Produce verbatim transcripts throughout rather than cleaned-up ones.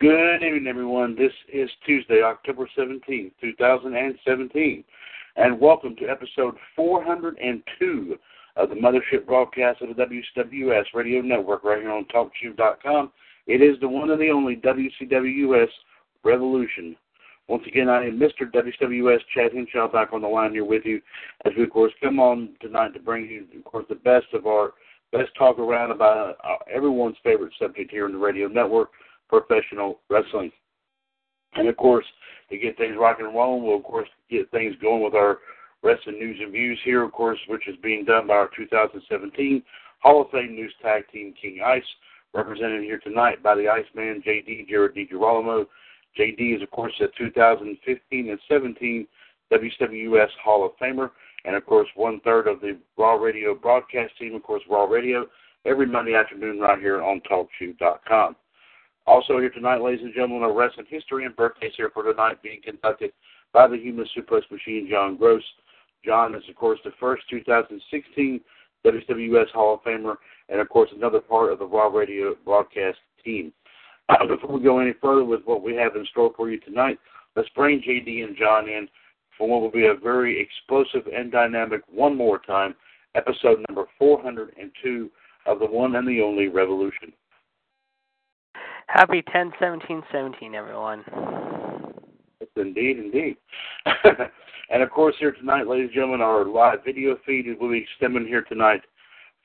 Good evening, everyone. This is Tuesday, October seventeenth, twenty seventeen, and welcome to episode four hundred two of the Mothership broadcast of the W C W S Radio Network right here on talk shoe dot com. It is the one and the only W C W S Revolution. Once again, I am Mister W C W S Chad Henshaw back on the line here with you as we, of course, come on tonight to bring you, of course, the best of our best talk around about uh, everyone's favorite subject here on the radio network, professional wrestling. And, of course, to get things rocking and rolling, we'll, of course, get things going with our wrestling news and views here, of course, which is being done by our two thousand seventeen Hall of Fame News Tag Team King Ice, represented here tonight by the Iceman, J D, Jared DiGirolamo. J D is, of course, a two thousand fifteen and seventeen W C W S Hall of Famer, and, of course, one-third of the Raw Radio broadcast team, of course, Raw Radio, every Monday afternoon right here on talk shoe dot com. Also here tonight, ladies and gentlemen, our wrestling history and birthdays here for tonight being conducted by the Human Suplex Machine, John Gross. John is, of course, the first two thousand sixteen W C W S Hall of Famer and, of course, another part of the Raw Radio broadcast team. Uh, before we go any further with what we have in store for you tonight, let's bring J D and John in for what will be a very explosive and dynamic, one more time, episode number four hundred two of the one and the only Revolution. Happy ten seventeen seventeen, everyone. Yes, indeed, indeed. And, of course, here tonight, ladies and gentlemen, our live video feed will be stemming here tonight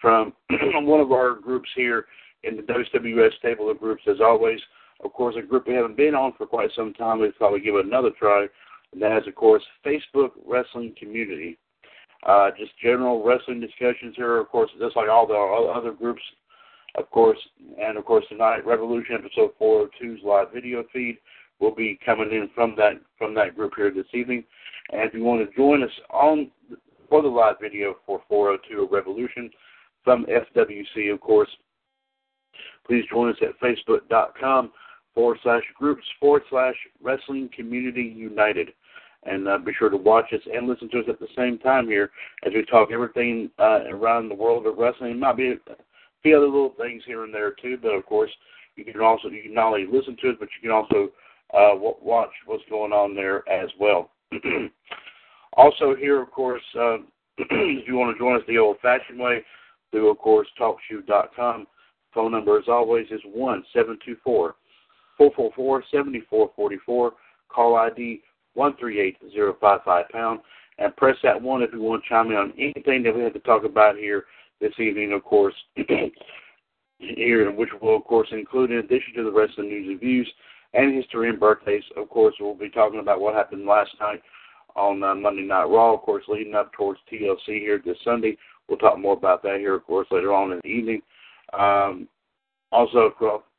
from one of our groups here in the W C W S table of groups, as always. Of course, a group we haven't been on for quite some time. We'll probably give it another try. And that is, of course, Facebook Wrestling Community. Uh, just general wrestling discussions here, of course, just like all the all other groups. Of course, and of course tonight, Revolution episode four oh two's live video feed will be coming in from that from that group here this evening. And if you want to join us on for the live video for four oh two of Revolution, from F W C, of course. Please join us at facebook.com forward slash groups forward slash Wrestling Community United. And uh, be sure to watch us and listen to us at the same time here as we talk everything uh, around the world of wrestling. It might be a few other little things here and there, too. But, of course, you can also you can not only listen to it, but you can also uh, w- watch what's going on there as well. Also here, of course, uh, if you want to join us the old-fashioned way, through, of course, talk shoe dot com. Phone number, as always, is one seven two four, four four four, seven four four four. Call I D one three eight zero five five pound, and press that one if you want to chime in on anything that we have to talk about here this evening, of course, here, which will, of course, include, in addition to the rest of the news and views and history and birthdays, of course, we'll be talking about what happened last night on uh, Monday Night Raw, of course, leading up towards T L C here this Sunday. We'll talk more about that here, of course, later on in the evening. Um, also,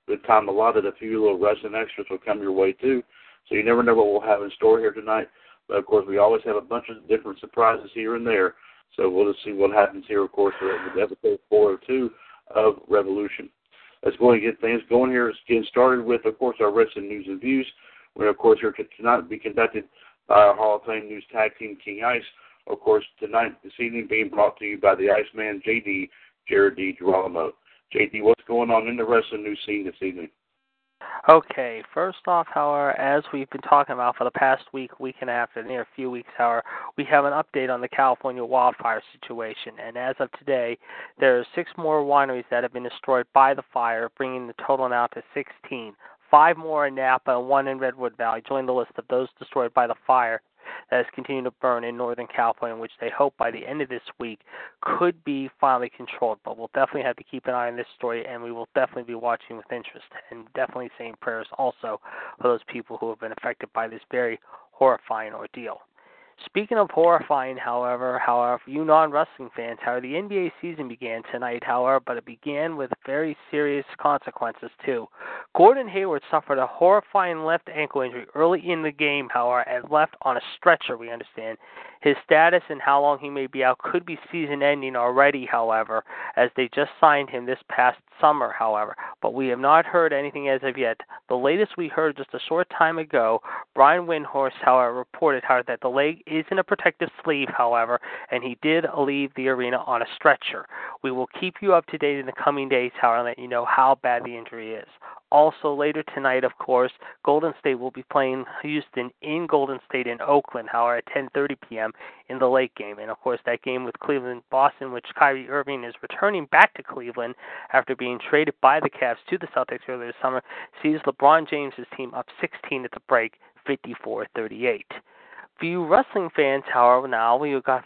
the time allotted, a few little wrestling extras will come your way, too. So you never know what we'll have in store here tonight. But, of course, we always have a bunch of different surprises here and there. So we'll just see what happens here, of course, with episode four oh two of Revolution. Let's go and get things going here. Let's get started with, of course, our wrestling news and views. We're, of course, here tonight be conducted by our Hall of Fame News Tag Team, King Ice. Of course, tonight, this evening, being brought to you by the Iceman, J D, Jared DiGirolamo. J D, what's going on in the wrestling news scene this evening? Okay, first off, however, as we've been talking about for the past week, week and a half, and near a few weeks, however, we have an update on the California wildfire situation. And as of today, there are six more wineries that have been destroyed by the fire, bringing the total now to sixteen. Five more in Napa and one in Redwood Valley join the list of those destroyed by the fire that has continued to burn in Northern California, which they hope by the end of this week could be finally controlled. But we'll definitely have to keep an eye on this story, and we will definitely be watching with interest and definitely saying prayers also for those people who have been affected by this very horrifying ordeal. Speaking of horrifying, however, however, you non-wrestling fans, however, the N B A season began tonight, however, but it began with very serious consequences, too. Gordon Hayward suffered a horrifying left ankle injury early in the game, however, and left on a stretcher, we understand. His status and how long he may be out could be season-ending already, however, as they just signed him this past summer, however. But we have not heard anything as of yet. The latest we heard just a short time ago, Brian Windhorst, however, reported however, that the leg is in a protective sleeve, however, and he did leave the arena on a stretcher. We will keep you up to date in the coming days, however, and let you know how bad the injury is. Also, later tonight, of course, Golden State will be playing Houston in Golden State in Oakland, however, at ten thirty p.m. in the late game. And, of course, that game with Cleveland-Boston, which Kyrie Irving is returning back to Cleveland after being traded by the Cavs to the Celtics earlier this summer, sees LeBron James' team up sixteen at the break, fifty-four thirty-eight. For you wrestling fans, however, now we've got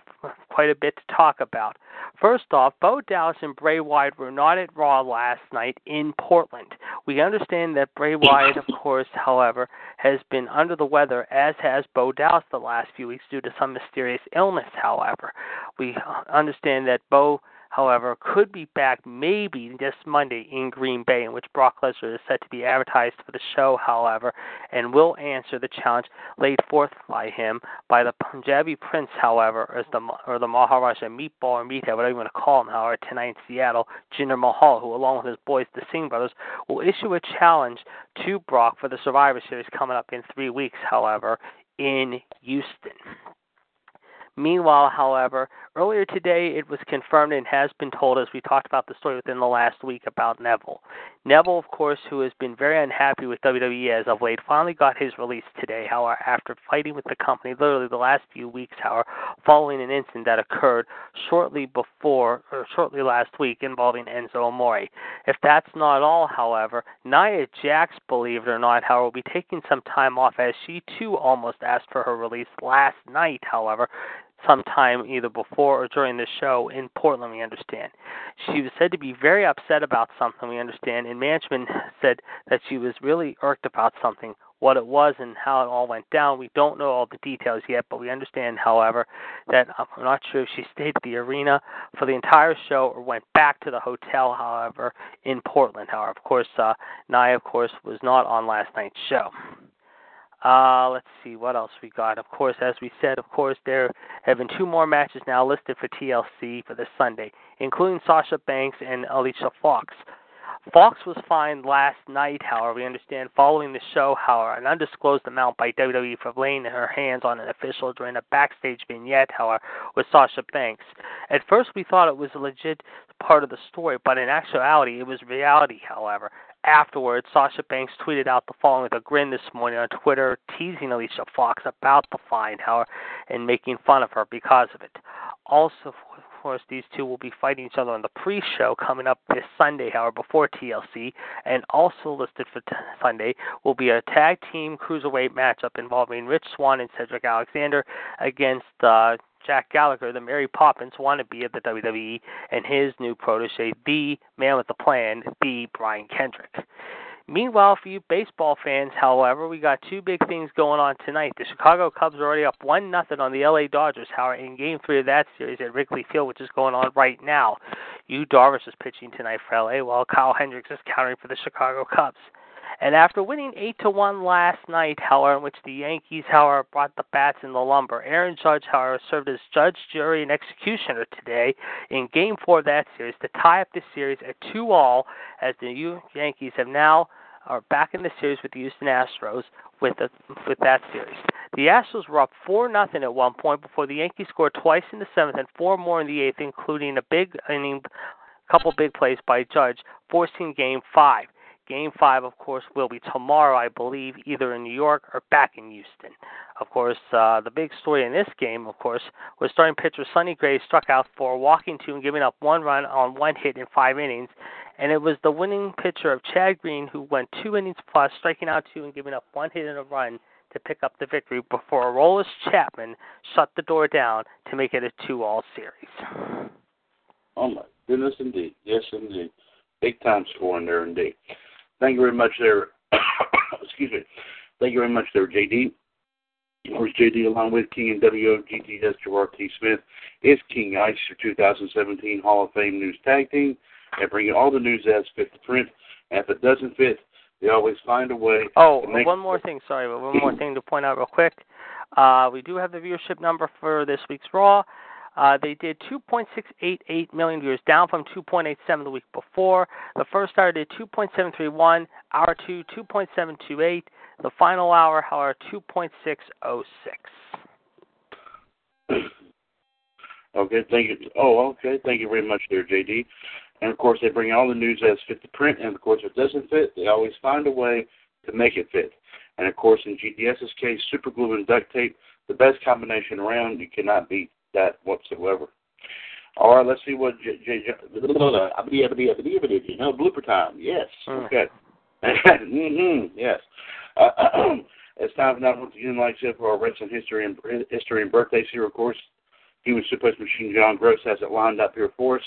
quite a bit to talk about. First off, Bo Dallas and Bray Wyatt were not at Raw last night in Portland. We understand that Bray Wyatt, of course, however, has been under the weather, as has Bo Dallas the last few weeks due to some mysterious illness, however. We understand that Bo, however, could be back maybe this Monday in Green Bay, in which Brock Lesnar is set to be advertised for the show, however, and will answer the challenge laid forth by him by the Punjabi Prince, however, as the, or the Maharaja Meatball or Meathead, whatever you want to call him, however, tonight in Seattle, Jinder Mahal, who along with his boys, the Singh Brothers, will issue a challenge to Brock for the Survivor Series coming up in three weeks, however, in Houston. Meanwhile, however, earlier today it was confirmed and has been told, as we talked about the story within the last week, about Neville. Neville, of course, who has been very unhappy with W W E as of late, finally got his release today, however, after fighting with the company literally the last few weeks, however, following an incident that occurred shortly before, or shortly last week, involving Enzo Amore. If that's not all, however, Nia Jax, believe it or not, however, will be taking some time off, as she too almost asked for her release last night, however, sometime either before or during the show in Portland, we understand. She was said to be very upset about something, we understand, and management said that she was really irked about something. What it was and how it all went down, we don't know all the details yet, but we understand, however, that I'm not sure if she stayed at the arena for the entire show or went back to the hotel, however, in Portland. However, of course, uh, Nia, of course, was not on last night's show. Uh, let's see what else we got. Of course, as we said, of course, there have been two more matches now listed for T L C for this Sunday, including Sasha Banks and Alicia Fox. Fox was fined last night, however, we understand, following the show, however, an undisclosed amount by W W E for laying her hands on an official during a backstage vignette, however, with Sasha Banks. At first, we thought it was a legit part of the story, but in actuality, it was reality, however. Afterwards, Sasha Banks tweeted out the following with a grin this morning on Twitter, teasing Alicia Fox about the fine, however, and making fun of her because of it. Also, of course, these two will be fighting each other on the pre-show coming up this Sunday, however, before T L C, and also listed for t- Sunday will be a tag team cruiserweight matchup involving Rich Swann and Cedric Alexander against uh, Jack Gallagher, the Mary Poppins wannabe of the W W E, and his new protege, the man with the plan, the Brian Kendrick. Meanwhile, for you baseball fans, however, we got two big things going on tonight. The Chicago Cubs are already up one nothing on the L A Dodgers, however, in Game Three of that series at Wrigley Field, which is going on right now. Yu Darvish is pitching tonight for L A, while Kyle Hendricks is countering for the Chicago Cubs. And after winning eight to one last night, however, in which the Yankees, however, brought the bats in the lumber, Aaron Judge, however, served as judge, jury, and executioner today in Game four of that series to tie up the series at two all, as the Yankees have now are back in the series with the Houston Astros with, the, with that series. The Astros were up four nothing at one point before the Yankees scored twice in the seventh and four more in the eighth, including a big inning, couple big plays by Judge, forcing Game five. Game five, of course, will be tomorrow, I believe, either in New York or back in Houston. Of course, uh, the big story in this game, of course, was starting pitcher Sonny Gray struck out for walking two and giving up one run on one hit in five innings, and it was the winning pitcher of Chad Green who went two innings plus, striking out two and giving up one hit and a run to pick up the victory before Aroldis Chapman shut the door down to make it a two all series. Oh, my goodness, indeed. Yes, indeed. Big time scoring there, indeed. Thank you very much there. Excuse me. Thank you very much there, J D. Of course, J D, along with King and W O G T S Gerard T. Smith, is King Ice, your two thousand seventeen Hall of Fame News Tag Team. They bring you all the news as fit to print. And if it doesn't fit, they always find a way. Oh, make- one more thing. Sorry, but one more thing to point out real quick. Uh, we do have the viewership number for this week's Raw. Uh, they did two point six eight eight million viewers, down from two point eight seven the week before. The first hour did two point seven three one, hour two, two point seven two eight. The final hour, however, two point six oh six. Okay, thank you. Oh, okay, thank you very much there, J D. And, of course, they bring all the news as fit to print, and, of course, if it doesn't fit, they always find a way to make it fit. And, of course, in G D S's case, super glue and duct tape, the best combination around, you cannot beat that whatsoever. All right, let's see what J. J, J no, blooper time. Yes. Mm. Okay. mm-hmm. Yes. Uh, it's time for not once again, like I said, for our wrestling history and history and birthdays here. Of course, Human Suplex Machine John Gross has it lined up here for us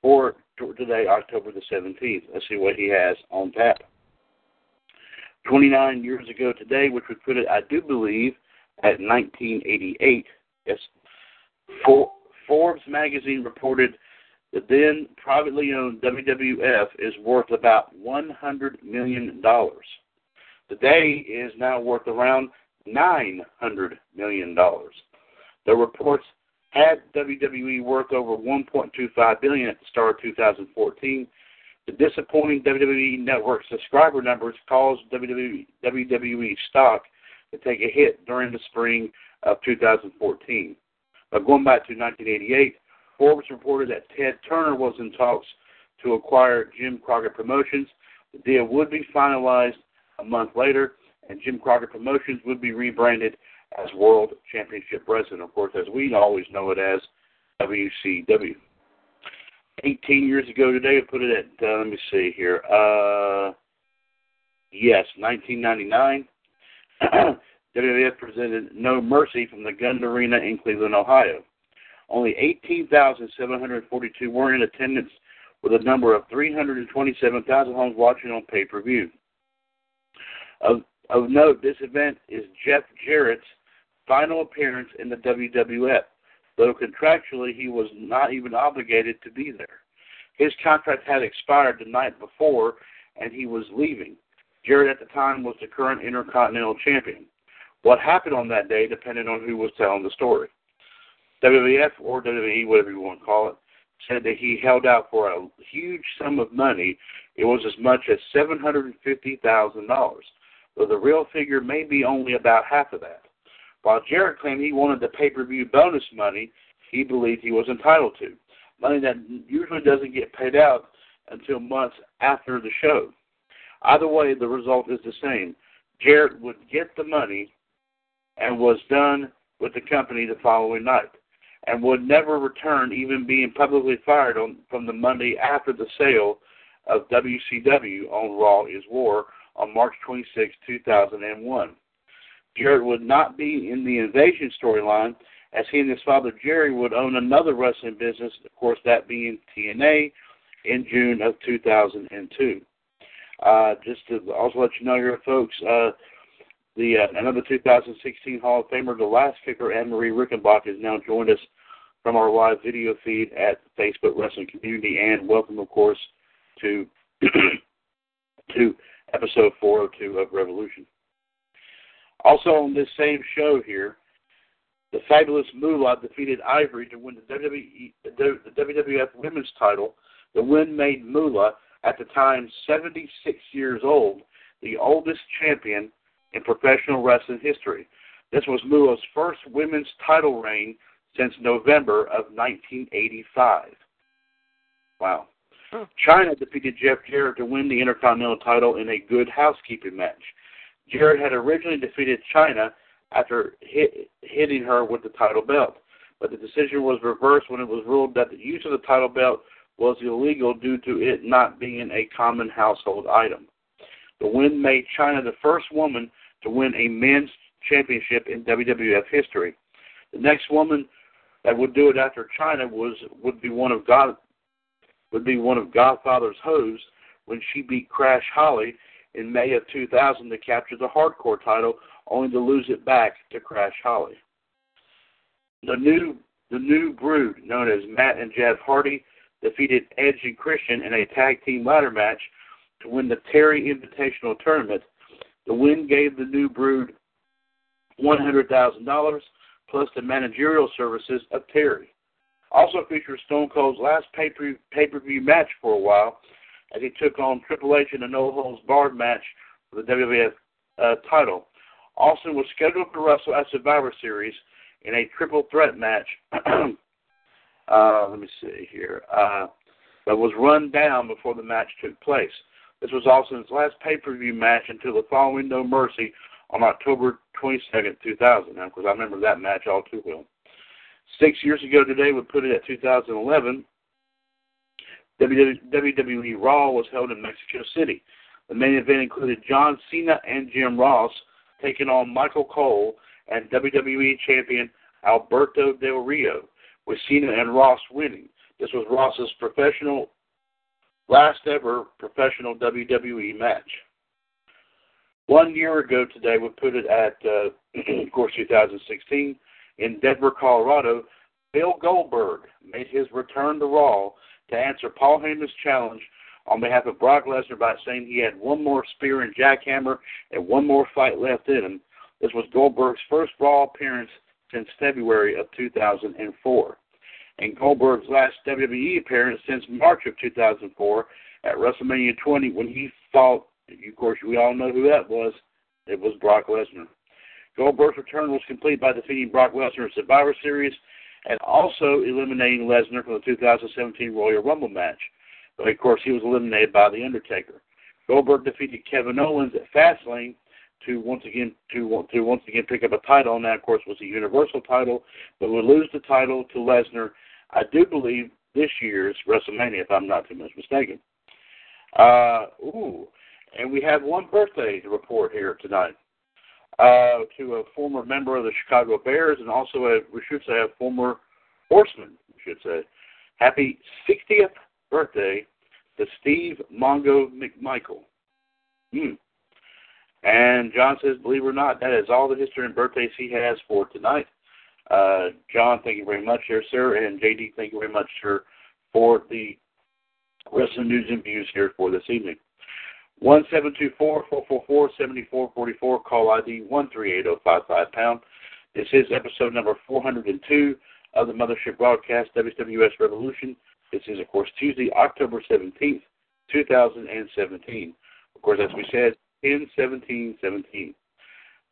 for today, October the seventeenth. Let's see what he has on tap. Twenty-nine years ago today, which would put it, I do believe, at nineteen eighty-eight. Yes. Forbes magazine reported the then privately owned W W F is worth about one hundred million dollars. Today is now worth around nine hundred million dollars. The reports had W W E worth over one point two five billion dollars at the start of two thousand fourteen. The disappointing W W E network subscriber numbers caused W W E stock to take a hit during the spring of two thousand fourteen. But going back to nineteen eighty-eight, Forbes reported that Ted Turner was in talks to acquire Jim Crockett Promotions. The deal would be finalized a month later, and Jim Crockett Promotions would be rebranded as World Championship Wrestling, of course, as we always know it as W C W. eighteen years ago today, I put it at, uh, let me see here, uh, yes, nineteen ninety-nine. W W F presented No Mercy from the Gund Arena in Cleveland, Ohio. Only eighteen thousand seven hundred forty-two were in attendance, with a number of three hundred twenty-seven thousand homes watching on pay-per-view. Of, of note, this event is Jeff Jarrett's final appearance in the W W F, though contractually he was not even obligated to be there. His contract had expired the night before, and he was leaving. Jarrett at the time was the current Intercontinental Champion. what happened on that day depended on who was telling the story. W W F, or W W E, whatever you want to call it, said that he held out for a huge sum of money. It was as much as seven hundred fifty thousand dollars, though the real figure may be only about half of that. While Jarrett claimed he wanted the pay-per-view bonus money he believed he was entitled to, money that usually doesn't get paid out until months after the show. Either way, the result is the same. Jarrett would get the money and was done with the company the following night, and would never return, even being publicly fired on, from the Monday after the sale of W C W on Raw is War on March twenty-sixth, two thousand one. Jarrett would not be in the Invasion storyline, as he and his father Jerry would own another wrestling business, of course that being T N A, in June of two thousand two. Uh, just to also let you know here, folks, uh, the uh, another two thousand sixteen Hall of Famer, the last kicker, Anne-Marie Rickenbach, has now joined us from our live video feed at the Facebook Wrestling Community, and welcome, of course, to to episode four oh two of Revolution. Also on this same show here, the Fabulous Moolah defeated Ivory to win the W W E, the W W F Women's title. The win made Moolah, at the time seventy-six years old, the oldest champion in professional wrestling history. This was Moolah's first women's title reign since November of nineteen eighty-five. Wow. Huh. Chyna defeated Jeff Jarrett to win the Intercontinental title in a Good Housekeeping match. Jarrett had originally defeated Chyna after hit, hitting her with the title belt, but the decision was reversed when it was ruled that the use of the title belt was illegal due to it not being a common household item. The win made Chyna the first woman to win a men's championship in W W F history. The next woman that would do it after Chyna was would be one of God would be one of Godfather's hoes when she beat Crash Holly in May of two thousand to capture the hardcore title, only to lose it back to Crash Holly. The new the new brood, known as Matt and Jeff Hardy, defeated Edge and Christian in a tag team ladder match to win the Terry Invitational Tournament. The win gave the new brood one hundred thousand dollars plus the managerial services of Terry. Also featured Stone Cold's last pay-per-view match for a while, as he took on Triple H in a no-holds-barred match for the W W F uh, title. Austin was scheduled to wrestle at Survivor Series in a triple threat match. Uh, let me see here, uh, but was run down before the match took place. This was Austin's last pay-per-view match until the following No Mercy on October twenty-second, two thousand. Now, of course, I remember that match all too well. Six years ago today, we put it at two thousand eleven, W W E Raw was held in Mexico City. The main event included John Cena and Jim Ross taking on Michael Cole and W W E champion Alberto Del Rio, with Cena and Ross winning. This was Ross's professional, last ever professional W W E match. One year ago today, we put it at, uh, of course, two thousand sixteen, in Denver, Colorado, Bill Goldberg made his return to Raw to answer Paul Heyman's challenge on behalf of Brock Lesnar by saying he had one more spear and jackhammer and one more fight left in him. This was Goldberg's first Raw appearance since February of two thousand four, and Goldberg's last W W E appearance since March of two thousand four at WrestleMania twenty, when he fought, of course, we all know who that was, it was Brock Lesnar. Goldberg's return was complete by defeating Brock Lesnar in Survivor Series and also eliminating Lesnar from the two thousand seventeen Royal Rumble match, but of course he was eliminated by The Undertaker. Goldberg defeated Kevin Owens at Fastlane to once again to, to once again pick up a title, and that, of course, was a Universal title, but would lose the title to Lesnar, I do believe, this year's WrestleMania, if I'm not too much mistaken. Uh, ooh, and we have one birthday to report here tonight, uh, to a former member of the Chicago Bears, and also, a, we should say, a former horseman, we should say. Happy sixtieth birthday to Steve Mongo McMichael. Hmm. And John says, believe it or not, that is all the history and birthdays he has for tonight. Uh, John, thank you very much, here, sir. And J D, thank you very much, sir, for the wrestling news and views here for this evening. one seven two four, four four four, seven four four four, call I D one three eight zero five five pound. This is episode number four hundred two of the Mothership Broadcast, W W S Revolution. This is, of course, Tuesday, October seventeenth, two thousand seventeen. Of course, as we said, ten seventeen seventeen.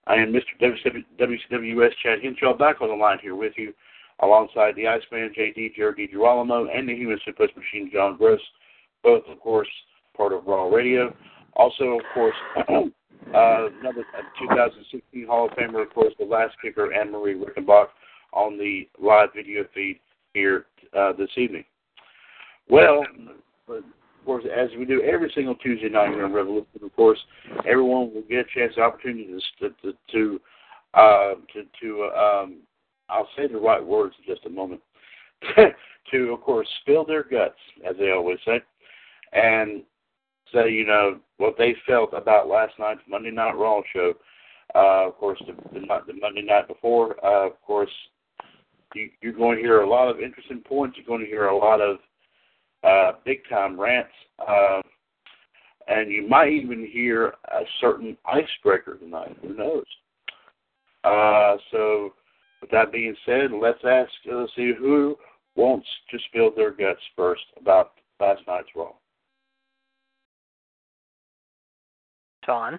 I am Mister W C W S Chad Henshaw back on the line here with you, alongside the Iceman, J D, Jared DiGirolamo, and the Human Suplex Machine, John Gross, both, of course, part of Raw Radio. Also, of course, uh, another two thousand sixteen Hall of Famer, of course, the last kicker, Anne-Marie Rickenbach, on the live video feed here uh, this evening. Well, of course, as we do every single Tuesday night here on Revolution, of course, everyone will get a chance, the opportunity to, to, to, uh, to, to uh, um, I'll say the right words in just a moment, to, of course, spill their guts, as they always say, and say, so, you know, what they felt about last night's Monday Night Raw show. Uh, of course, the, the, the Monday night before, uh, of course, you, you're going to hear a lot of interesting points. You're going to hear a lot of uh, big-time rants. Uh, and you might even hear a certain icebreaker tonight. Who knows? Uh, so, with that being said, let's ask, let's see who wants to spill their guts first about last night's Raw. John.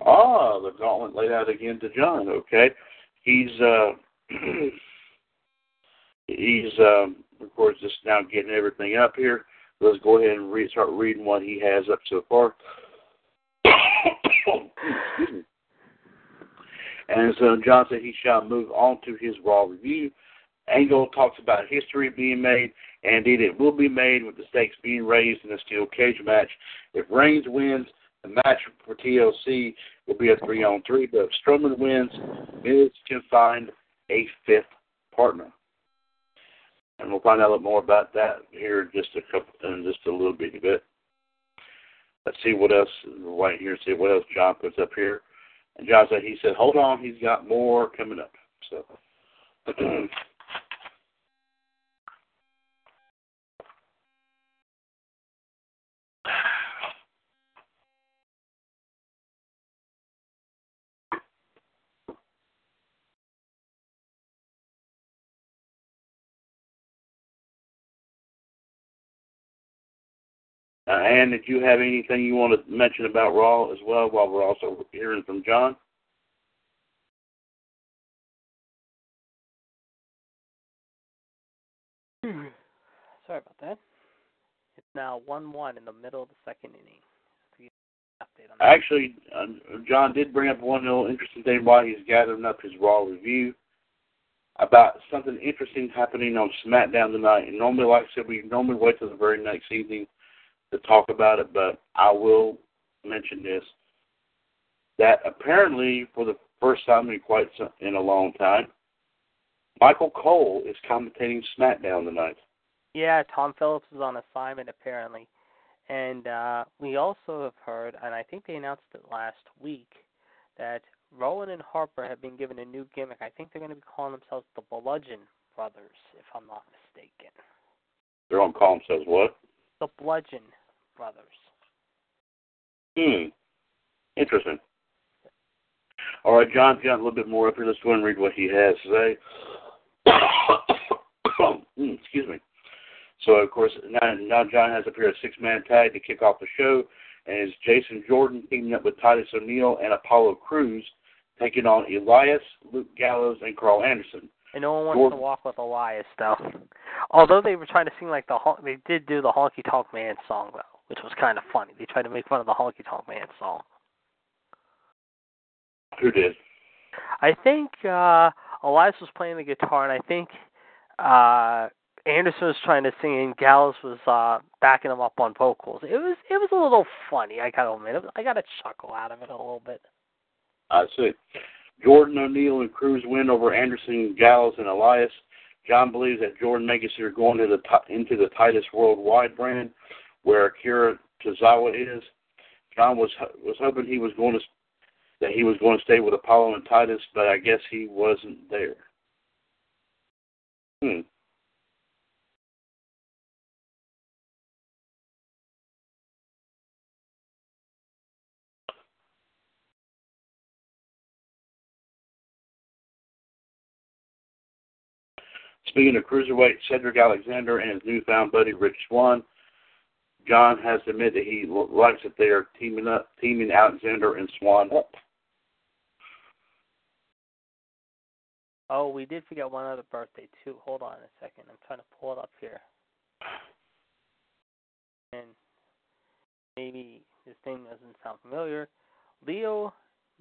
Ah, the gauntlet laid out again to John. Okay, he's uh, he's um, of course just now getting everything up here. Let's go ahead and re- start reading what he has up so far. Excuse me. And so John said he shall move on to his Raw review. Angle talks about history being made, and indeed it will be made with the stakes being raised in a steel cage match. If Reigns wins, the match for T L C will be a three on three, but if Strowman wins, Miz can find a fifth partner. And we'll find out a little more about that here in just a couple, in just a little bitty bit. Let's see what else, right here, see what else John puts up here. And John said, he said, hold on, he's got more coming up. So, Uh, Ann, did you have anything you want to mention about Raw as well, while we're also hearing from John? Hmm. Sorry about that. It's now one one in the middle of the second inning. So update on that. Actually, uh, John did bring up one little interesting thing while he's gathering up his Raw review about something interesting happening on SmackDown tonight. And normally, like I said, we normally wait till the very next evening to talk about it, but I will mention this, that apparently for the first time in quite some, in a long time, Michael Cole is commentating SmackDown tonight. Yeah, Tom Phillips is on assignment apparently. And uh, we also have heard, and I think they announced it last week, that Rowan and Harper have been given a new gimmick. I think they're going to be calling themselves the Bludgeon Brothers, if I'm not mistaken. They're going to call themselves what? The Bludgeon Brothers. Hmm. Interesting. All right, John's got a little bit more up here. Let's go and read what he has today. mm, excuse me. So, of course, now, now John has up here a six-man tag to kick off the show, and it's Jason Jordan teaming up with Titus O'Neil and Apollo Crews, taking on Elias, Luke Gallows, and Carl Anderson. And no one wants Jordan. to walk with Elias, though. Although they were trying to sing like the they did do the Honky Tonk Man song, though, which was kind of funny. They tried to make fun of the Honky Tonk Man song. Who did? I think uh, Elias was playing the guitar, and I think uh, Anderson was trying to sing, and Gallows was uh, backing him up on vocals. It was it was a little funny. I got to admit, I got a chuckle out of it a little bit. I see. Jordan, O'Neil, and Crews win over Anderson, Gallows, and Elias. John believes that Jordan Magus are going to the, into the Titus Worldwide brand, where Akira Tozawa is. John was was hoping he was going to that he was going to stay with Apollo and Titus, but I guess he wasn't there. Hmm. Speaking of cruiserweight, Cedric Alexander and his newfound buddy Rich Swann, John has admitted that he likes that they are teaming up, teaming Alexander and Swann up. Oh, we did forget one other birthday, too. Hold on a second. I'm trying to pull it up here. And maybe his name doesn't sound familiar. Leo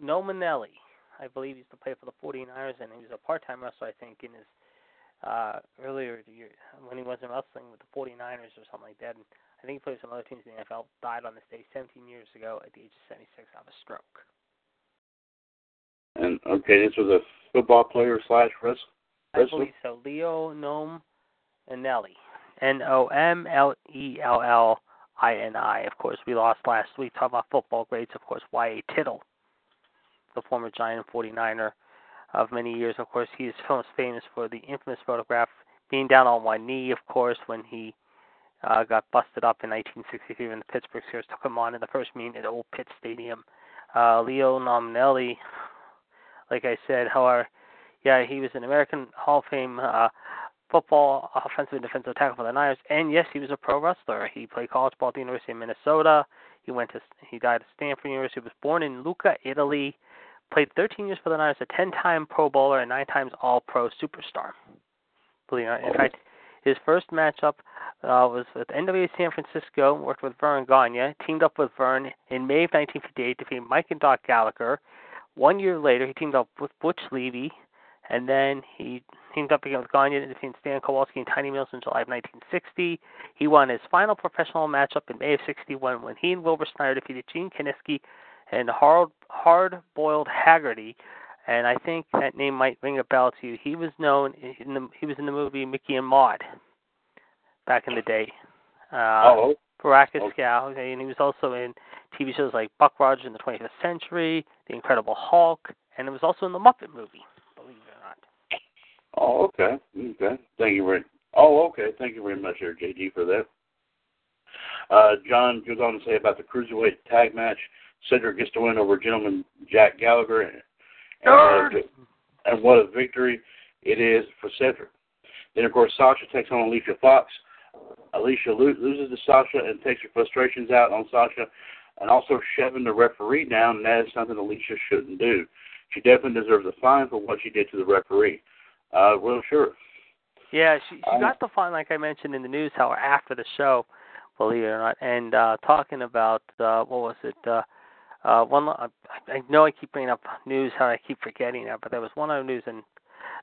Nominelli. I believe he used to play for the forty-niners, and he was a part-time wrestler, I think, in his uh, earlier year when he wasn't wrestling with the forty-niners or something like that. And I think he played with some other teams in the N F L. Died on this day seventeen years ago at the age of seventy-six of a stroke. And okay, this was a football player slash wrestler? I believe so. Leo Nominelli. N O M L E L L I N I. Of course, we lost last week. Talking about football greats, of course, Y A. Tittle, the former Giant forty-niner of many years. Of course, he is famous for the infamous photograph being down on one knee, of course, when he uh, got busted up in nineteen sixty-three when the Pittsburgh Steelers took him on in the first meeting at Old Pitt Stadium. Uh, Leo Nominelli, like I said, however, yeah, he was an American Hall of Fame uh, football offensive and defensive tackle for the Niners, and yes, he was a pro wrestler. He played college ball at the University of Minnesota. He went to he died at Stanford University. He was born in Lucca, Italy. Played thirteen years for the Niners, a ten-time Pro Bowler and nine times All-Pro superstar. Believe it or not. In fact, his first matchup uh, was with N W A San Francisco, worked with Vern Gagne, teamed up with Vern in May of nineteen fifty-eight, defeating Mike and Doc Gallagher. One year later, he teamed up with Butch Levy, and then he teamed up again with Gagne, defeating Stan Kowalski and Tiny Mills in July of nineteen sixty. He won his final professional matchup in May of sixty-one when he and Wilbur Snyder defeated Gene Kineski and Hard Hard Boiled Haggerty, and I think that name might ring a bell to you. He was known in the he was in the movie Mickey and Maude back in the day. Uh, Baracus oh. Scow, and he was also in T V shows like Buck Rogers in the twentieth Century, The Incredible Hulk, and it was also in the Muppet movie. Believe it or not. Oh, okay, okay. Thank you very. Oh, okay. Thank you very much, there, J D, for that. Uh, John goes on to say about the cruiserweight tag match. Cedric gets to win over gentleman Jack Gallagher, and, and, uh, and what a victory it is for Cedric. Then, of course, Sasha takes on Alicia Fox. Alicia lo- loses to Sasha and takes her frustrations out on Sasha, and also shoving the referee down, and that is something Alicia shouldn't do. She definitely deserves a fine for what she did to the referee. Uh, well, sure. Yeah, she, she um, got the fine, like I mentioned in the news, however, after the show, believe it or not, and uh, talking about, uh, what was it, uh, Uh, one, I, I know I keep bringing up news, how I keep forgetting that, but there was one other news and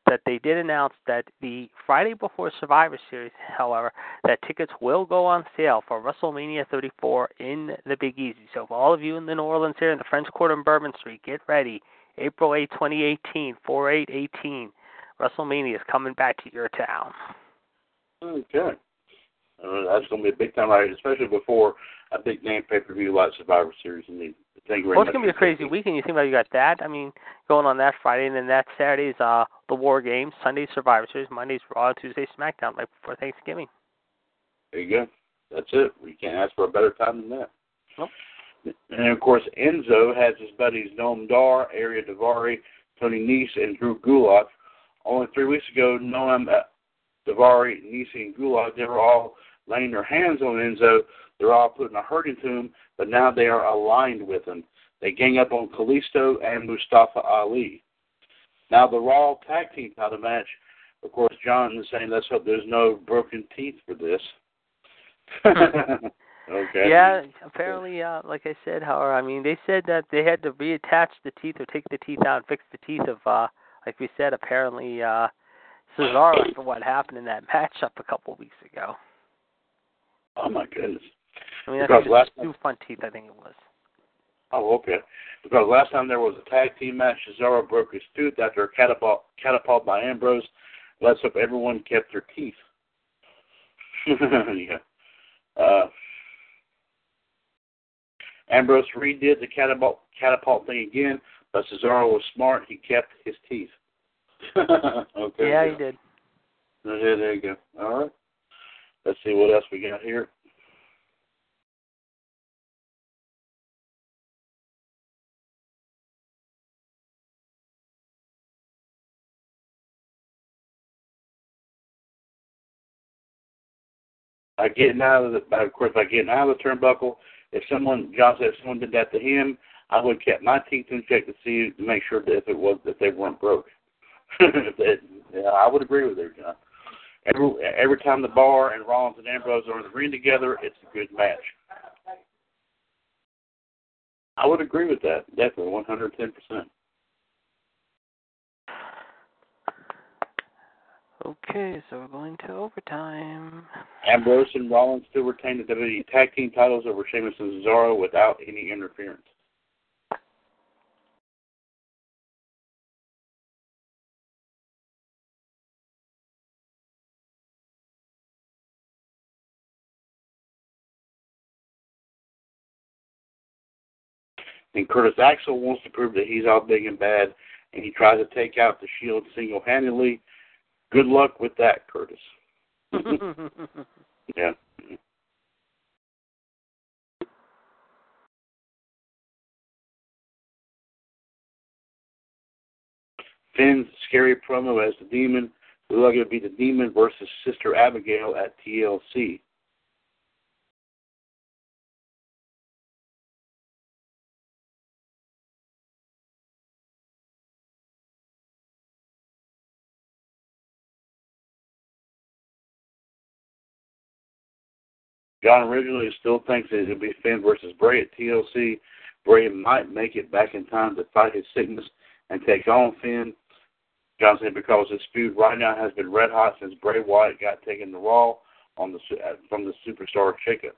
that they did announce that the Friday before Survivor Series, however, that tickets will go on sale for WrestleMania thirty-four in the Big Easy. So for all of you in the New Orleans here in the French Quarter and Bourbon Street, get ready. April eighth, twenty eighteen, four eight eighteen, WrestleMania is coming back to your town. Okay. Uh, that's going to be a big time, right? Especially before a big name pay-per-view like Survivor Series. Indeed. Thank you very well, it's going to be a crazy weekend. You think about it, you got that. I mean, going on that Friday, and then that Saturday's uh, the War Games, Sunday's Survivor Series, Monday's Raw, Tuesday SmackDown, right before Thanksgiving. There you go. That's it. We can't ask for a better time than that. Nope. And, of course, Enzo has his buddies Noam Dar, Aria Daivari, Tony Nese, and Drew Gulak. Only three weeks ago, Noam Daivari, Nese, and Gulak, they were all laying their hands on Enzo. They're all putting a hurt into him, but now they are aligned with him. They gang up on Kalisto and Mustafa Ali. Now the Raw Tag Team title match, of course, John is saying, let's hope there's no broken teeth for this. Okay. Yeah, apparently, uh, like I said, however, I mean, they said that they had to reattach the teeth or take the teeth out and fix the teeth of, uh, like we said, apparently uh, Cesaro for what happened in that matchup a couple weeks ago. Oh, my goodness. I mean, that's last two front teeth, I think it was. Oh, okay. Because last time there was a tag team match, Cesaro broke his tooth after a catapult, catapult by Ambrose. Let's hope everyone kept their teeth. Yeah. Uh, Ambrose redid the catapult, catapult thing again, but Cesaro was smart. He kept his teeth. Okay. Yeah, yeah, he did. Yeah, there you go. All right. Let's see what else we got here. by getting out of the, by, of course, by getting out of the turnbuckle. If someone, John said, if someone did that to him, I would have kept my teeth in check to see, to make sure that if it was, that they weren't broke. that, yeah, I would agree with you, John. Every, every time the Bar and Rollins and Ambrose are in the ring together, it's a good match. I would agree with that, definitely, one hundred ten percent. Okay, so we're going to overtime. Ambrose and Rollins still retain the W W E Tag Team titles over Sheamus and Cesaro without any interference. And Curtis Axel wants to prove that he's all big and bad, and he tries to take out the Shield single-handedly. Good luck with that, Curtis. Yeah. Finn's scary promo as the Demon. It looks like it would be the Demon versus Sister Abigail at T L C. John originally still thinks it would be Finn versus Bray at T L C. Bray might make it back in time to fight his sickness and take on Finn. John said because this feud right now has been red hot since Bray Wyatt got taken to Raw on the, from the Superstar shakeup.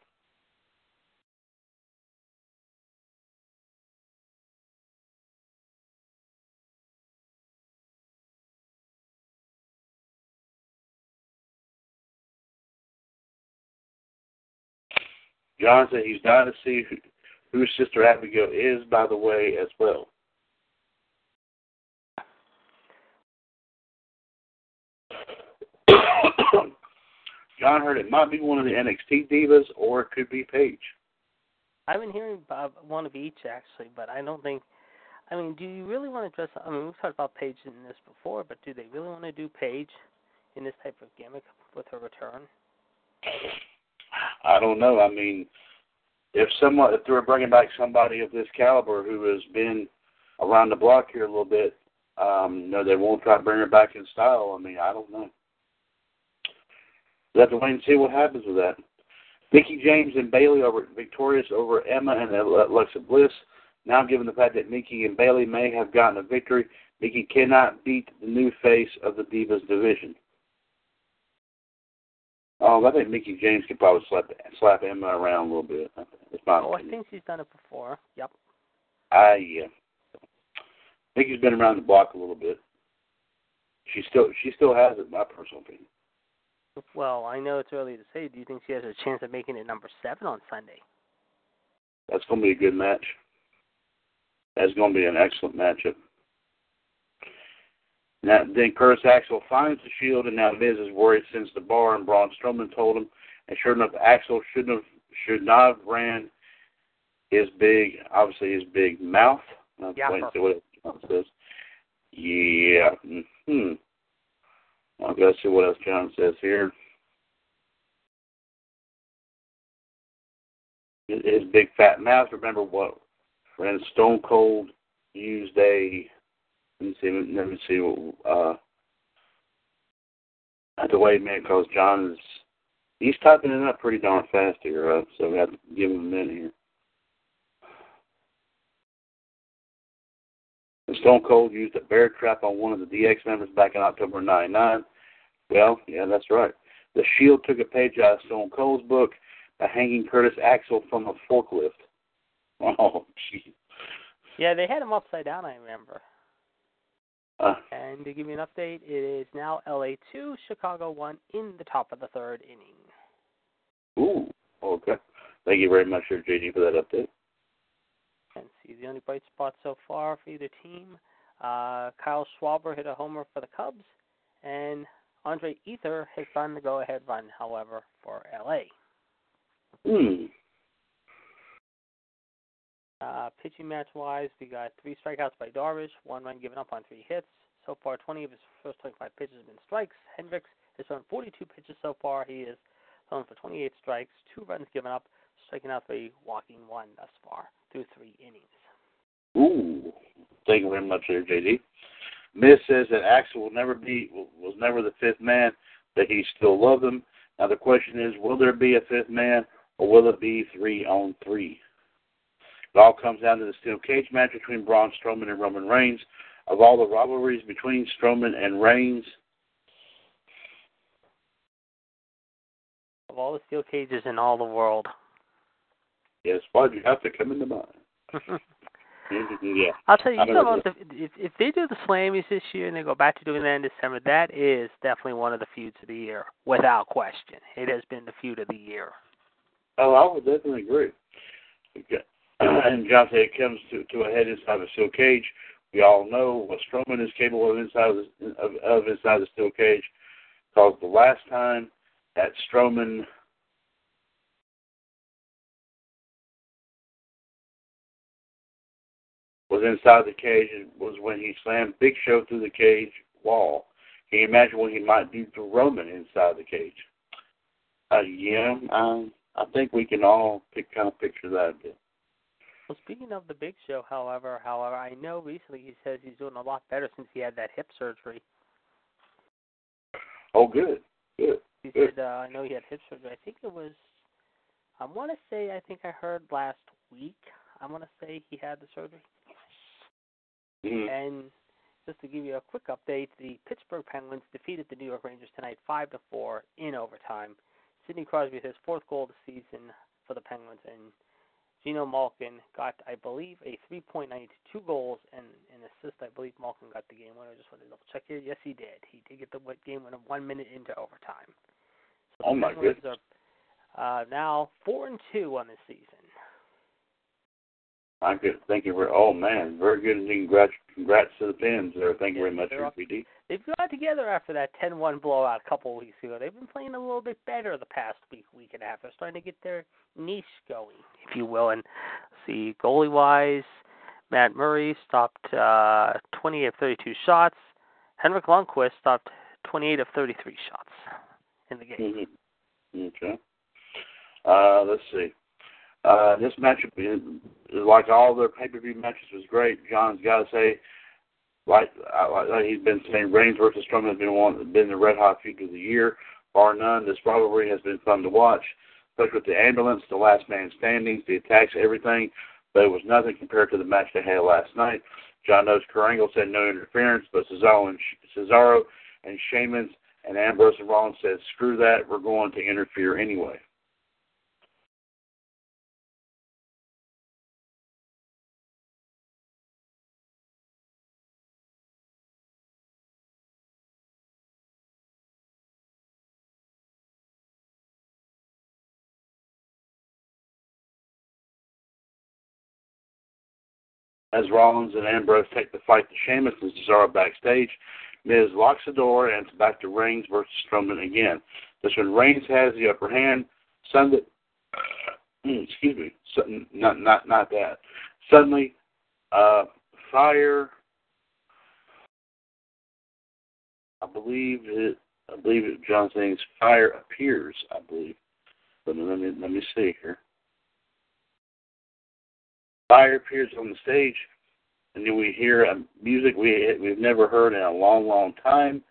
John said he's dying to see who, who Sister Abigail is, by the way, as well. John heard it might be one of the N X T divas, or it could be Paige. I've been hearing Bob, one of each, actually, but I don't think... I mean, do you really want to dress up? I mean, we've talked about Paige in this before, but do they really want to do Paige in this type of gimmick with her return? I don't know. I mean, if someone, if they were bringing back somebody of this caliber who has been around the block here a little bit, um, no, they won't try to bring her back in style. I mean, I don't know. We'll have to wait and see what happens with that. Mickie James and Bayley are victorious over Emma and Alexa Bliss. Now, given the fact that Mickie and Bayley may have gotten a victory, Mickie cannot beat the new face of the Divas division. Oh, I think Mickie James could probably slap slap Emma around a little bit. It's my oh, opinion. I think she's done it before. Yep. Ah, uh, yeah. Mickey's been around the block a little bit. She still she still has it, my personal opinion. Well, I know it's early to say. Do you think she has a chance of making it number seven on Sunday? That's going to be a good match. That's going to be an excellent matchup. Now, then Curtis Axel finds the Shield, and now Miz is worried since the Bar and Braun Strowman told him. And sure enough, Axel shouldn't have, should not have ran his big, obviously his big mouth. I'm yeah. Waiting to see what it says. Yeah. Mm-hmm. I'll go see what else John says here. His big fat mouth. Remember what? When Stone Cold used a. Let me see. Let me see what. Uh, I have to wait a minute because John is. He's typing it up pretty darn fast here, uh, so we have to give him a minute here. And Stone Cold used a bear trap on one of the D X members back in October of ninety-nine. Well, yeah, that's right. The Shield took a page out of Stone Cold's book by hanging Curtis Axel from a forklift. Oh, jeez. Yeah, they had him upside down, I remember. Uh, and to give you an update, it is now L A two, Chicago one in the top of the third inning. Ooh, okay. Thank you very much, J D, for that update. And see, the only bright spot so far for either team, uh, Kyle Schwarber hit a homer for the Cubs, and Andre Ether has done the go-ahead run, however, for L A. Hmm. Uh, pitching match-wise, we got three strikeouts by Darvish, one run given up on three hits. So far, twenty of his first twenty-five pitches have been strikes. Hendricks has thrown forty-two pitches so far. He is thrown for twenty-eight strikes, two runs given up, striking out three, walking one thus far through three innings. Ooh, thank you very much, there, J D. Miz says that Axel will never be was never the fifth man, that he still loved him. Now the question is, will there be a fifth man, or will it be three on three? It all comes down to the steel cage match between Braun Strowman and Roman Reigns. Of all the rivalries between Strowman and Reigns, of all the steel cages in all the world. Yes, why do you have to come into mind? Yeah. I'll tell you, you know, about the, if, if they do the Slammies this year and they go back to doing that in December, that is definitely one of the feuds of the year, without question. It has been the feud of the year. Oh, I would definitely agree. Okay. And John said it comes to, to a head inside the steel cage. We all know what Strowman is capable of inside of, of, of inside the steel cage, because the last time that Strowman was inside the cage was when he slammed Big Show through the cage wall. Can you imagine what he might do to Roman inside the cage? Uh, yeah, I, I think we can all pick, kind of picture that a bit. Well, speaking of the Big Show, however, however, I know recently he says he's doing a lot better since he had that hip surgery. Oh, good, good. He good. said, uh, I know he had hip surgery. I think it was, I want to say, I think I heard last week, I want to say he had the surgery. Mm-hmm. And just to give you a quick update, the Pittsburgh Penguins defeated the New York Rangers tonight five to four in overtime. Sidney Crosby hit his fourth goal of the season for the Penguins, and Geno Malkin got, I believe, a three point nine two goals and an assist. I believe Malkin got the game winner. I just wanted to double check here. Yes, he did. He did get the game winner one minute into overtime. So oh, my Penguins goodness. Are uh, now four and two on this season. I'm good. Thank you. For, oh, man, very good. And congrats, congrats to the Pens there. Thank you very much, R P D. They've got together after that ten one blowout a couple of weeks ago. They've been playing a little bit better the past week, week and a half. They're starting to get their niche going, if you will. And see, goalie-wise, Matt Murray stopped uh, twenty of thirty-two shots. Henrik Lundqvist stopped twenty-eight of thirty-three shots in the game. Mm-hmm. Okay. Uh, let's see. Uh, this matchup, like all their pay-per-view matches, was great. John's got to say, like, like he's been saying, Reigns versus Strowman has been one, been the red-hot feud of the year, bar none. This rivalry has been fun to watch, especially with the ambulance, the last man standings, the attacks, everything. But it was nothing compared to the match they had last night. John knows Kerrangle said no interference, but Cesaro and, Cesaro and Sheamus and Ambrose and Rollins said, screw that, we're going to interfere anyway. As Rollins and Ambrose take the fight to Sheamus and Cesaro backstage, Miz locks the door and it's back to Reigns versus Strowman again. This one, Reigns has the upper hand. Sunday, excuse me, not not not that. Suddenly, uh, fire. I believe it. I believe it. John Cena's fire appears. I believe. Let me let me let me see here. Fire appears on the stage, and then we hear music we, we've never heard in a long, long time,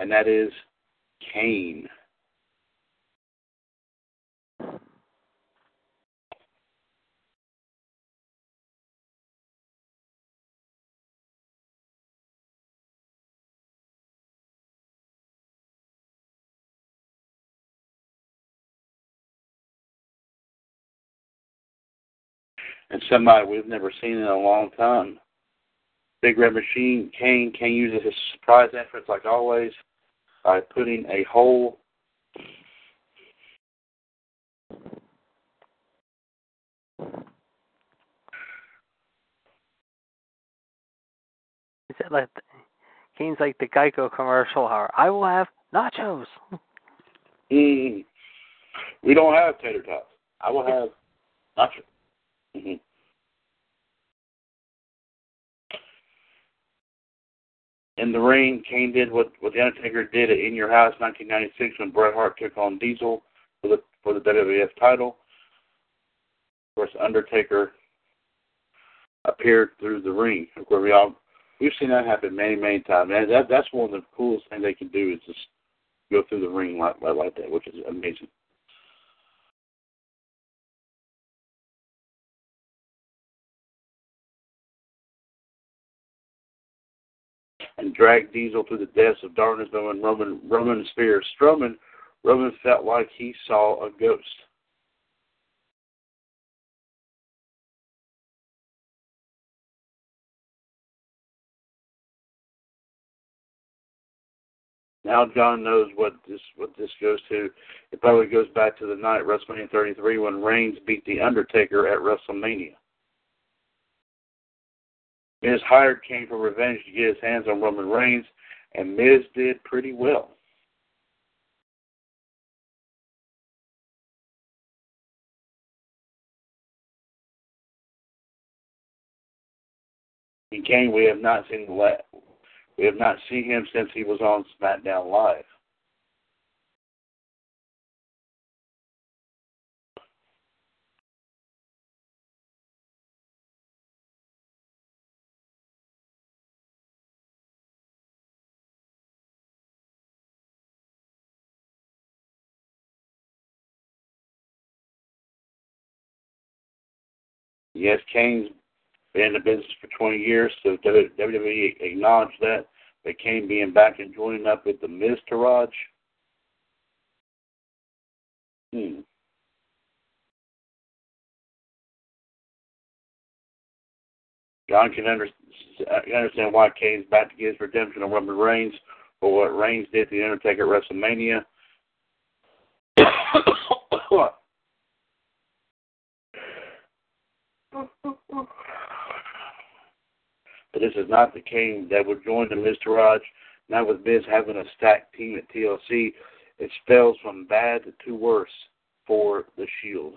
and that is Kane. And somebody we've never seen in a long time. Big Red Machine, Kane, Kane uses his surprise entrance like always by putting a hole Is that like the, Kane's like the Geico commercial, or I will have nachos. Mm, we don't have tater tots. I will have nachos. Mm-hmm. In the ring, Kane did what, what The Undertaker did at In Your House nineteen ninety-six when Bret Hart took on Diesel. the, for the W W F title. Of course, Undertaker appeared through the ring. Of course, we all, we've seen that happen many, many times. And that, that's one of the coolest things they can do is just go through the ring like, like that, which is amazing. And dragged Diesel to the depths of darkness knowing Roman Roman's fear. Strowman, Roman felt like he saw a ghost. Now John knows what this what this goes to. It probably goes back to the night WrestleMania thirty-three when Reigns beat The Undertaker at WrestleMania. Miz hired Kane for revenge to get his hands on Roman Reigns, and Miz did pretty well. In Kane, we have not seen the last. We have not seen him since he was on SmackDown Live. Yes, Kane's been in the business for twenty years, so W W E acknowledged that. But Kane being back and joining up with the Miz Taraj. Hmm. John can under, understand why Kane's back to get his redemption on Roman Reigns for what Reigns did to The Undertaker at WrestleMania. What? But this is not the Kane that would join the Miz Taraj. Not with Miz having a stacked team at T L C. It spells from bad to worse for the Shield.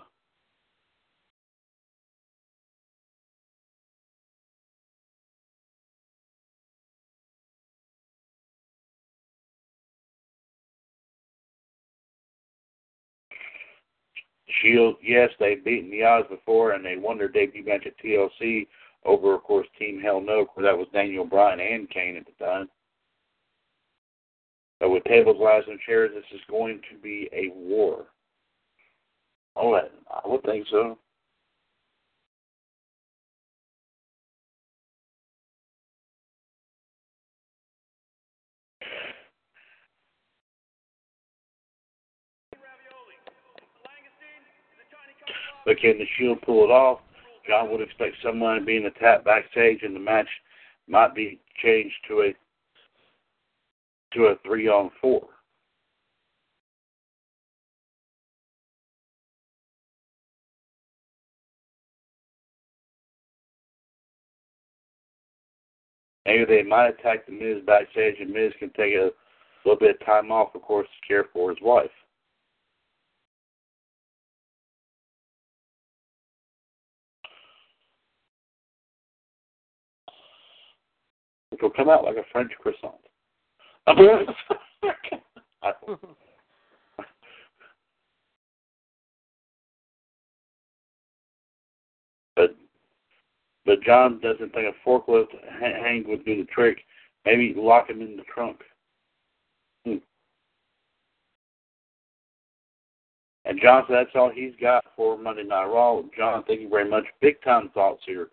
Shield, yes, they've beaten the odds before, and they won their debut match at T L C over, of course, Team Hell No, where that was Daniel Bryan and Kane at the time. But with tables, ladders, and chairs, this is going to be a war. Oh, I would think so. But can the Shield pull it off? John would expect someone being attacked backstage, and the match might be changed to a to a three-on-four. Maybe they might attack the Miz backstage, and Miz can take a little bit of time off, of course, to care for his wife. It will come out like a French croissant. but but John doesn't think a forklift hang would do the trick. Maybe lock him in the trunk. Hmm. And John said that's all he's got for Monday Night Raw. John, thank you very much. Big time thoughts here.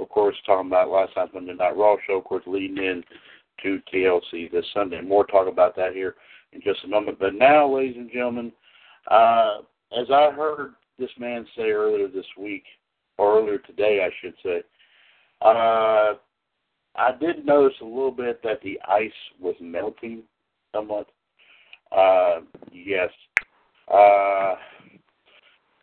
Of course, talking about last night's Monday Night Raw show, of course, leading in to T L C this Sunday. More talk about that here in just a moment. But now, ladies and gentlemen, uh, as I heard this man say earlier this week, or earlier today, I should say, uh, I did notice a little bit that the ice was melting somewhat. Uh, yes. Uh,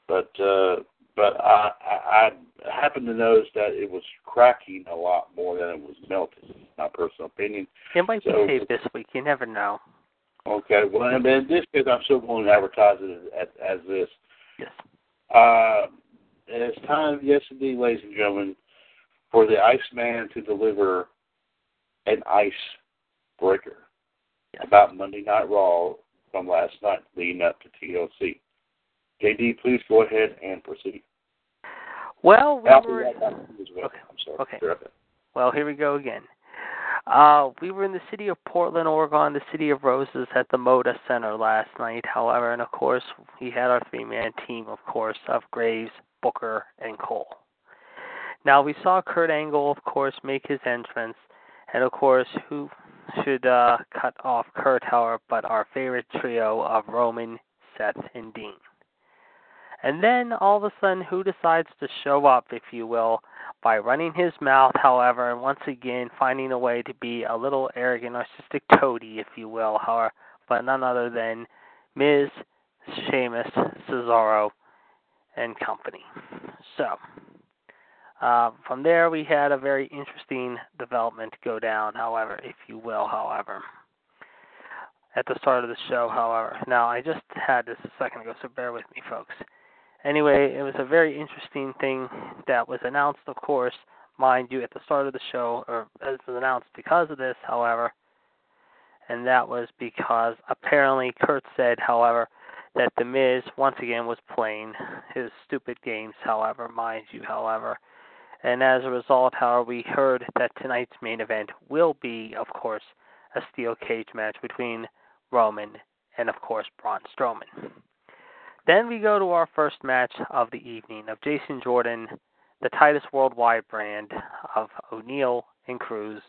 but... Uh, But I, I, I happen to notice that it was cracking a lot more than it was melting. In my personal opinion. It might so, be saved this week. You never know. Okay. Well, and in this case, I'm still going to advertise it as, as this. Yes. Uh, it's time, yes, indeed, ladies and gentlemen, for the Iceman to deliver an ice breaker yes. about Monday Night Raw from last night leading up to T L C. J D, please go ahead and proceed. Well, we I'll were... Right well. Okay. I'm sorry. Okay. Sure. Well, here we go again. Uh, we were in the city of Portland, Oregon, the City of Roses at the MODA Center last night, however, and of course, we had our three-man team, of course, of Graves, Booker, and Cole. Now, we saw Kurt Angle, of course, make his entrance, and of course, who should uh, cut off Kurt, however, but our favorite trio of Roman, Seth, and Dean. And then, all of a sudden, who decides to show up, if you will, by running his mouth, however, and once again finding a way to be a little arrogant, narcissistic toady, if you will, however, but none other than Miz, Sheamus, Cesaro, and company. So, uh, from there, we had a very interesting development go down, however, if you will, however, at the start of the show, however. Now, I just had this a second ago, so bear with me, folks. Anyway, it was a very interesting thing that was announced, of course, mind you, at the start of the show, or as was announced because of this, however, and that was because apparently Kurt said, however, that The Miz, once again, was playing his stupid games, however, mind you, however, and as a result, however, we heard that tonight's main event will be, of course, a steel cage match between Roman and, of course, Braun Strowman. Then we go to our first match of the evening of Jason Jordan, the Titus Worldwide brand of O'Neill and Cruz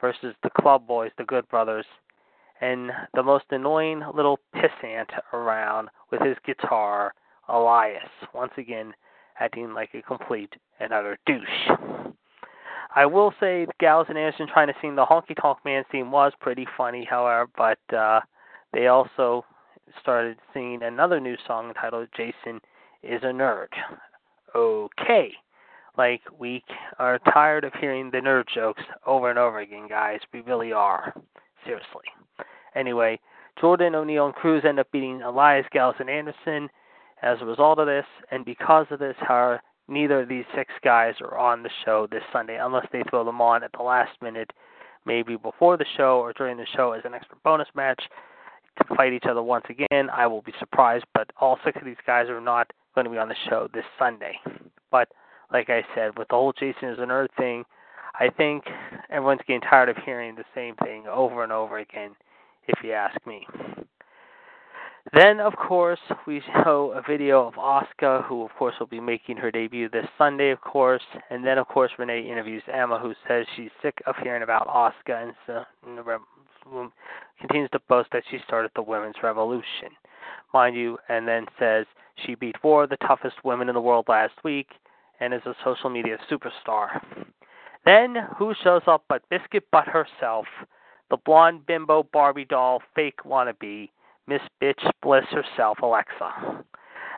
versus the Club Boys, the Good Brothers, and the most annoying little pissant around with his guitar, Elias, once again acting like a complete and utter douche. I will say Gallows and Anderson trying to sing the Honky Tonk Man theme was pretty funny, however, but uh, they also started singing another new song entitled Jason is a Nerd. Okay. Like, we are tired of hearing the nerd jokes over and over again, guys. We really are. Seriously. Anyway, Jordan, O'Neill, and Cruz end up beating Elias, Gallows, and Anderson as a result of this, and because of this, however, neither of these six guys are on the show this Sunday unless they throw them on at the last minute, maybe before the show or during the show as an extra bonus match, to fight each other once again. I will be surprised, but all six of these guys are not going to be on the show this Sunday. But, like I said, with the whole Jason is an Earth thing, I think everyone's getting tired of hearing the same thing over and over again, if you ask me. Then, of course, we show a video of Asuka, who, of course, will be making her debut this Sunday, of course. And then, of course, Renee interviews Emma, who says she's sick of hearing about Asuka and so, continues to boast that she started the women's revolution, mind you, and then says she beat four of the toughest women in the world last week and is a social media superstar. Then who shows up but Biscuit Butt herself, the blonde bimbo Barbie doll fake wannabe, Miss Bitch Bliss herself, Alexa.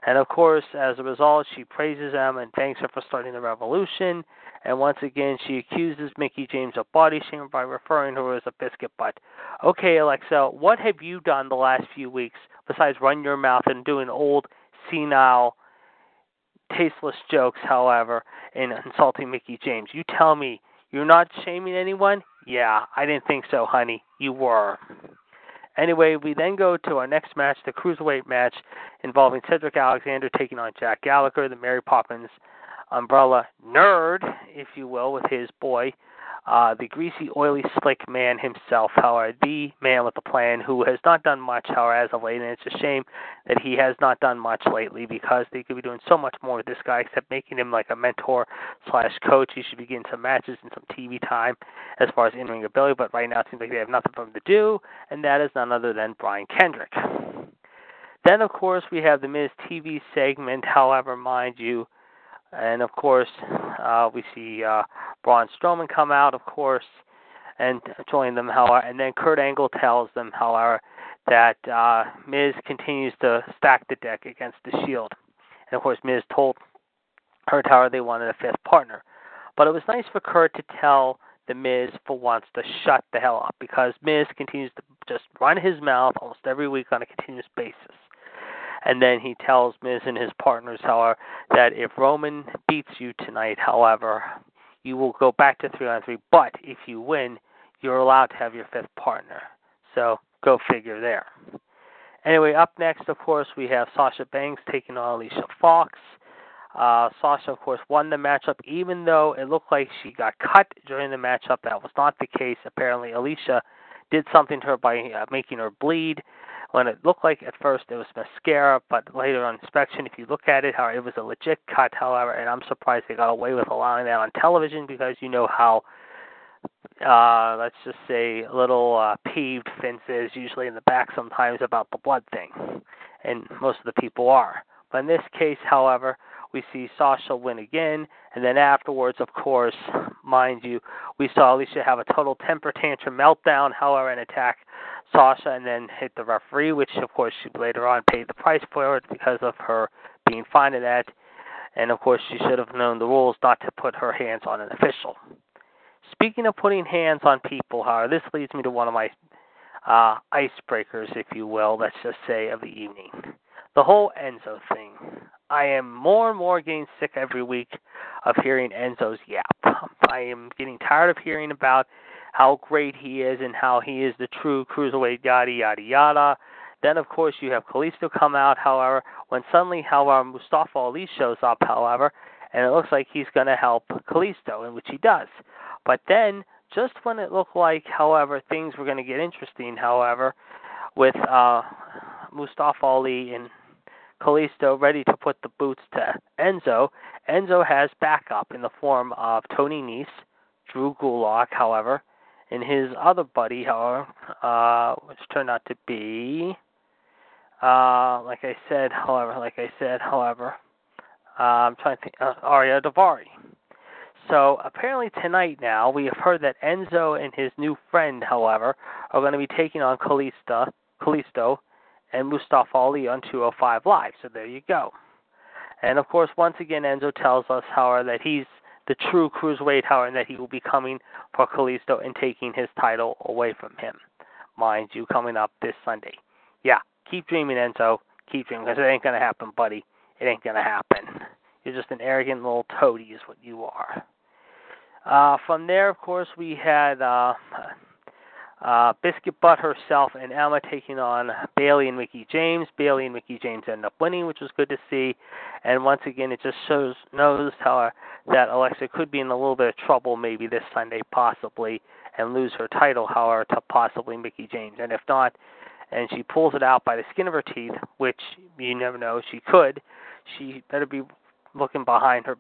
And of course, as a result, she praises Emma and thanks her for starting the revolution. And once again, she accuses Mickie James of body shaming by referring to her as a biscuit butt. Okay, Alexa, what have you done the last few weeks besides running your mouth and doing old, senile, tasteless jokes, however, and insulting Mickie James? You tell me, you're not shaming anyone? Yeah, I didn't think so, honey. You were. Anyway, we then go to our next match, the Cruiserweight match, involving Cedric Alexander taking on Jack Gallagher, the Mary Poppins umbrella nerd, if you will, with his boy, uh, the greasy, oily, slick man himself, however, the man with a plan, who has not done much, however, as of late, and it's a shame that he has not done much lately, because they could be doing so much more with this guy, except making him like a mentor slash coach. He should be getting some matches and some T V time as far as in-ring ability, but right now it seems like they have nothing for him to do, and that is none other than Brian Kendrick. Then, of course, we have the Miz T V segment, however, mind you, and, of course, uh, we see uh, Braun Strowman come out, of course, and join them, however. And then Kurt Angle tells them, however, that uh, Miz continues to stack the deck against the Shield. And, of course, Miz told her, however, they wanted a fifth partner. But it was nice for Kurt to tell the Miz for once to shut the hell up, because Miz continues to just run his mouth almost every week on a continuous basis. And then he tells Miz and his partners, however, that if Roman beats you tonight, however, you will go back to three on three. But if you win, you're allowed to have your fifth partner. So go figure there. Anyway, up next, of course, we have Sasha Banks taking on Alicia Fox. Uh, Sasha, of course, won the matchup, even though it looked like she got cut during the matchup. That was not the case. Apparently, Alicia did something to her by uh, making her bleed. When it looked like at first it was mascara, but later on inspection, if you look at it, it was a legit cut, however, and I'm surprised they got away with allowing that on television because you know how, uh, let's just say, a little uh, peeved Vince is usually in the back sometimes about the blood thing, and most of the people are. But in this case, however, we see Sasha win again, and then afterwards, of course, mind you, we saw Alicia have a total temper tantrum meltdown, however, and attack Sasha and then hit the referee, which, of course, she later on paid the price for it because of her being fined at that. And, of course, she should have known the rules not to put her hands on an official. Speaking of putting hands on people, however, this leads me to one of my uh, icebreakers, if you will, let's just say, of the evening. The whole Enzo thing. I am more and more getting sick every week of hearing Enzo's yap. I am getting tired of hearing about how great he is and how he is the true cruiserweight, yada, yada, yada. Then, of course, you have Kalisto come out, however, when suddenly, however, Mustafa Ali shows up, however, and it looks like he's going to help Kalisto, in which he does. But then, just when it looked like, however, things were going to get interesting, however, with uh, Mustafa Ali and Kalisto ready to put the boots to Enzo, Enzo has backup in the form of Tony Nese, Drew Gulak, however, and his other buddy, however, uh, which turned out to be, uh, like I said, however, like I said, however, uh, I'm trying to think, uh, Aria Daivari. So apparently tonight now we have heard that Enzo and his new friend, however, are going to be taking on Kalisto, Kalisto, and Mustafa Ali on two oh five Live. So there you go. And, of course, once again, Enzo tells us, however, that he's the true cruiserweight, however, and that he will be coming for Kalisto and taking his title away from him. Mind you, coming up this Sunday. Yeah, keep dreaming, Enzo. Keep dreaming, because it ain't going to happen, buddy. It ain't going to happen. You're just an arrogant little toady is what you are. Uh, from there, of course, we had... Uh, Uh, Biscuit Butt herself and Emma taking on Bayley and Mickie James. Bayley and Mickie James end up winning, which was good to see. And once again, it just shows knows how that Alexa could be in a little bit of trouble maybe this Sunday possibly and lose her title, however, to possibly Mickie James. And if not, and she pulls it out by the skin of her teeth, which you never know, she could. She better be looking behind her,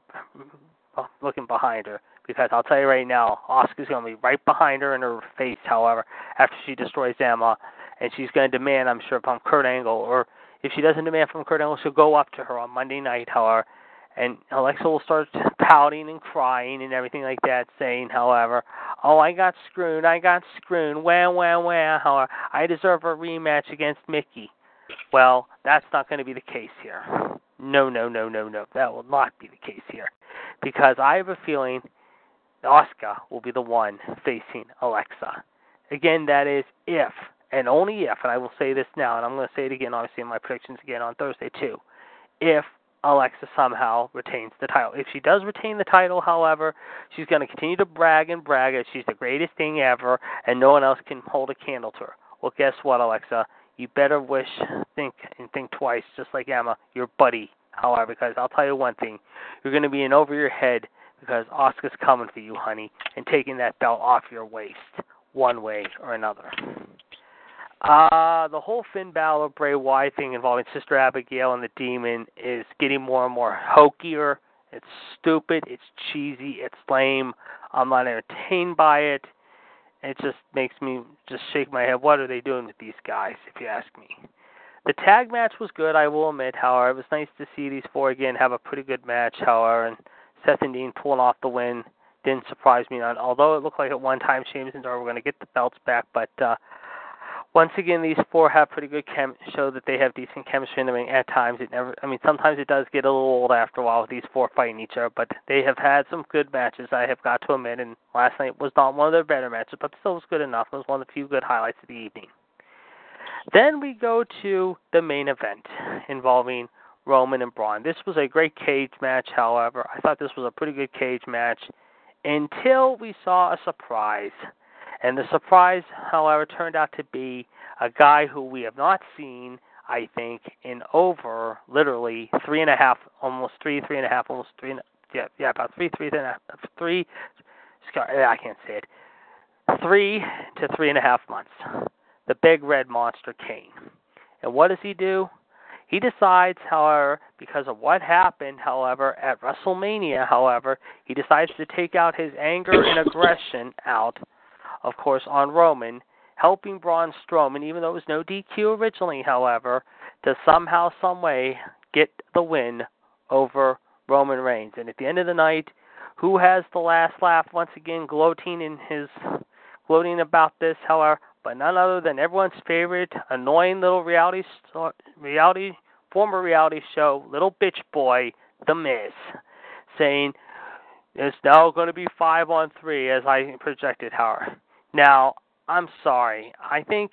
looking behind her. Because I'll tell you right now, Asuka's going to be right behind her in her face, however, after she destroys Emma. And she's going to demand, I'm sure, from Kurt Angle. Or if she doesn't demand from Kurt Angle, she'll go up to her on Monday night, however. And Alexa will start pouting and crying and everything like that, saying, however, oh, I got screwed, I got screwed, wah, wah, wah, however, I deserve a rematch against Mickie. Well, that's not going to be the case here. No, no, no, no, no. That will not be the case here. Because I have a feeling... Asuka will be the one facing Alexa. Again, that is if, and only if, and I will say this now, and I'm going to say it again, obviously, in my predictions again on Thursday, too, if Alexa somehow retains the title. If she does retain the title, however, she's going to continue to brag and brag that she's the greatest thing ever, and no one else can hold a candle to her. Well, guess what, Alexa? You better wish, think, and think twice, just like Emma, your buddy, however, because I'll tell you one thing, you're going to be in over your head because Asuka's coming for you, honey, and taking that belt off your waist one way or another. Uh, the whole Finn Balor, Bray Wyatt thing involving Sister Abigail and the Demon is getting more and more hokier. It's stupid. It's cheesy. It's lame. I'm not entertained by it. It just makes me just shake my head. What are they doing with these guys, if you ask me? The tag match was good, I will admit, however. It was nice to see these four again have a pretty good match, however, and Seth and Dean pulling off the win didn't surprise me none. Although it looked like at one time Sheamus and Dar were going to get the belts back, but uh, once again these four have pretty good chem show that they have decent chemistry in the ring. At times it never, I mean sometimes it does get a little old after a while with these four fighting each other, but they have had some good matches. I have got to admit, and last night was not one of their better matches, but still was good enough. It was one of the few good highlights of the evening. Then we go to the main event involving Roman and Braun. This was a great cage match, however. I thought this was a pretty good cage match until we saw a surprise. And the surprise, however, turned out to be a guy who we have not seen, I think, in over literally three and a half, almost three, three and a half, almost three, yeah, yeah, about three, three and a half, three, I can't say it, three to three and a half months. The big red monster came. And what does he do? He decides, however, because of what happened, however, at WrestleMania, however, he decides to take out his anger and aggression out, of course, on Roman, helping Braun Strowman, even though it was no D Q originally, however, to somehow, some way, get the win over Roman Reigns. And at the end of the night, who has the last laugh? Once again, gloating in his gloating about this, however, but none other than everyone's favorite annoying little reality reality former reality show little bitch boy, The Miz, saying it's now going to be five on three as I projected. However, now I'm sorry, I think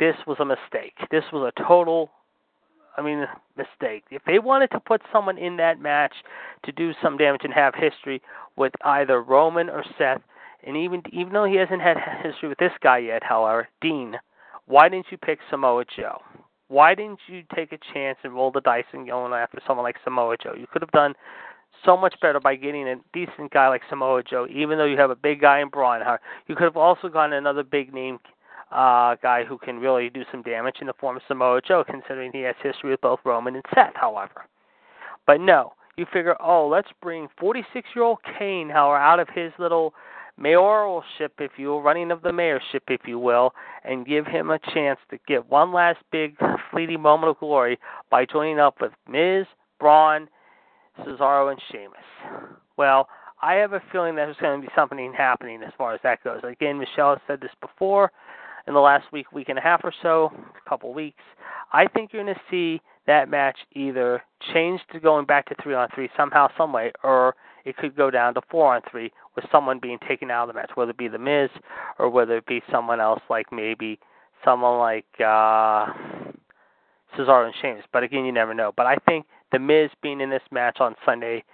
this was a mistake. This was a total, I mean, mistake. If they wanted to put someone in that match to do some damage and have history with either Roman or Seth, and even even though he hasn't had history with this guy yet, however, Dean, why didn't you pick Samoa Joe? Why didn't you take a chance and roll the dice and go after someone like Samoa Joe? You could have done so much better by getting a decent guy like Samoa Joe, even though you have a big guy in Braun. You could have also gotten another big name uh, guy who can really do some damage in the form of Samoa Joe, considering he has history with both Roman and Seth, however. But no, you figure, oh, let's bring forty-six-year-old Kane, however, out of his little mayoralship, if you will, running of the mayorship, if you will, and give him a chance to get one last big fleeting moment of glory by joining up with Miz, Braun, Cesaro, and Sheamus. Well, I have a feeling that there's going to be something happening as far as that goes. Again, Michelle has said this before in the last week, week and a half or so, a couple weeks. I think you're going to see that match either change to going back to three on three somehow, some way, or it could go down to four on three with someone being taken out of the match, whether it be The Miz or whether it be someone else like maybe someone like uh, Cesaro and Sheamus. But again, you never know. But I think The Miz being in this match on Sunday,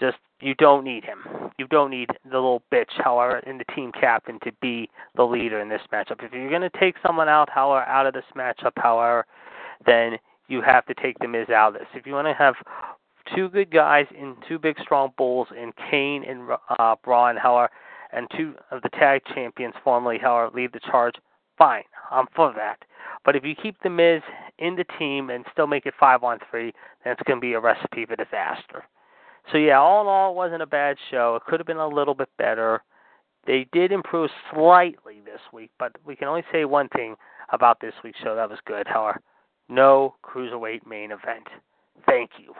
just you don't need him. You don't need the little bitch, however, and the team captain to be the leader in this matchup. If you're going to take someone out, however, out of this matchup, however, then you have to take The Miz out of this. If you want to have two good guys and two big strong bulls in Kane and uh, Braun, however, and two of the tag champions formerly, however, lead the charge, fine. I'm for that. But if you keep The Miz in the team and still make it five on three, then it's going to be a recipe for disaster. So, yeah, all in all, it wasn't a bad show. It could have been a little bit better. They did improve slightly this week, but we can only say one thing about this week's show that was good. However, no Cruiserweight main event. Thank you.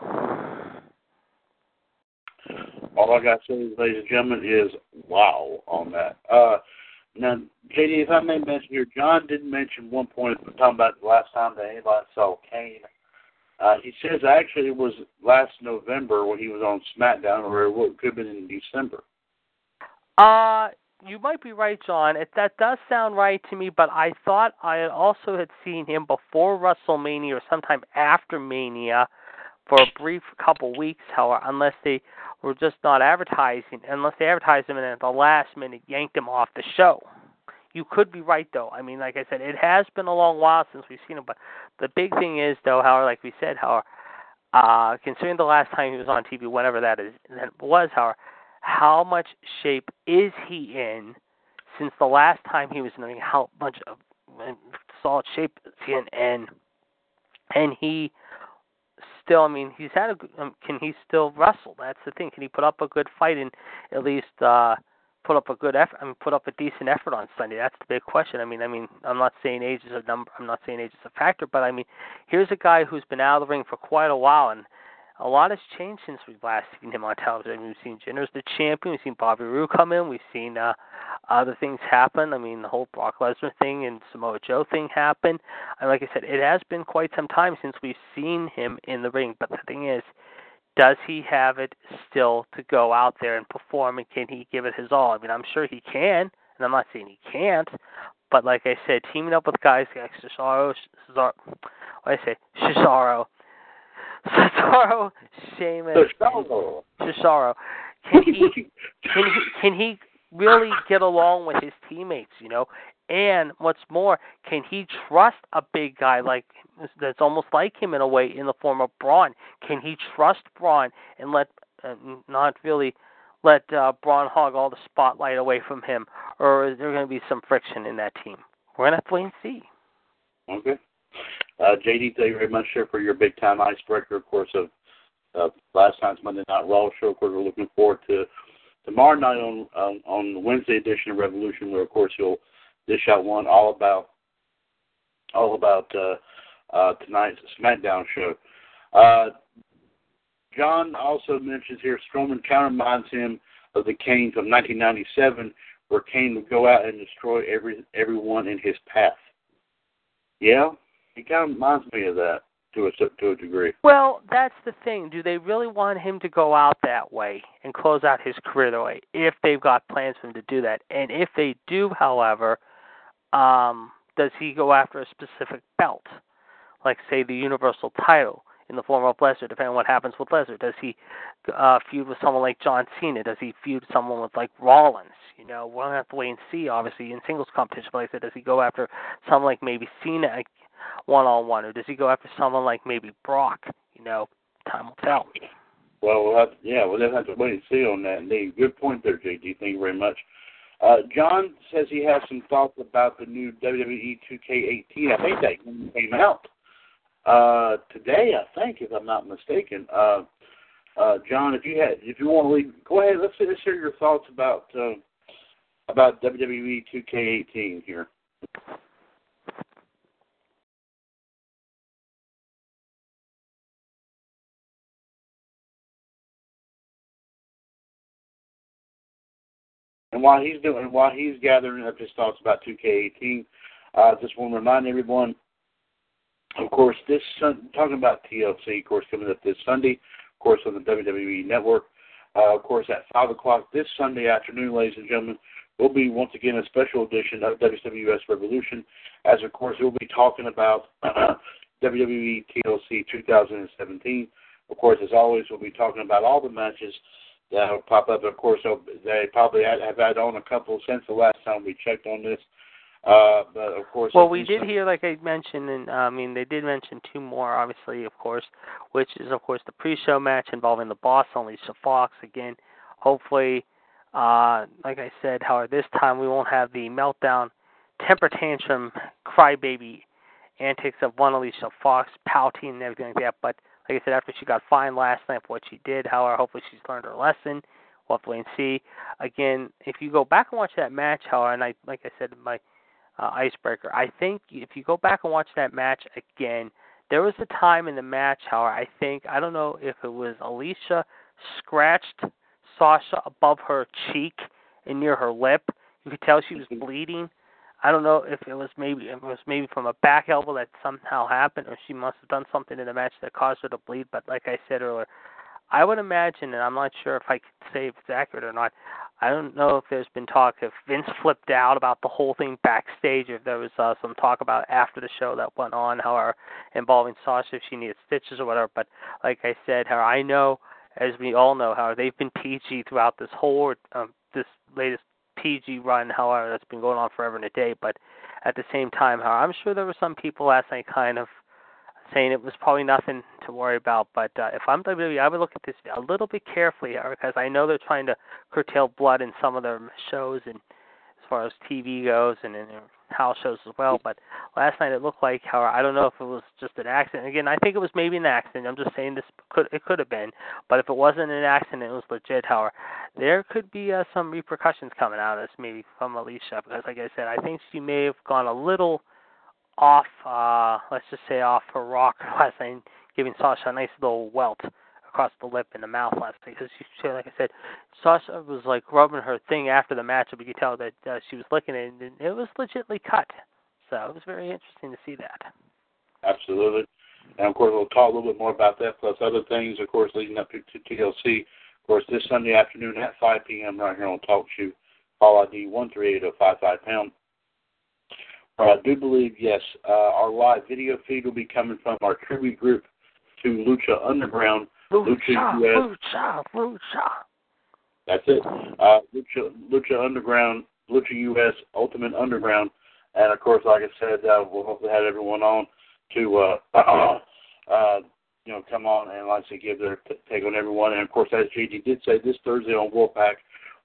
All I got to say, ladies and gentlemen, is wow on that. Uh, now, J D, if I may mention here, John didn't mention one point we're talking about the last time that anybody saw Kane. Uh, he says actually it was last November when he was on SmackDown, or it could have been in December. Uh, you might be right, John. It, that does sound right to me, but I thought I also had seen him before WrestleMania or sometime after Mania for a brief couple weeks, however, unless they were just not advertising, unless they advertised him and at the last minute yanked him off the show. You could be right, though. I mean, like I said, it has been a long while since we've seen him, but the big thing is, though, however, like we said, however, uh, considering the last time he was on T V, whenever that is, that was, however, how much shape is he in since the last time he was in the ring? How much of solid shape is he in? And, and he still, I mean, he's had a, um, can he still wrestle? That's the thing. Can he put up a good fight and at least uh, put up a good effort? I mean, put up a decent effort on Sunday. That's the big question. I mean, I mean, I'm not saying age is a number. I'm not saying age is a factor. But I mean, here's a guy who's been out of the ring for quite a while, and a lot has changed since we've last seen him on television. I mean, we've seen Jinder the champion. We've seen Bobby Roode come in. We've seen uh, other things happen. I mean, the whole Brock Lesnar thing and Samoa Joe thing happen. And like I said, it has been quite some time since we've seen him in the ring. But the thing is, does he have it still to go out there and perform? And can he give it his all? I mean, I'm sure he can. And I'm not saying he can't. But like I said, teaming up with guys like Cesaro, Cesaro, what did I say? Cesaro. Cesaro, Sheamus, Cesaro. Cesaro. Can he, can he can he really get along with his teammates, you know? And what's more, can he trust a big guy like that's almost like him in a way, in the form of Braun? Can he trust Braun and let uh, not really let uh, Braun hog all the spotlight away from him? Or is there going to be some friction in that team? We're going to have to wait and see. Okay. Uh, J D, thank you very much, sir, for your big-time icebreaker, of course, of uh, last time's Monday Night Raw show. Of course, we're looking forward to tomorrow night on um, on the Wednesday edition of Revolution, where, of course, you'll dish out one all about all about uh, uh, tonight's SmackDown show. Uh, John also mentions here, Strowman counterminds him of the Kane from nineteen ninety-seven, where Kane would go out and destroy every everyone in his path. Yeah, it kind of reminds me of that to a to a degree. Well, that's the thing. Do they really want him to go out that way and close out his career that way? If they've got plans for him to do that, and if they do, however, um, does he go after a specific belt, like say the Universal Title in the form of Lesnar? Depending on what happens with Lesnar, does he uh, feud with someone like John Cena? Does he feud someone with like Rollins? You know, we'll have to wait and see. Obviously, in singles competition, like I said, does he go after someone like maybe Cena one-on-one, or does he go after someone like maybe Brock? You know, time will tell. Well, we'll have to, yeah, we'll have to wait and see on that. Indeed. Good point there, J D. Thank you very much. Uh, John says he has some thoughts about the new W W E two K eighteen. I think that came out uh, today, I think, if I'm not mistaken. Uh, uh, John, if you had, if you want to leave, go ahead. Let's, let's hear your thoughts about uh, about W W E two K eighteen here. And while he's doing, while he's gathering up his thoughts about two K eighteen, I uh, just want to remind everyone, of course, this sun, talking about T L C, of course, coming up this Sunday, of course, on the W W E Network, uh, of course, at five o'clock this Sunday afternoon, ladies and gentlemen, will be once again a special edition of W W S Revolution, as of course we'll be talking about W W E T L C two thousand seventeen. Of course, as always, we'll be talking about all the matches that will pop up. Of course, they probably have had on a couple since the last time we checked on this. Uh, but of course, well, we did some... hear, like I mentioned, and uh, I mean, they did mention two more, obviously, of course, which is, of course, the pre-show match involving the Boss and Alicia Fox. Again, hopefully, uh, like I said, however, this time we won't have the meltdown, temper tantrum, crybaby antics of one Alicia Fox, pouting and everything like that, but like I said, after she got fined last night for what she did, however, hopefully she's learned her lesson. We'll have to wait and see. Again, if you go back and watch that match, however, and I, like I said in my uh, icebreaker, I think if you go back and watch that match again, there was a time in the match, however, I think, I don't know if it was Alicia scratched Sasha above her cheek and near her lip. You could tell she was bleeding. I don't know if it was maybe if it was maybe from a back elbow that somehow happened, or she must have done something in the match that caused her to bleed. But like I said earlier, I would imagine, and I'm not sure if I could say if it's accurate or not, I don't know if there's been talk if Vince flipped out about the whole thing backstage, or if there was uh, some talk about after the show that went on, however, involving Sasha, if she needed stitches or whatever. But like I said, however, I know, as we all know, however, they've been P G throughout this whole um, this latest P G run, however, that's been going on forever and a day. But at the same time, I'm sure there were some people last night kind of saying it was probably nothing to worry about. But uh, if I'm W W E, I would look at this a little bit carefully, because I know they're trying to curtail blood in some of their shows, and as far as T V goes, and in their house shows as well. But last night it looked like, however, I don't know if it was just an accident. Again, I think it was maybe an accident. I'm just saying this could it could have been. But if it wasn't an accident, it was legit, however, there could be uh, some repercussions coming out of this, maybe from Alicia, because like I said, I think she may have gone a little off, uh, let's just say off her rock last night, giving Sasha a nice little welt across the lip and the mouth last night. Because she, like I said, Sasha was like rubbing her thing after the match, but you could tell that uh, she was looking at it, and it was legitimately cut. So it was very interesting to see that. Absolutely. And, of course, we'll talk a little bit more about that, plus other things, of course, leading up to T L C. Of course, this Sunday afternoon at five p.m. right here on Talk Shoe, call I D one three eight oh five five pound. I do believe, yes, uh, our live video feed will be coming from our tribute group to Lucha Underground. Lucha, Lucha, Lucha, Lucha. That's it. Uh, Lucha, Lucha Underground, Lucha U S, Ultimate Underground. And, of course, like I said, uh, we'll hopefully have everyone on to, uh, uh, you know, come on and, like I said, give their t- take on everyone. And, of course, as Gigi did say, this Thursday on Wolfpack,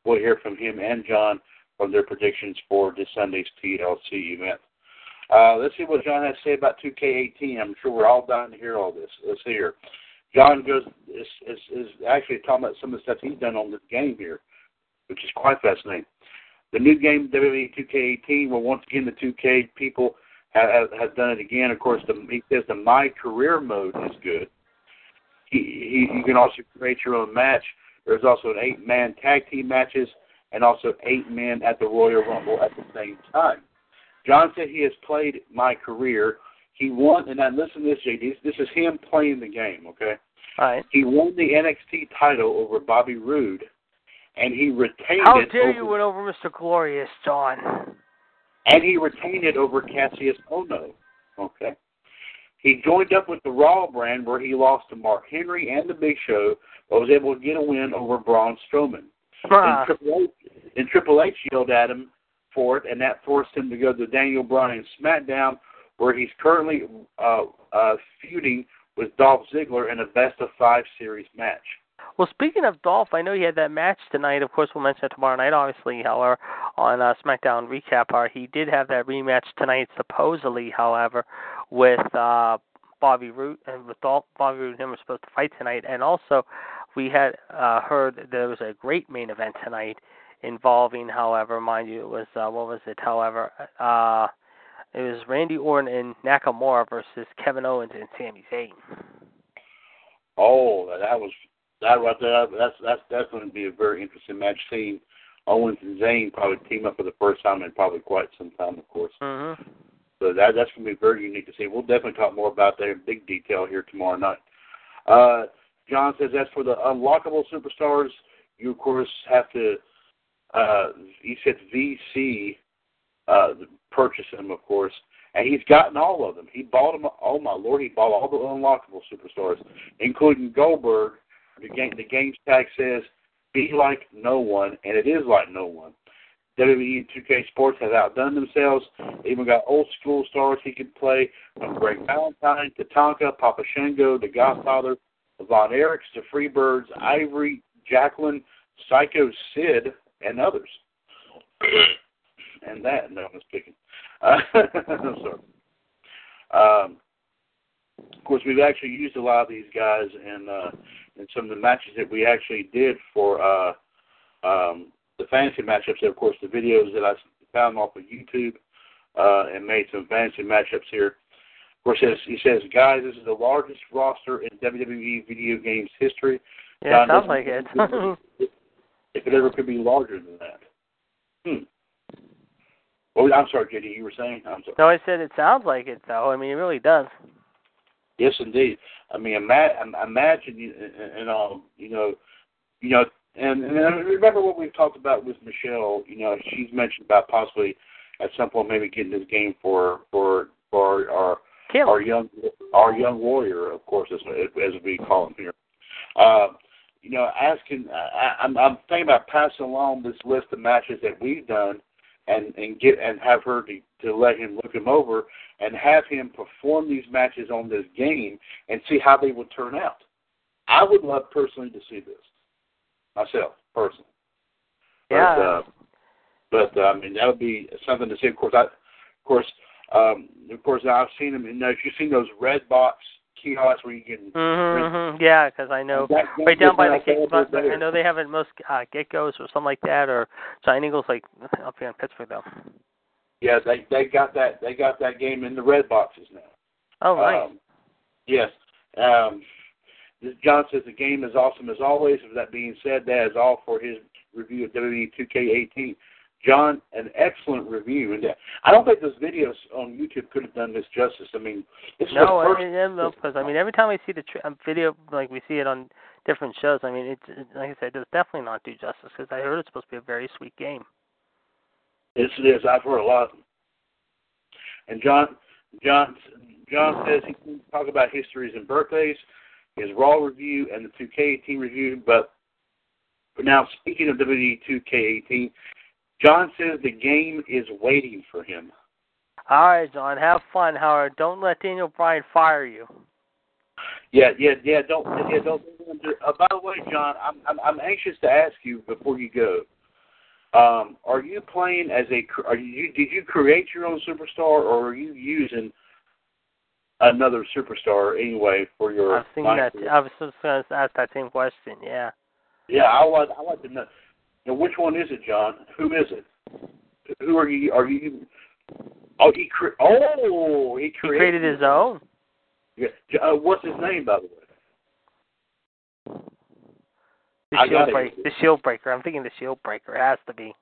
we'll hear from him and John on their predictions for this Sunday's T L C event. Uh, let's see what John has to say about two K eighteen. I'm sure we're all dying to hear all this. Let's hear. John goes is, is, is actually talking about some of the stuff he's done on this game here, which is quite fascinating. The new game, W W E two K eighteen, well, once again, the two K people have, have done it again. Of course, the, he says the My Career mode is good. He, he, you can also create your own match. There's also an eight-man tag team matches and also eight men at the Royal Rumble at the same time. John said he has played My Career. He won, and now listen to this, J D. This is him playing the game, okay? All right. He won the N X T title over Bobby Roode, and he retained How it. How dare over, you win over Mister Glorious, John? And he retained it over Cassius Ohno, okay? He joined up with the Raw brand where he lost to Mark Henry and The Big Show, but was able to get a win over Braun Strowman. Uh-huh. And, Triple H, and Triple H yelled at him for it, and that forced him to go to Daniel Bryan SmackDown, where he's currently uh, uh, feuding with Dolph Ziggler in a best-of-five series match. Well, speaking of Dolph, I know he had that match tonight. Of course, we'll mention it tomorrow night, obviously, however, on uh, SmackDown Recap. Hour, he did have that rematch tonight, supposedly, however, with uh, Bobby Roode, and with Dolph, Bobby Roode and him were supposed to fight tonight. And also, we had uh, heard there was a great main event tonight involving, however, mind you, it was, uh, what was it, however, uh... it was Randy Orton and Nakamura versus Kevin Owens and Sami Zayn. Oh, that was that right there. That's that's that's going to be a very interesting match. Seeing Owens and Zayn probably team up for the first time in probably quite some time, of course. Mm-hmm. So that that's going to be very unique to see. We'll definitely talk more about that in big detail here tomorrow night. Uh, John says as for the unlockable superstars, you of course have to. Uh, he said V C. Uh, purchase them, of course, and he's gotten all of them. He bought them. Oh my lord, he bought all the unlockable superstars, including Goldberg. The game, the game's tag says, "Be like no one," and it is like no one. W W E two K Sports has outdone themselves. They even got old school stars he could play, from Greg Valentine to Tonka, Papa Shango, the Godfather, the Von Erichs, the Freebirds, Ivory, Jacqueline, Psycho Sid, and others. And that, no, I'm speaking. Uh, I'm sorry. Um, of course, we've actually used a lot of these guys in, uh, in some of the matches that we actually did for uh, um, the fantasy matchups. And, of course, the videos that I found off of YouTube uh, and made some fantasy matchups here. Of course, he says, guys, this is the largest roster in W W E video games history. Yeah, it sounds like it. If it ever could be larger than that. Hmm. Oh, I'm sorry, J D, you were saying? I'm sorry. No, I said it sounds like it, though. I mean, it really does. Yes, indeed. I mean, ima- imagine, you, and, um, you know, you know, and, and remember what we've talked about with Michelle. You know, she's mentioned about possibly at some point maybe getting this game for for for our Kill. our young our young warrior, of course, as, as we call him here. Uh, you know, asking, I, I'm, I'm thinking about passing along this list of matches that we've done. And, and get and have her to, to let him look him over and have him perform these matches on this game and see how they would turn out. I would love personally to see this myself, personally. But, yeah. Uh, but I mean, that would be something to see. Of course, I, of course, um, of course. Now I've seen them. You know, if you've seen those red box kiosks where you can. Mm-hmm, yeah, because I know right down by the Kings. I know they have it most uh, Get Go's or something like that, or Giant Eagles, like up here in Pittsburgh, though. Yeah, they they got that they got that game in the red boxes now. Oh, right. Um, yes. Um, this John says the game is awesome as always. With that being said, that is all for his review of W W E two K eighteen. John, an excellent review, and I don't think those videos on YouTube could have done this justice. I mean, it's no, I mean, no, because I mean, every time we see the tra- video, like we see it on different shows, I mean, it's like I said, it does definitely not do justice. Because I heard it's supposed to be a very sweet game. Yes, it is. I've heard a lot of them. And John, John, John says he can talk about histories and birthdays, his Raw review, and the two K eighteen review. But for now, speaking of W W E two K eighteen. John says the game is waiting for him. All right, John. Have fun, Howard. Don't let Daniel Bryan fire you. Yeah, yeah, yeah. Don't, yeah, don't. Uh, by the way, John, I'm, I'm, I'm anxious to ask you before you go. Um, are you playing as a? Are you? Did you create your own superstar, or are you using another superstar anyway for your? I've seen that. I was just going to ask that same question. Yeah. Yeah, I want. I want to know. Now, which one is it, John? Who is it? Who are you? Are you? Oh, he, cre- oh, he, created, he created his own. Yeah. Uh, what's his name, by the way? The I Shield Breaker. The Shield Breaker. I'm thinking the Shield Breaker. It has to be.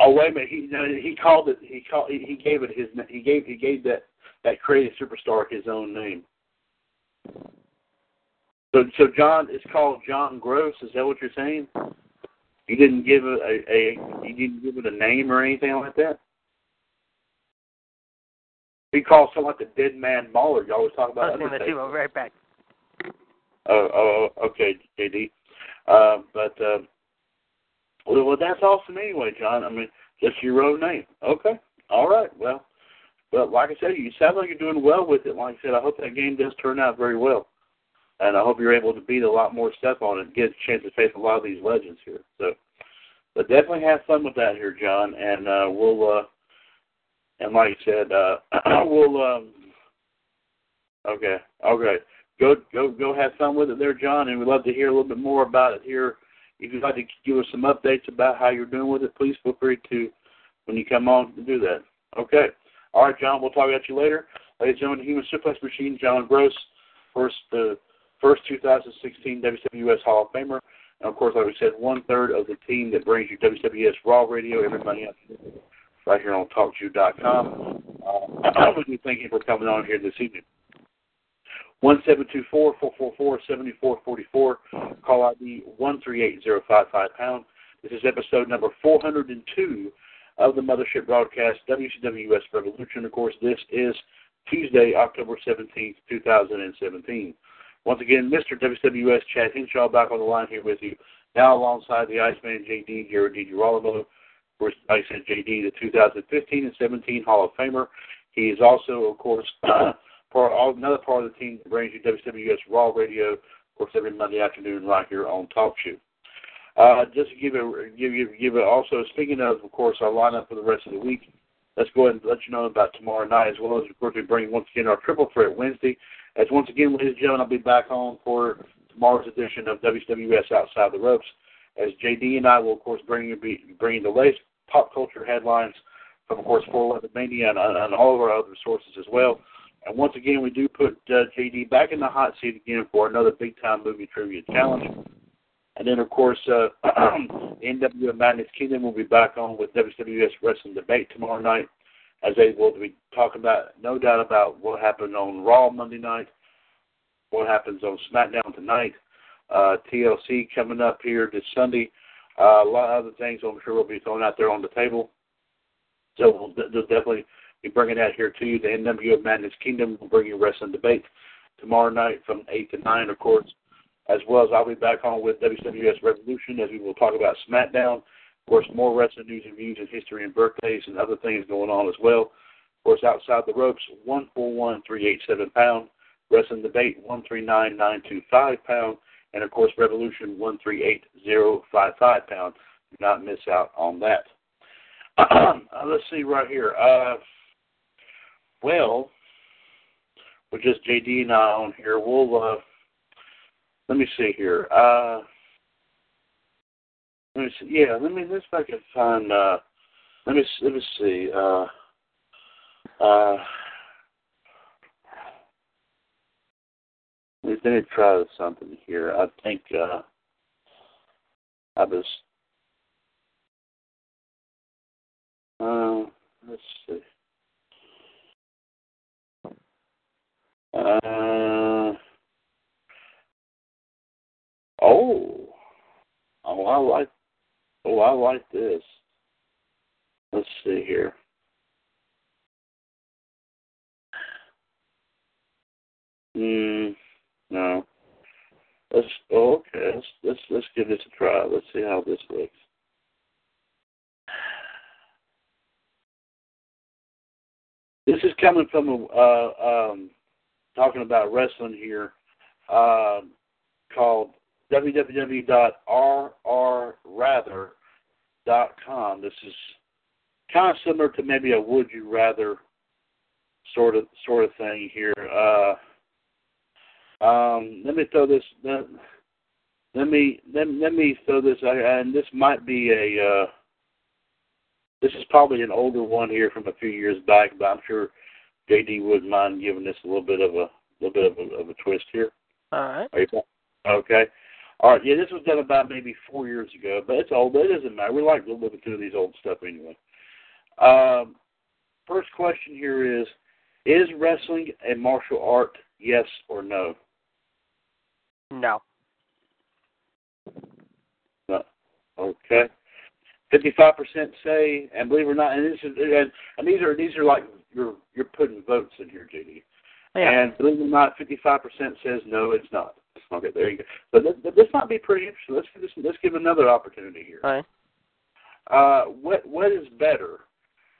Oh wait a minute. He no, he called it. He called. He, he gave it his. He gave. He gave that that creative superstar his own name. So so John is called John Gross. Is that what you're saying? You didn't give it a, a you didn't give it a name or anything like that. He calls someone like the Dead Man Mauler. You always talk about. I'll see you right back. Oh, oh, okay, J D. Uh, but uh, well, well, that's awesome anyway, John. I mean, that's your own name. Okay, all right. Well, well, like I said, you sound like you're doing well with it. Like I said, I hope that game does turn out very well. And I hope you're able to beat a lot more stuff on it and get a chance to face a lot of these legends here. So, but definitely have fun with that here, John. And uh, we'll, uh, and like I said, uh, we'll, um, okay, okay. Go, go, go have fun with it there, John. And we'd love to hear a little bit more about it here. If you'd like to give us some updates about how you're doing with it, please feel free to, when you come on, to do that. Okay. All right, John, we'll talk about you later. Ladies and gentlemen, Human Suplex Machine, John Gross, first the uh, First two thousand sixteen W W S Hall of Famer, and of course, like we said, one-third of the team that brings you W W S Raw Radio every Monday right here on Talk Jew dot com. Uh, I want to thank you for coming on here this evening. one seven two four, four four four, seven four four four, call I D one three eight zero five five pound. This is episode number four hundred two of the Mothership Broadcast, W C W S Revolution. Of course, this is Tuesday, October seventeenth, twenty seventeen. Once again, Mister W W S Chad Henshaw back on the line here with you, now alongside the Iceman J D, Jared DiGirolamo. Of course, I said J D, the two thousand fifteen and seventeen Hall of Famer. He is also, of course, part, another part of the team that brings you W W S Raw Radio, of course, every Monday afternoon right here on Talk Show. Uh, just to give it, give you, give it also, speaking of, of course, our lineup for the rest of the week, let's go ahead and let you know about tomorrow night, as well as, of course, we bring, once again, our Triple Threat Wednesday. As once again, ladies and gentlemen, I'll be back on for tomorrow's edition of W W S Outside the Ropes, as J D and I will, of course, bring you bringing the latest pop culture headlines from, of course, four eleven Mania and, and all of our other sources as well. And once again, we do put uh, J D back in the hot seat again for another big-time movie trivia challenge. And then, of course, uh, N W Madness Kingdom will be back on with W W S Wrestling Debate tomorrow night, as they will be talking about, no doubt about, what happened on Raw Monday night, what happens on SmackDown tonight, uh, T L C coming up here this Sunday, uh, a lot of other things I'm sure will be thrown out there on the table. So we'll, d- we'll definitely be bringing that here to you. The N W of Madness Kingdom will bring you Wrestling Debate tomorrow night from eight to nine, of course, as well as I'll be back on with W W S Revolution, as we will talk about SmackDown. Of course, more wrestling news and views and history and birthdays and other things going on as well. Of course, Outside the Ropes, one four one, three eight seven pound. Wrestling Debate, one three nine, nine two five pound. And, of course, Revolution, one three eight zero five five pound. Do not miss out on that. Let's see right here. Uh, well, with just J D and I on here, we'll, uh, let me see here. Uh, Let me see. Yeah, let me let's see if I can find. Uh, let me let me see. Uh, uh, let me try something here. I think uh, I was. Uh, let's see. Uh, oh, oh, I like. Oh, I like this. Let's see here. Hmm. No. Let's. Oh, okay. Let's, let's let's give this a try. Let's see how this looks. This is coming from a, uh, um, talking about wrestling here, uh, called w w w dot r r rather dot com. This is kind of similar to maybe a would you rather sort of sort of thing here. Uh, um, let me throw this. Let, let me let, let me throw this. And this might be a. Uh, This is probably an older one here from a few years back, but I'm sure J D wouldn't mind giving this a little bit of a little bit of a, of a twist here. All right. Are you, okay. All right. Yeah, this was done about maybe four years ago, but it's old. But it doesn't matter. We like looking through these old stuff anyway. Um, first question here is: Is wrestling a martial art? Yes or no? No. No. Okay. Fifty-five percent say, and believe it or not, and this is, and, and these are these are like you're you're putting votes in here, J D. Yeah. And believe it or not, fifty-five percent says no, it's not. Okay, there you go. But this, this might be pretty interesting. Let's let's, let's give another opportunity here. All right. Uh, what what is better?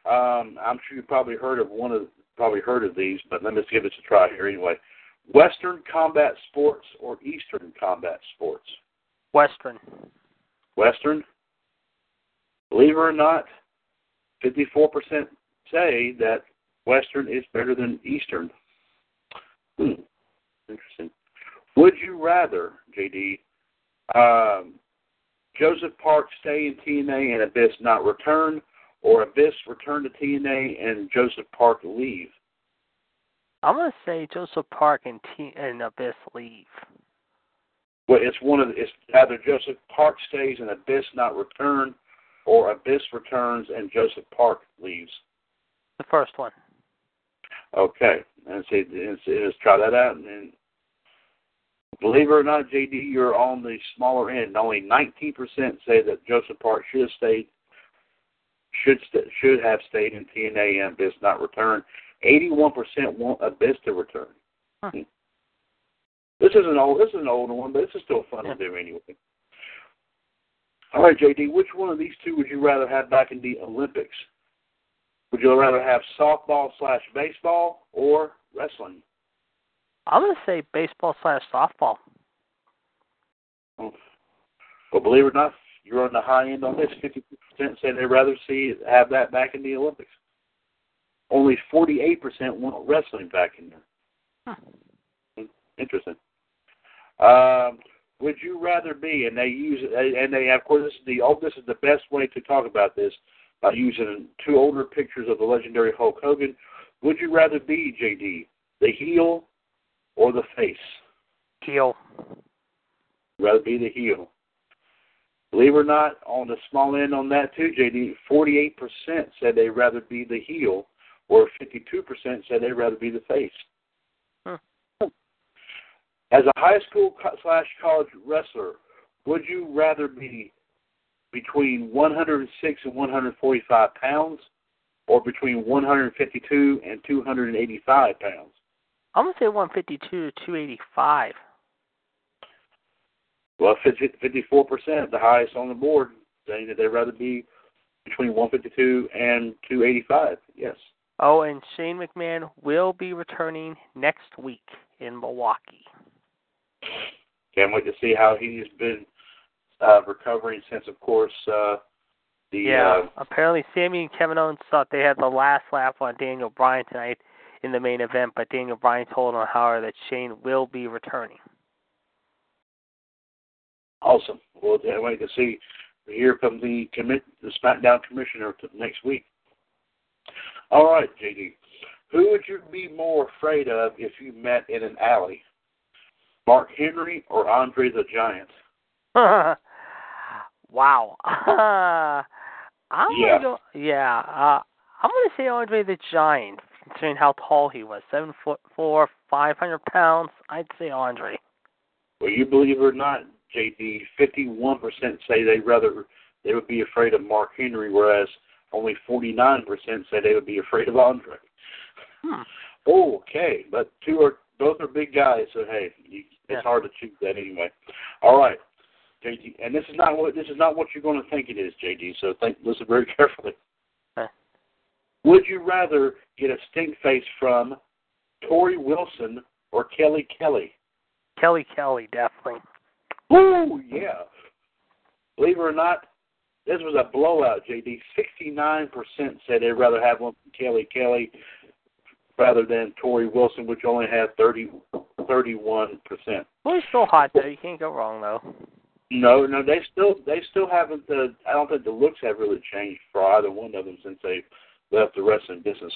Um, I'm sure you probably heard of one of probably heard of these, but let me just give this a try here anyway. Western combat sports or Eastern combat sports? Western. Western. Believe it or not, fifty-four percent say that Western is better than Eastern. Hmm. Interesting. Would you rather, J D, um, Joseph Park stay in T N A and Abyss not return, or Abyss return to T N A and Joseph Park leave? I'm going to say Joseph Park and, T- and Abyss leave. Well, it's one of the, it's either Joseph Park stays and Abyss not return, or Abyss returns and Joseph Park leaves? The first one. Okay. And see, let's try that out. And believe it or not, J D, you're on the smaller end. Only nineteen percent say that Joseph Park should have stayed, should st- should have stayed in T N A and Abyss not return. eighty-one percent want Abyss to return. Huh. This is an old, this is an older one, but this is still fun yeah. to do anyway. All right, J D, which one of these two would you rather have back in the Olympics? Would you rather have softball slash baseball or wrestling? I'm going to say baseball slash softball. Well, believe it or not, you're on the high end on this. fifty percent say they'd rather see have that back in the Olympics. Only forty-eight percent want wrestling back in there. Huh. Interesting. Um... Would you rather be, and they use, and they, of course, this is the, oh, this is the best way to talk about this, by using two older pictures of the legendary Hulk Hogan. Would you rather be, J D, the heel or the face? Heel. Rather be the heel. Believe it or not, on the small end on that too, J D, forty-eight percent said they'd rather be the heel, or fifty-two percent said they'd rather be the face. Huh. As a high school slash college wrestler, would you rather be between one hundred six and one hundred forty-five pounds, or between one hundred fifty-two and two hundred eighty-five pounds? I'm going to say one hundred fifty-two to two hundred eighty-five. Well, fifty-four percent, the highest on the board, saying that they'd rather be between one hundred fifty-two and two hundred eighty-five, yes. Oh, and Shane McMahon will be returning next week in Milwaukee. Can't wait to see how he's been uh, recovering since, of course, uh, the... Yeah, uh, apparently Sammy and Kevin Owens thought they had the last laugh on Daniel Bryan tonight in the main event, but Daniel Bryan told on Howard that Shane will be returning. Awesome. Well, can't wait to see. Here comes the, commit, the SmackDown commissioner next week. All right, J D. Who would you be more afraid of if you met in an alley? Mark Henry or Andre the Giant? Wow. Uh, I'm yeah. Gonna go, yeah. Uh, I'm going to say Andre the Giant, considering how tall he was. Seven foot four, five hundred pounds. I'd say Andre. Well, you believe it or not, J D, fifty-one percent say they rather they would be afraid of Mark Henry, whereas only forty-nine percent say they would be afraid of Andre. Hmm. Okay, but two are both are big guys, so hey, you, it's yeah. hard to choose that anyway. All right, J D, and this is not what this is not what you're going to think it is, J D. So think, listen very carefully. Huh. Would you rather get a stink face from Tori Wilson or Kelly Kelly? Kelly Kelly, definitely. Ooh, yeah. Believe it or not, this was a blowout, J D. sixty-nine percent said they'd rather have one from Kelly Kelly rather than Tori Wilson, which only had thirty, thirty-one percent. Well, he's still hot, though. You can't go wrong, though. No, no, they still they still haven't. Uh, I don't think the looks have really changed for either one of them since they've left the wrestling business.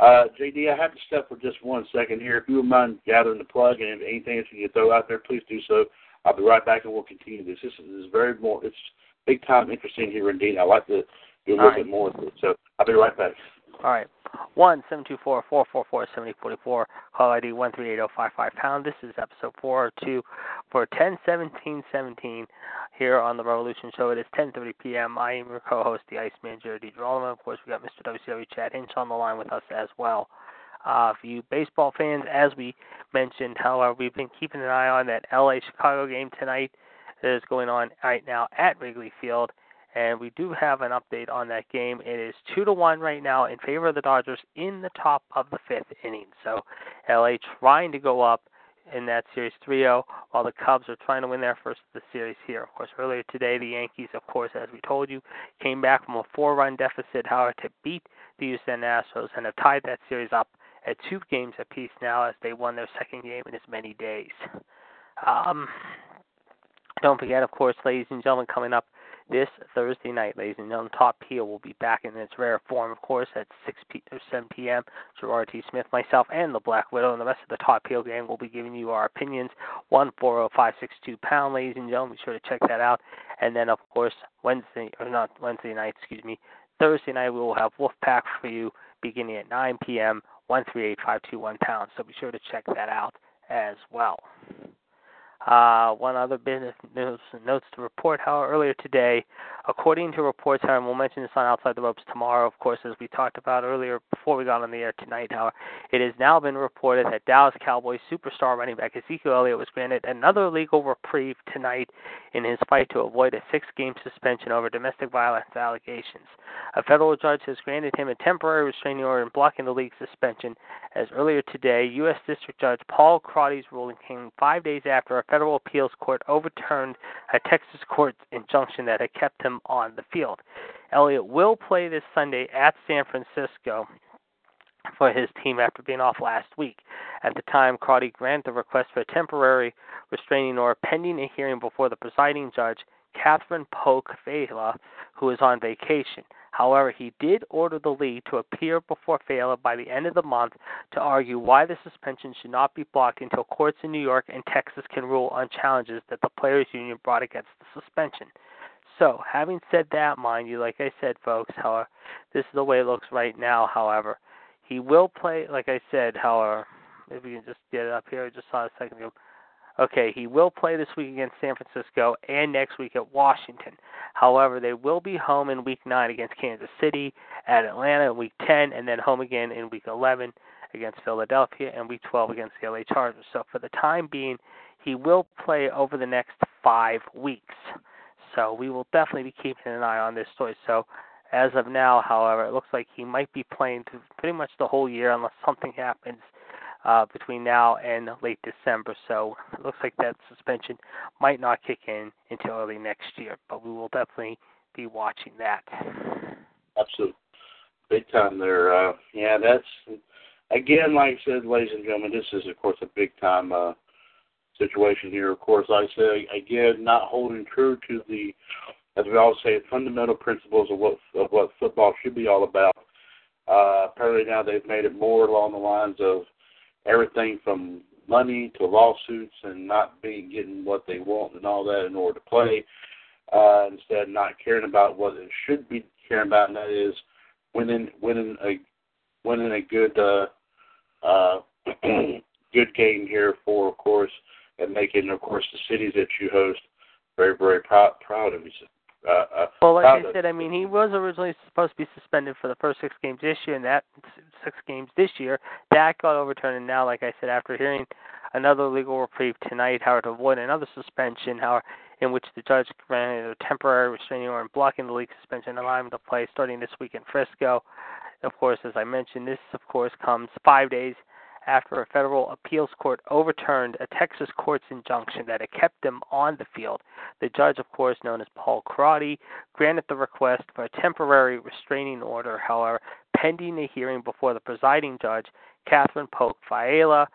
Uh, J D, I have to step for just one second here. If you would mind gathering the plug and anything else you can throw out there, please do so. I'll be right back and we'll continue this. This is, this is very more. It's big time interesting here indeed. I like to do a little right. bit more of it. So I'll be right back. All right. one seven two four, four four four, seven oh four four. Call I D one three eight oh five five pound. This is episode four oh two for ten seventeen seventeen here on the Revolution Show. It is ten thirty p.m. I am your co-host, the Iceman, Jared DiGirolamo. Of course, we got Mister W C W Chad Hinch on the line with us as well. Uh, for you baseball fans, as we mentioned, however, we've been keeping an eye on that L A Chicago game tonight that is going on right now at Wrigley Field. And we do have an update on that game. It is two to one right now in favor of the Dodgers in the top of the fifth inning. So L A trying to go up in that series three oh, while the Cubs are trying to win their first of the series here. Of course, earlier today, the Yankees, of course, as we told you, came back from a four-run deficit, however, to beat the Houston Astros and have tied that series up at two games apiece now as they won their second game in as many days. Um, don't forget, of course, ladies and gentlemen, coming up, this Thursday night, ladies and gentlemen, Top Heel will be back in its rare form, of course, at six p- or seven p.m. Gerard T. Smith, myself, and the Black Widow, and the rest of the Top Heel gang will be giving you our opinions. one four oh five six two pound, ladies and gentlemen. Be sure to check that out. And then, of course, Wednesday, or not Wednesday night, excuse me, Thursday night, we will have Wolfpack for you beginning at nine p.m., one three eight five two one pound. So be sure to check that out as well. Uh, one other business news, notes to report, how earlier today, according to reports, and we'll mention this on Outside the Ropes tomorrow, of course, as we talked about earlier before we got on the air tonight, however, it has now been reported that Dallas Cowboys superstar running back Ezekiel Elliott was granted another legal reprieve tonight in his fight to avoid a six-game suspension over domestic violence allegations. A federal judge has granted him a temporary restraining order and blocking the league suspension, as earlier today, U S. District Judge Paul Crotty's ruling came five days after a federal appeals court overturned a Texas court's injunction that had kept him on the field. Elliott will play this Sunday at San Francisco for his team after being off last week. At the time, Crotty granted the request for a temporary restraining order pending a hearing before the presiding judge, Catherine Polk Vela, who is on vacation. However, he did order the league to appear before Vela by the end of the month to argue why the suspension should not be blocked until courts in New York and Texas can rule on challenges that the players' union brought against the suspension. So, having said that, mind you, like I said, folks, however, this is the way it looks right now, however. He will play, like I said, however, if we can just get it up here, I just saw a second ago. Okay, he will play this week against San Francisco and next week at Washington. However, they will be home in Week nine against Kansas City, at Atlanta in Week ten, and then home again in Week eleven against Philadelphia and Week twelve against the L A Chargers. So for the time being, he will play over the next five weeks. So we will definitely be keeping an eye on this story. So as of now, however, it looks like he might be playing through pretty much the whole year unless something happens Uh, between now and late December. So it looks like that suspension might not kick in until early next year, but we will definitely be watching that. Absolutely. Big time there. Uh, yeah, that's, again, like I said, ladies and gentlemen, this is, of course, a big time uh, situation here. Of course, like I said, again, not holding true to the, as we all say, fundamental principles of what, of what football should be all about. Uh, apparently now they've made it more along the lines of everything from money to lawsuits and not being getting what they want and all that in order to play, uh, instead not caring about what it should be caring about, and that is winning, winning a winning a good uh, uh, good game here for, of course, and making, of course, the cities that you host very, very proud proud of you. Uh, well, like I said, I mean, he was originally supposed to be suspended for the first six games this year, and that six games this year, that got overturned. And now, like I said, after hearing another legal reprieve tonight, however, to avoid another suspension, however, in which the judge granted a temporary restraining order blocking the league suspension, allowing him to play starting this week in Frisco. Of course, as I mentioned, this, of course, comes five days after a federal appeals court overturned a Texas court's injunction that had kept them on the field. The judge, of course, known as Paul Crotty, granted the request for a temporary restraining order, however, pending a hearing before the presiding judge, Catherine Polk Fiala.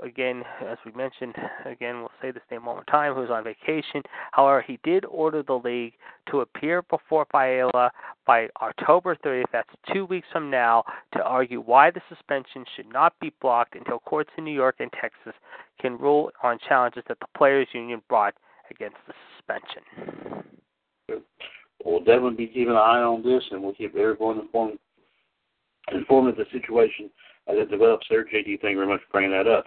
Again, as we mentioned, again, we'll say this name one more time, who's on vacation. However, he did order the league to appear before Fiala by October thirtieth, that's two weeks from now, to argue why the suspension should not be blocked until courts in New York and Texas can rule on challenges that the Players Union brought against the suspension. Good. We'll definitely be keeping an eye on this, and we'll keep everyone informed, informed of the situation as it develops there. J D, thank you very much for bringing that up.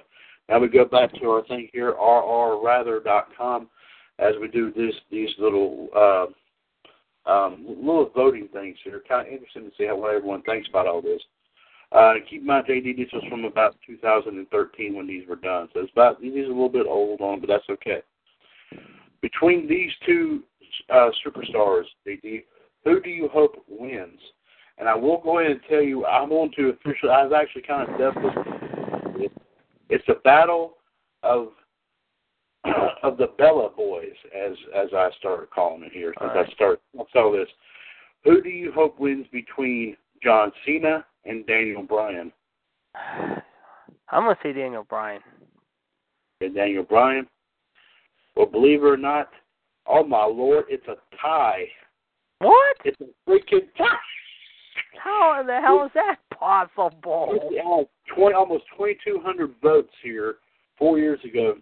Now we go back to our thing here, r r rather dot com, as we do this, these little uh, um, little voting things here. Kind of interesting to see how what everyone thinks about all this. Uh, keep in mind, J D, this was from about two thousand thirteen when these were done, so it's about these are a little bit old on, but that's okay. Between these two uh, superstars, J D, who do you hope wins? And I will go ahead and tell you, I'm on to officially, I've actually kind of definitely. It. It's a battle of of the Bella Boys, as as I started calling it here. Since all right. I started, I'll tell this. Who do you hope wins between John Cena and Daniel Bryan? I'm going to say Daniel Bryan. And Daniel Bryan? Well, believe it or not, oh, my Lord, it's a tie. What? It's a freaking tie. How in the hell is that possible? twenty, almost twenty-two hundred votes here four years ago,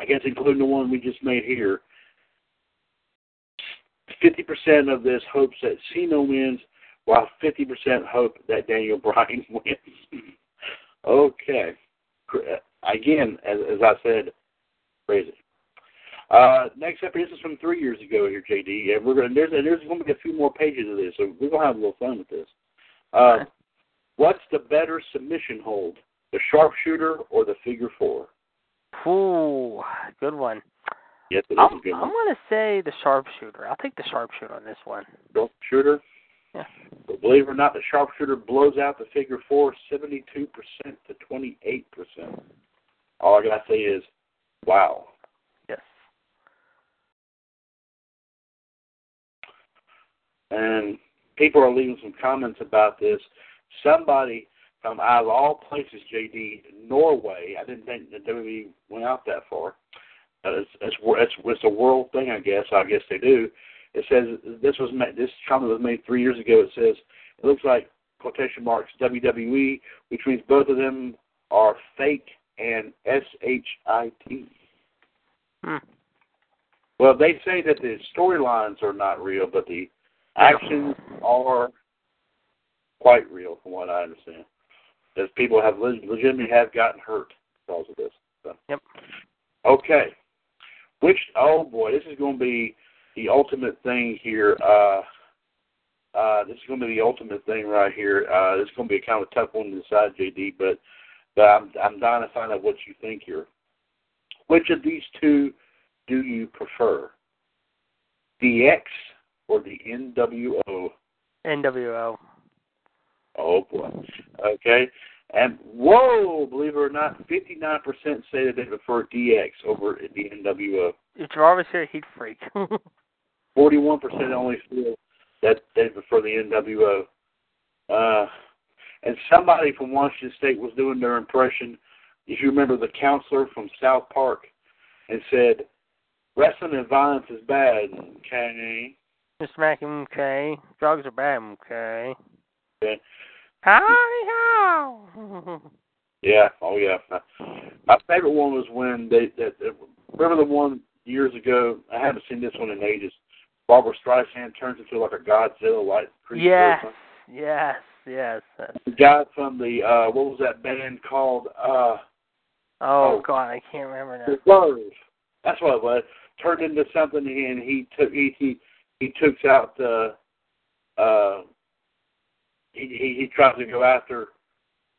I guess including the one we just made here. fifty percent of this hopes that Cena wins, while fifty percent hope that Daniel Bryan wins. Okay. Again, as, as I said, crazy. Uh, next up, this is from three years ago here, J D. And we're gonna, there's, there's going to be a few more pages of this, so we're going to have a little fun with this. Uh, what's the better submission hold, the sharpshooter or the figure four? Ooh, good one. Yes, it is I'm, a good one. I'm going to say the sharpshooter. I'll take the sharpshooter on this one. Sharpshooter? Yeah. But believe it or not, the sharpshooter blows out the figure four seventy-two percent to twenty-eight percent. All I got to say is, wow. And people are leaving some comments about this. Somebody from, out of all places, J D, Norway, I didn't think the W W E went out that far. Uh, it's, it's, it's, it's a world thing, I guess. I guess they do. It says, this was made, this comment was made three years ago. It says, it looks like, quotation marks, W W E, which means both of them are fake and S H I T. Hmm. Well, they say that the storylines are not real, but the actions are quite real, from what I understand, as people have legitimately have gotten hurt because of this. So. Yep. Okay. Which, oh boy, this is going to be the ultimate thing here. Uh, uh, this is going to be the ultimate thing right here. Uh, this is going to be kind of a tough one to decide, J D, but, but I'm, I'm dying to find out what you think here. Which of these two do you prefer? D X or the N W O? N W O. Oh, boy. Okay. And, whoa, believe it or not, fifty-nine percent say that they prefer D X over the N W O. If Jarvis here, he'd freak. forty-one percent only feel that they prefer the N W O. Uh, and somebody from Washington State was doing their impression, if you remember the counselor from South Park, and said, wrestling and violence is bad, okay? Just smack him, okay. Drugs are bad, okay. Okay. Hi-ho! Yeah, oh yeah. My favorite one was when they, they, they, remember the one years ago, I haven't seen this one in ages, Barbara Streisand turns into like a Godzilla-like creature. Yes, yes, yes. The guy from the, uh, what was that band called? Uh, oh, oh, God, I can't remember now. The Birds. That's what it was. Turned into something and he took, he, he, He took out the. Uh, he, he he tries to go after.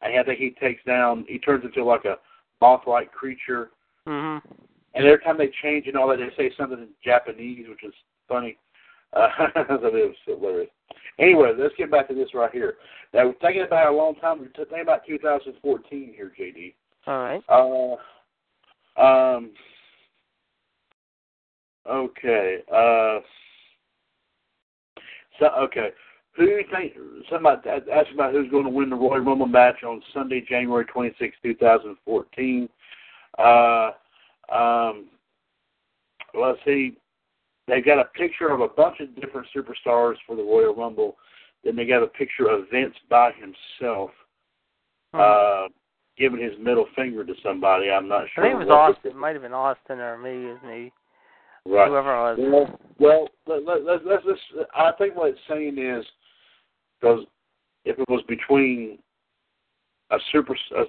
I think he takes down. He turns into like a moth-like creature. Mm-hmm. And every time they change and all that, they say something in Japanese, which is funny. Uh, it was hilarious. Anyway, let's get back to this right here. Now, we're thinking about a long time. We're thinking about two thousand fourteen here, J D. All right. Uh, um. Okay. Uh. So okay, who do you think? Somebody asked about who's going to win the Royal Rumble match on Sunday, January twenty-sixth, two thousand fourteen. Uh. Um, let's see. They've got a picture of a bunch of different superstars for the Royal Rumble. Then they got a picture of Vince by himself, uh, giving his middle finger to somebody. I'm not sure. I think it was Austin. It might have been Austin or maybe it was me. Right. Whoever it was. Well, well let, let, let's, let's, let's, I think what it's saying is, because if it was between a super, a,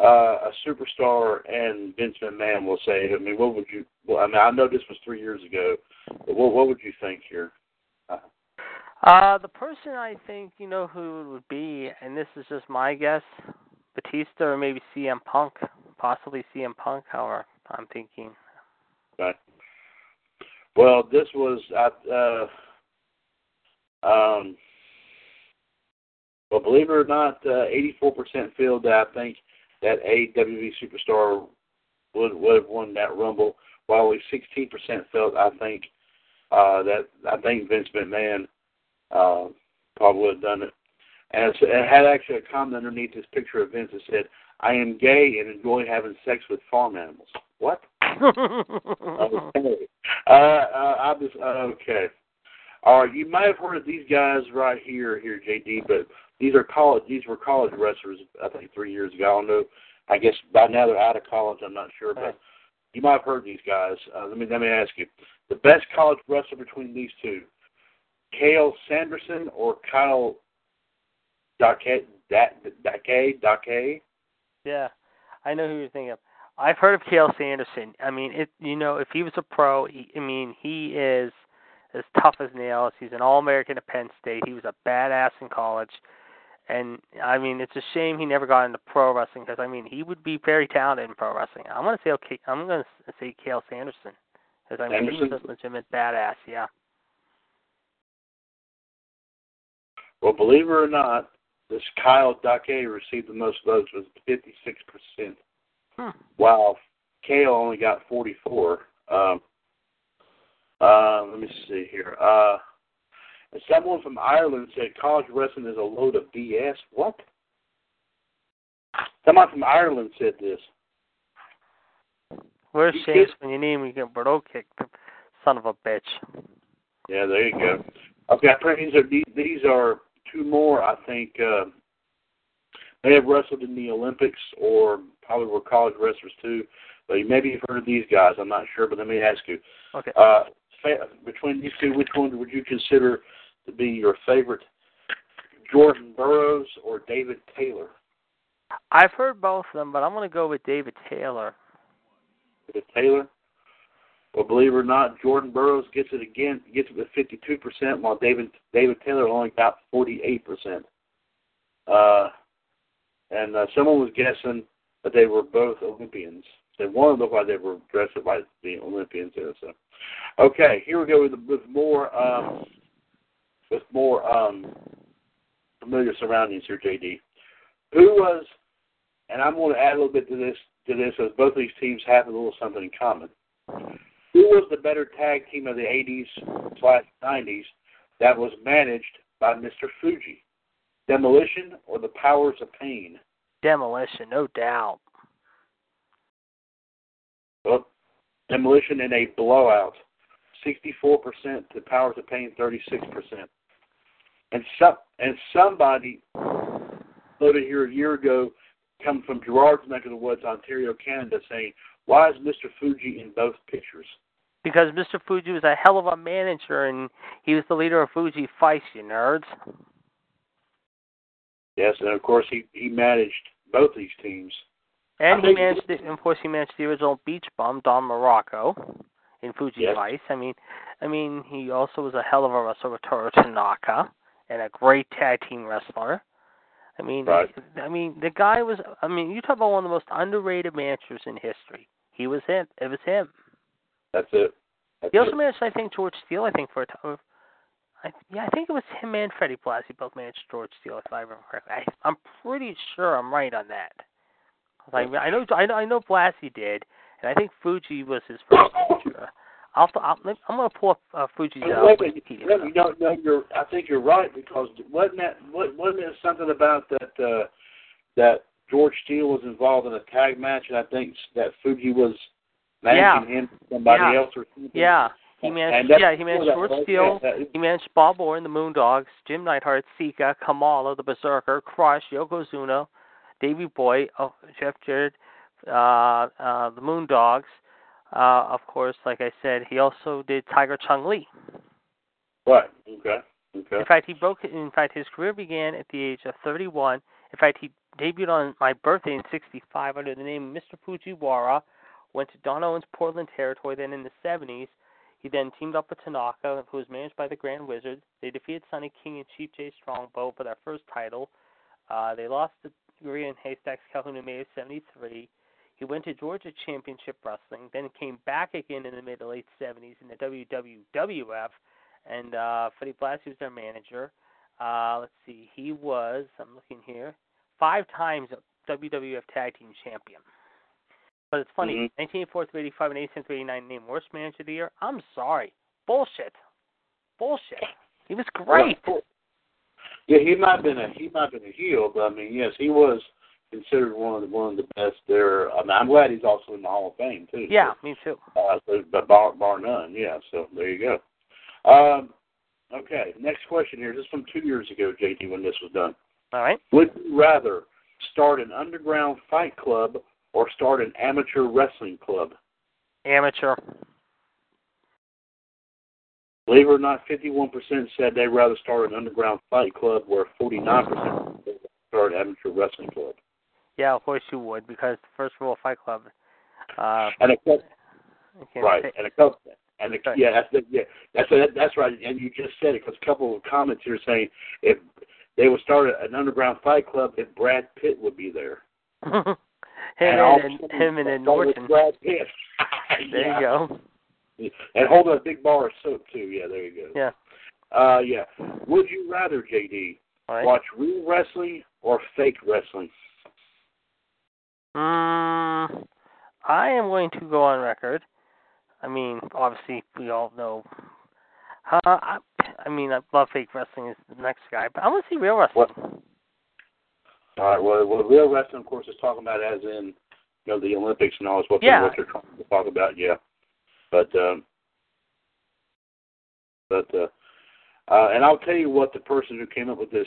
Uh, a superstar and Vince McMahon, will say. I mean, what would you? Well, I mean, I know this was three years ago, but what, what would you think here? Uh-huh. Uh, the person I think you know who it would be, and this is just my guess, Batista or maybe C M Punk, possibly C M Punk. However, I'm thinking. Right. Well, this was. Uh, um. Well, believe it or not, uh, eighty-four percent feel that I think that a W W E superstar would would have won that Rumble, while only sixteen percent felt I think uh, that I think Vince McMahon uh, probably would have done it. And it had actually a comment underneath this picture of Vince that said, "I am gay and enjoy having sex with farm animals." What? okay. Uh, uh, I just uh, okay. All right, you might have heard of these guys right here, here J D, but. These are college. These were college wrestlers, I think, three years ago. I don't know. I guess by now they're out of college. I'm not sure, but you might have heard these guys. Uh, let me let me ask you: the best college wrestler between these two, Kyle Sanderson or Kyle Dake? Dake? Dake? Yeah, I know who you're thinking of. I've heard of Kyle Sanderson. I mean, it. You know, if he was a pro, he, I mean, he is as tough as nails. He's an All-American at Penn State. He was a badass in college. And, I mean, it's a shame he never got into pro wrestling because, I mean, he would be very talented in pro wrestling. I'm going to say okay, I'm going to say Kyle Sanderson because, I mean, Sanderson? He was a legitimate badass, yeah. Well, believe it or not, this Kyle Dake received the most votes with fifty-six percent, hmm. while Kyle only got forty-four. Um, uh, let me see here. Uh, And someone from Ireland said college wrestling is a load of B S. What? Someone from Ireland said this. Where's James when you need him? You get bro kicked, son of a bitch. Yeah, there you go. Okay, these are these are two more. I think uh, they have wrestled in the Olympics or probably were college wrestlers too. But maybe you've heard of these guys. I'm not sure, but let me ask you. Okay. Uh, between these two, which one would you consider to be your favorite, Jordan Burroughs or David Taylor? I've heard both of them, but I'm going to go with David Taylor. David Taylor? Well, believe it or not, Jordan Burroughs gets it again, gets it with fifty-two percent, while David David Taylor only got forty-eight percent. Uh, and uh, someone was guessing that they were both Olympians. They wanted to look like they were dressed up like the Olympians. So. Okay, here we go with, with more um, with more um, familiar surroundings here, J D. Who was, and I'm going to add a little bit to this, to this, as both of these teams have a little something in common. Who was the better tag team of the eighties slash nineties that was managed by Mister Fuji? Demolition or the Powers of Pain? Demolition, no doubt. Well, Demolition in a blowout, sixty-four percent to Powers of Pain, thirty-six percent. And some, and somebody voted here a year ago, coming from Gerard's neck of the woods, Ontario, Canada, saying, why is Mister Fuji in both pictures? Because Mister Fuji was a hell of a manager, and he was the leader of Fuji Fights, you nerds. Yes, and of course he, he managed both these teams. And he managed, the, and of course, he managed the original Beach Bum, Don Morocco, in Fuji yes. Vice. I mean, I mean, he also was a hell of a wrestler with Toru Tanaka and a great tag team wrestler. I mean, right. I mean, the guy was. I mean, you talk about one of the most underrated managers in history. He was him. It was him. That's it. That's he also it. managed, I think, George Steele, I think, for a time. I, yeah, I think it was him and Freddie Blassie both managed George Steele, if I remember correctly. I, I'm pretty sure I'm right on that. Like, I know, I know, I know Blassie did, and I think Fuji was his first manager. I'll, I'll, I'm going to pull up uh, Fuji's uh, wait, Wikipedia. Wait, you don't know. You're, I think you're right, because wasn't that wasn't it something about that uh, that George Steele was involved in a tag match, and I think that Fuji was managing yeah. him to somebody yeah. else or something. Yeah. He managed, yeah, he managed George Steele, he managed Bob Orr and the Moondogs, Jim Neidhart, Sika, Kamala, the Berserker, Crush, Yokozuna, Davey Boy, oh, Jeff Jarrett, uh, uh, the Moondogs. Uh, of course, like I said, he also did Tiger Chung-Lee. Right, okay, okay. In fact, he broke, in fact, his career began at the age of thirty-one. In fact, he debuted on my birthday in sixty-five under the name Mister Fujiwara, went to Don Owens' Portland territory, then in the seventies. He then teamed up with Tanaka, who was managed by the Grand Wizard. They defeated Sonny King and Chief Jay Strongbow for their first title. Uh, they lost to Gorilla and Haystacks Calhoun in May of seventy-three. He went to Georgia Championship Wrestling, then came back again in the mid to late seventies in the W W F, and uh, Freddie Blassie was their manager. Uh, let's see, he was, I'm looking here, five times W W F Tag Team Champion. But it's funny, mm-hmm. nineteen eighty-four through eighty-five and eighty-seven through eighty-nine named worst manager of the year. I'm sorry. Bullshit. Bullshit. He was great. Yeah, he might have been a he might have been a heel, but I mean, yes, he was considered one of the one of the best there. I mean, I'm glad he's also in the Hall of Fame too. Yeah, so, me too. Uh, so, but bar, bar none, yeah, so there you go. Um, okay, next question here. This is from two years ago, J T, when this was done. All right. Would you rather start an underground fight club or start an amateur wrestling club? Amateur. Believe it or not, fifty-one percent said they'd rather start an underground fight club, where forty-nine percent would start an amateur wrestling club. Yeah, of course you would, because the first rule of fight club. Uh, and a couple, right, say. and a couple, and a, yeah, that's the, yeah, that's a, that's right, and you just said it, because a couple of comments here saying if they would start an underground fight club, if Brad Pitt would be there. Him and, and, him and, and Norton. Brad Pitt. There yeah. you go. And hold a big bar of soap, too. Yeah, there you go. Yeah. Uh, yeah. Would you rather, J D, right. watch real wrestling or fake wrestling? Um, I am going to go on record. I mean, obviously, we all know. Uh, I, I mean, I love fake wrestling is the next guy, but I want to see real wrestling. What? All right, well, well, real wrestling, of course, is talking about as in, you know, the Olympics and all is what, yeah. what they're trying to talk about, yeah. But, um, but, uh, uh, and I'll tell you what the person who came up with this,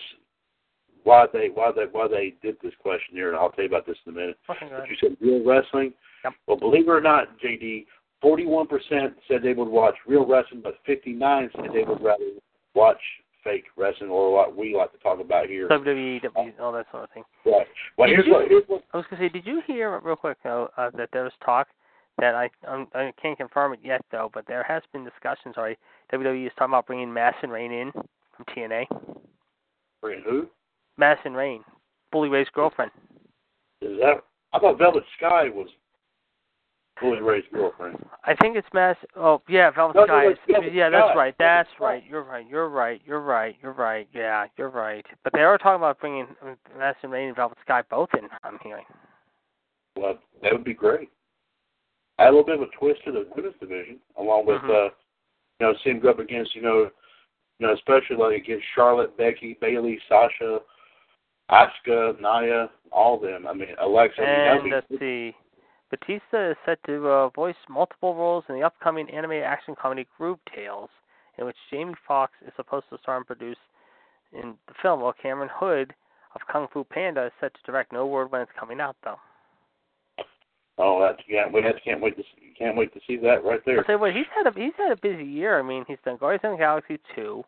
why they, why they, why they did this questionnaire, and I'll tell you about this in a minute. Okay, but you said real wrestling. Yep. Well, believe it or not, J D, forty-one percent said they would watch real wrestling, but fifty-nine said they would rather watch fake wrestling, or what we like to talk about here. W W E, all that sort of thing. Right. Well, here's you, what, here's what... I was going to say, did you hear, real quick, uh, uh, that there was talk that, I um, I can't confirm it yet, though, but there has been discussions already. W W E is talking about bringing Madison Rayne in from T N A. Bringing who? Madison Rayne, Bully Ray's girlfriend. Is that... I thought Velvet Sky was Bully Ray's girlfriend. I think it's Mass. Oh, yeah, Velvet no, Sky. No, Velvet yeah, that's Sky. right. That's right. You're right. You're right. You're right. You're right. Yeah, you're right. But they are talking about bringing Madison Rayne and Velvet Sky both in, I'm hearing. Well, that would be great. Add a little bit of a twist to the women's division, along with, mm-hmm. uh, you know, seeing up against, you know, you know, especially like against Charlotte, Becky, Bayley, Sasha, Asuka, Naya, all of them. I mean, Alexa. And I mean, let's see. Batista is set to uh, voice multiple roles in the upcoming anime action comedy Groove Tales, in which Jamie Foxx is supposed to star and produce in the film, while Cameron Hood of Kung Fu Panda is set to direct. No word when it's coming out, though. Oh, that's, yeah, we have, can't wait to see, can't wait to see that right there. I'll tell you what, he's had a he's had a busy year. I mean, he's done Guardians of the Galaxy two,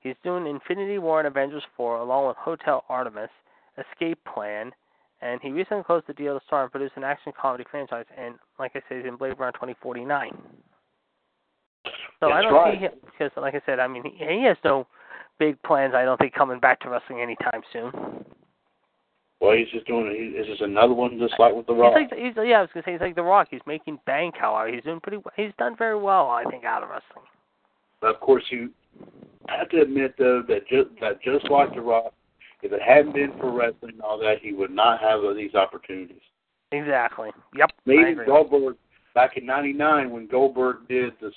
he's doing Infinity War and Avengers four, along with Hotel Artemis, Escape Plan. And he recently closed the deal to star and produce an action comedy franchise. And like I said, he's in Blade Runner twenty forty-nine. So That's I don't right. see him, because like I said, I mean, he, he has no big plans, I don't think, coming back to wrestling anytime soon. Well, he's just doing. He, is this another one just like with the Rock? He's like, he's, yeah, I was gonna say he's like the Rock. He's making bank, however. He's doing pretty. He's done very well, I think, out of wrestling. Of course, you have to admit though that just that just like the Rock, if it hadn't been for wrestling and all that, he would not have uh, these opportunities. Exactly. Yep. Maybe Goldberg back in ninety-nine when Goldberg did this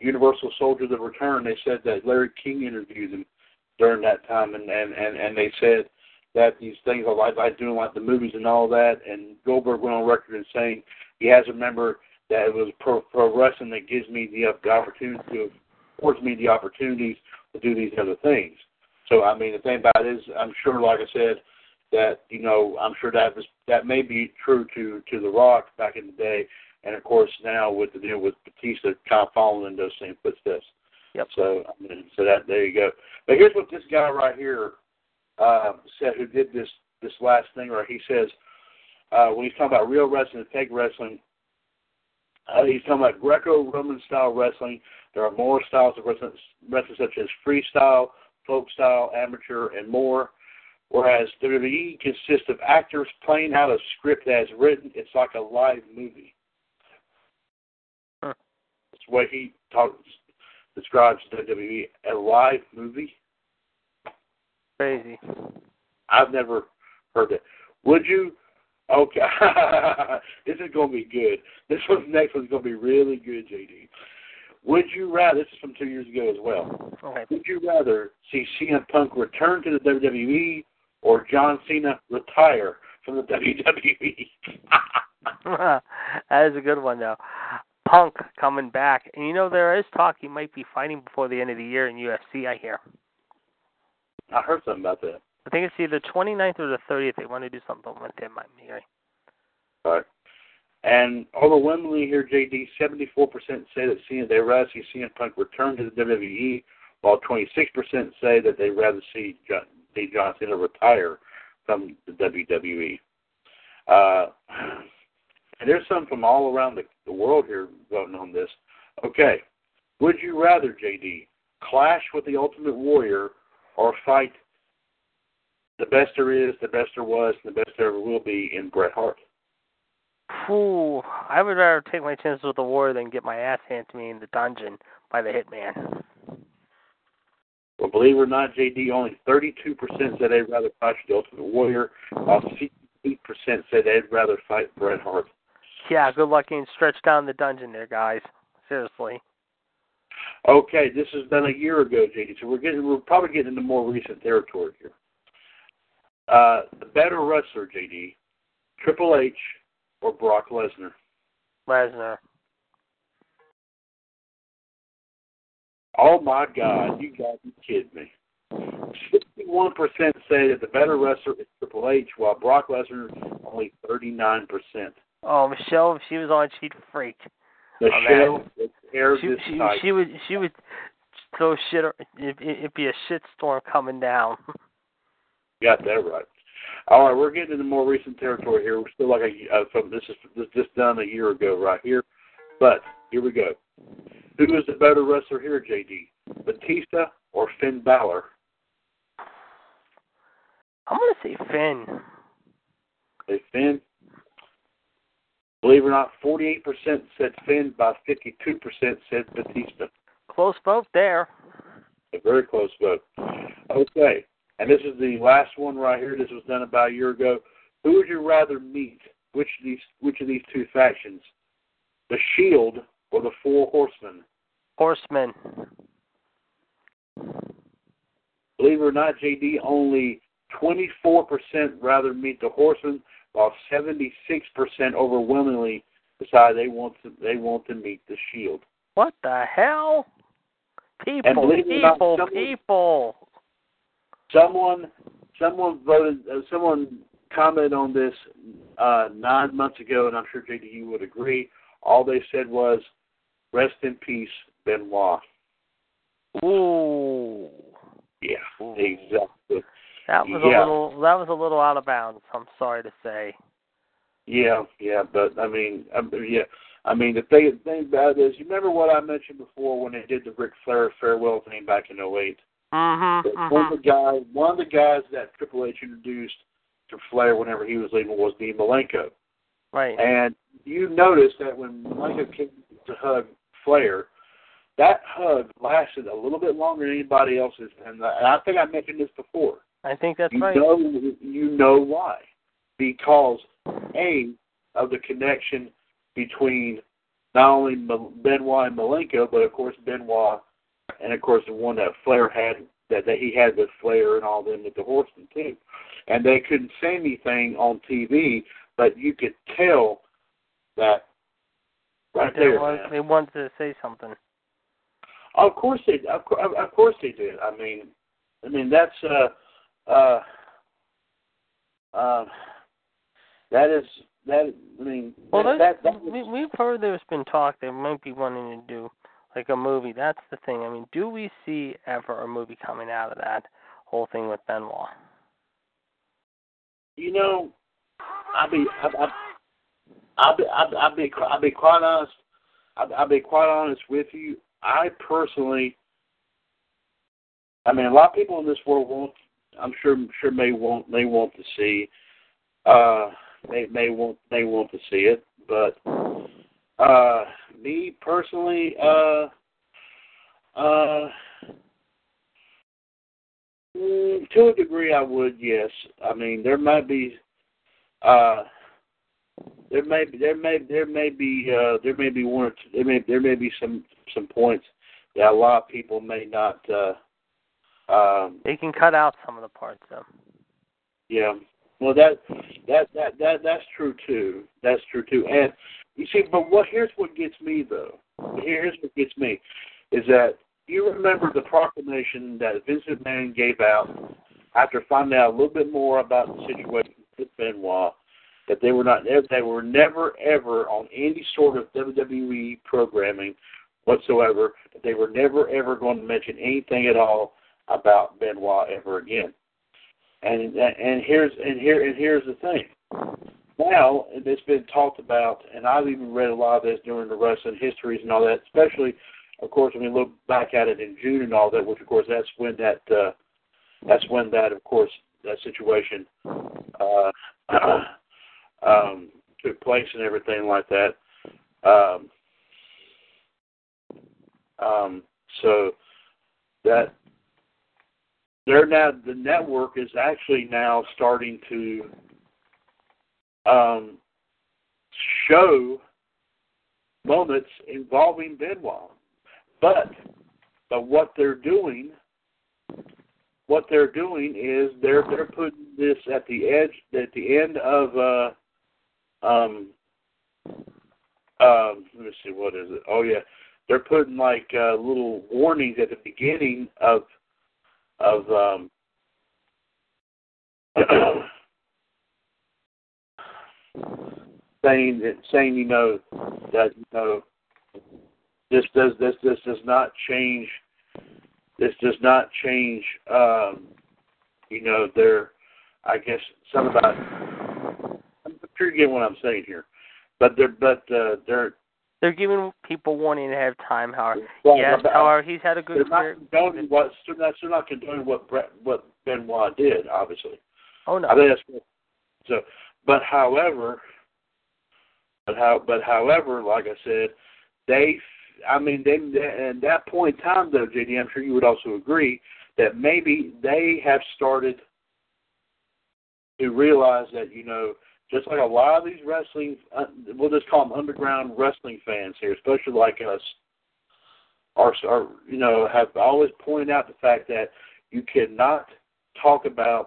Universal Soldier the Return. They said that Larry King interviewed him during that time, and and and, and they said that these things are like, like doing like the movies and all that, and Goldberg went on record and saying he has to remember that it was pro, pro wrestling that gives me the, uh, the opportunity to affords me the opportunities to do these other things. So I mean the thing about it is I'm sure like I said that you know I'm sure that was, that may be true to, to The Rock back in the day, and of course now with the deal with Batista kind of following those same footsteps. Yep. So I mean, so that there you go. But here's what this guy right here. Uh, said who did this this last thing, or he says uh, when he's talking about real wrestling and fake wrestling, uh, he's talking about Greco-Roman style wrestling. There are more styles of wrestling, wrestling such as freestyle, folk style, amateur, and more. Whereas W W E consists of actors playing out a script as written. It's like a live movie. Huh. That's what he talks describes W W E, a live movie. Crazy. I've never heard that. Would you? Okay. This is going to be good. This one, next one's going to be really good, J D. Would you rather, this is from two years ago as well, okay. Would you rather see C M Punk return to the W W E or John Cena retire from the W W E? That is a good one, though. Punk coming back. And you know, there is talk he might be fighting before the end of the year in U F C, I hear. I heard something about that. I think it's either twenty-ninth or the thirtieth. They want to do something with him, I'm hearing. All right. And although Wembley here, J D, seventy-four percent say that C- they'd rather see C M Punk return to the W W E, while twenty-six percent say that they'd rather see John, D. John Cena retire from the W W E. Uh, and there's some from all around the, the world here voting on this. Okay. Would you rather, J D, clash with the Ultimate Warrior or fight the best there is, the best there was, and the best there ever will be in Bret Hart? Ooh, I would rather take my chances with the Warrior than get my ass handed to me in the dungeon by the Hitman. Well, believe it or not, J D, only thirty-two percent said they'd rather fight the Ultimate Warrior, while sixty-eight percent said they'd rather fight Bret Hart. Yeah, good luck getting stretched down the dungeon there, guys. Seriously. Okay, this has been a year ago, J D, so we're getting we're probably getting into more recent territory here. Uh, the better wrestler, J D, Triple H or Brock Lesnar? Lesnar. Oh, my God, you got to be kidding me. sixty-one percent say that the better wrestler is Triple H, while Brock Lesnar only thirty-nine percent. Oh, Michelle, if she was on, she'd freak. Michelle, oh, she, she, she would she would throw shit. It, it'd be a shit storm coming down. Got that right. All right, we're getting into more recent territory here. We're still like a uh, from this is this just done a year ago right here, but here we go. Who is the better wrestler here, J D? Batista or Finn Balor? I'm gonna say Finn. Say Finn. Believe it or not, forty-eight percent said Finn, by fifty-two percent said Batista. Close vote there. A very close vote. Okay, and this is the last one right here. This was done about a year ago. Who would you rather meet? Which of these, which of these two factions? The Shield or the Four Horsemen? Horsemen. Believe it or not, J D, only twenty-four percent rather meet the Horsemen, while seventy-six percent overwhelmingly decide they want to they want to meet the Shield. What the hell? People, people, not, someone, people. Someone, someone voted. Uh, someone commented on this uh, nine months ago, and I'm sure J D you would agree. All they said was, "Rest in peace, Benoit." Ooh. Yeah, Ooh. Exactly. That was yeah. a little. That was a little out of bounds. I'm sorry to say. Yeah, yeah, but I mean, I, yeah, I mean the thing, the thing about it is, you remember what I mentioned before when they did the Ric Flair farewell thing back in oh eight. Mm-hmm, mm-hmm. One of the guys, one of the guys that Triple H introduced to Flair whenever he was leaving was Dean Malenko. Right. And you notice that when Malenko came to hug Flair, that hug lasted a little bit longer than anybody else's. And I think I mentioned this before. I think that's you right. Know, you know why. Because, A, of the connection between not only Benoit and Malenko, but, of course, Benoit and, of course, the one that Flair had, that, that he had with Flair and all them with the Horsemen, too. And they couldn't say anything on T V, but you could tell that right there. Want, they wanted to say something. Of course they of, of course they did. I mean, I mean that's uh, uh, uh, that is that. I mean, well, that, that, that was, we, we've heard there's been talk they might be wanting to do like a movie. That's the thing. I mean, do we see ever a movie coming out of that whole thing with Benoit? You know, I'll be I'll be I'll be I'll be quite honest. I'll be quite honest with you. I personally, I mean, a lot of people in this world won't, I'm sure, sure may want, may want to see, uh, may may want, may want to see it. But uh, me personally, uh, uh, to a degree, I would, yes. I mean, there might be, uh. There may be there may there may be uh, there may be one or two, there may there may be some, some points that a lot of people may not. Uh, um, they can cut out some of the parts though. Yeah, well that that, that that that's true too. That's true too. And you see, but what here's what gets me though. Here's what gets me is that you remember the proclamation that Vince McMahon gave out after finding out a little bit more about the situation with Benoit. That they were not, they were never ever on any sort of W W E programming whatsoever. They were never ever going to mention anything at all about Benoit ever again. And and here's and here and here's the thing. Now it's been talked about, and I've even read a lot of this during the wrestling histories and all that. Especially, of course, when we look back at it in June and all that, which of course that's when that uh, that's when that of course that situation. Uh, Um, took place and everything like that. Um, um, so that they're now the network is actually now starting to um, show moments involving Benoit, but but what they're doing, what they're doing is they're they're putting this at the edge at the end of. Uh, Um, um, let me see, what is it? Oh, yeah. They're putting, like, uh, little warnings at the beginning of, of, um, saying that, saying, you know, that, you know, this does, this, this does not change, this does not change, um, you know, their, I guess, something about, sure you get what I'm saying here, but they're but uh, they're they're giving people warning to have time. Howard, well, yes, about, Howard, he's had a good. They're career. Not condoning what they're not condoning what Brett, what Benoit did, obviously. Oh no, I think that's so. But however, but how but however, like I said, they, I mean, they, they at that point in time though, J D, I'm sure you would also agree that maybe they have started to realize that you know. Just like a lot of these wrestling, uh, we'll just call them underground wrestling fans here, especially like us, are, are you know have always pointed out the fact that you cannot talk about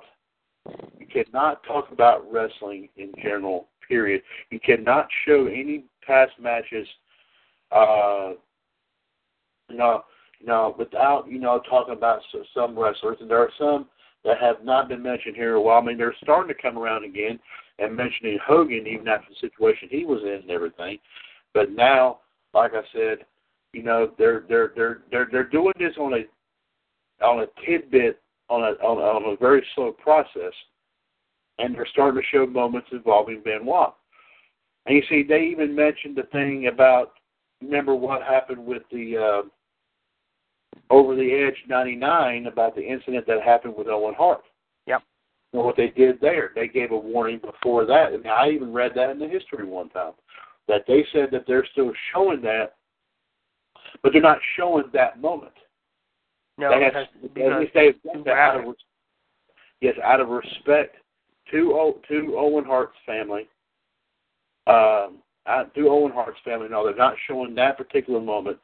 you cannot talk about wrestling in general. Period. You cannot show any past matches, uh, you know, you know, without you know talking about some wrestlers, and there are some that have not been mentioned here in a while. I mean, they're starting to come around again. And mentioning Hogan, even after the situation he was in and everything, but now, like I said, you know they're they're they're they're they're doing this on a on a tidbit on a on a, on a very slow process, and they're starting to show moments involving Benoit. And you see, they even mentioned the thing about remember what happened with the uh, Over the Edge ninety-nine about the incident that happened with Owen Hart. Yep. And what they did there, they gave a warning before that. And I even read that in the history one time, that they said that they're still showing that, but they're not showing that moment. No, they because, have, because at least they have done that out of, yes, out of respect to to Owen Hart's family. Um, to Owen Hart's family, no, they're not showing that particular moment.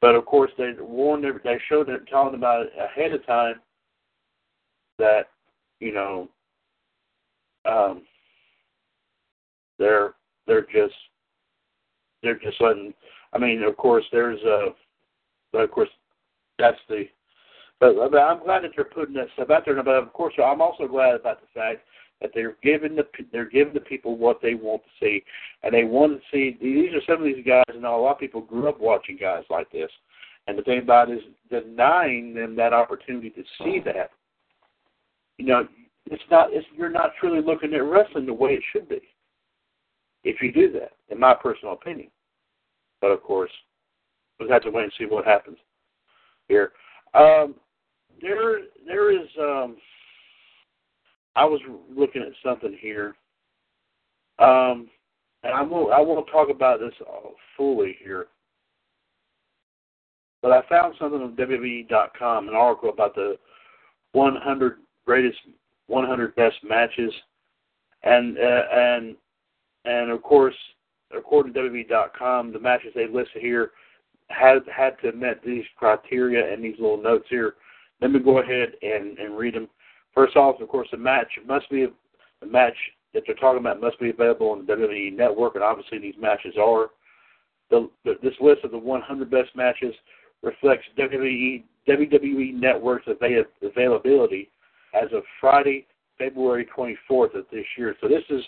But of course, they warned. They showed them, talking about it ahead of time. That you know, um, they're they're just they're just letting. I mean, of course, there's a. But of course, that's the. But, but I'm glad that they're putting that stuff out there. But of course, I'm also glad about the fact that they're giving the they're giving the people what they want to see, and they want to see. These are some of these guys, and a lot of people grew up watching guys like this. And the thing about it is denying them that opportunity to see that. You know, it's not. It's, you're not truly looking at wrestling the way it should be. If you do that, in my personal opinion. But of course, we'll have to wait and see what happens here. Um, there, there is. Um, I was looking at something here, um, and I won't. I won't talk about this fully here. But I found something on W W E dot com, an article about the one hundred greatest, one hundred best matches, and uh, and and of course, according to W W E dot com, the matches they listed here had had to met these criteria and these little notes here. Let me go ahead and, and read them. First off, of course, the match must be the match that they're talking about must be available on the W W E Network, and obviously these matches are. The, the, this list of the one hundred best matches reflects W W E W W E Network's avail- availability as of Friday, February twenty-fourth of this year. So this is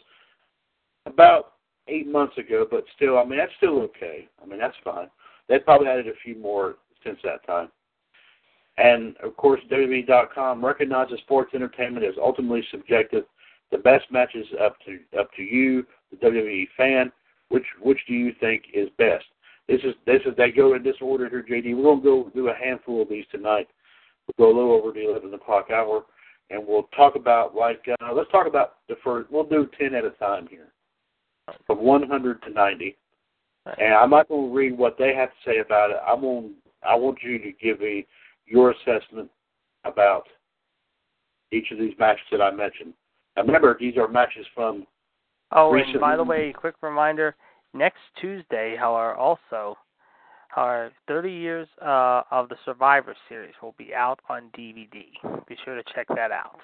about eight months ago, but still, I mean, that's still okay. I mean, that's fine. They probably added a few more since that time. And, of course, W W E dot com recognizes sports entertainment as ultimately subjective. The best matches up to up to you, the W W E fan. Which which do you think is best? This is this is they go in this order here, J D. We're gonna go do a handful of these tonight. We'll go a little over the eleven o'clock hour, and we'll talk about like uh, let's talk about the first. We'll do ten at a time here, from one hundred to ninety. And I'm not going to read what they have to say about it. I'm going. I want you to give me your assessment about each of these matches that I mentioned. Now remember, these are matches from. Oh, recent... and by the way, quick reminder: next Tuesday, however, also our thirty years uh, of the Survivor Series will be out on D V D. Be sure to check that out.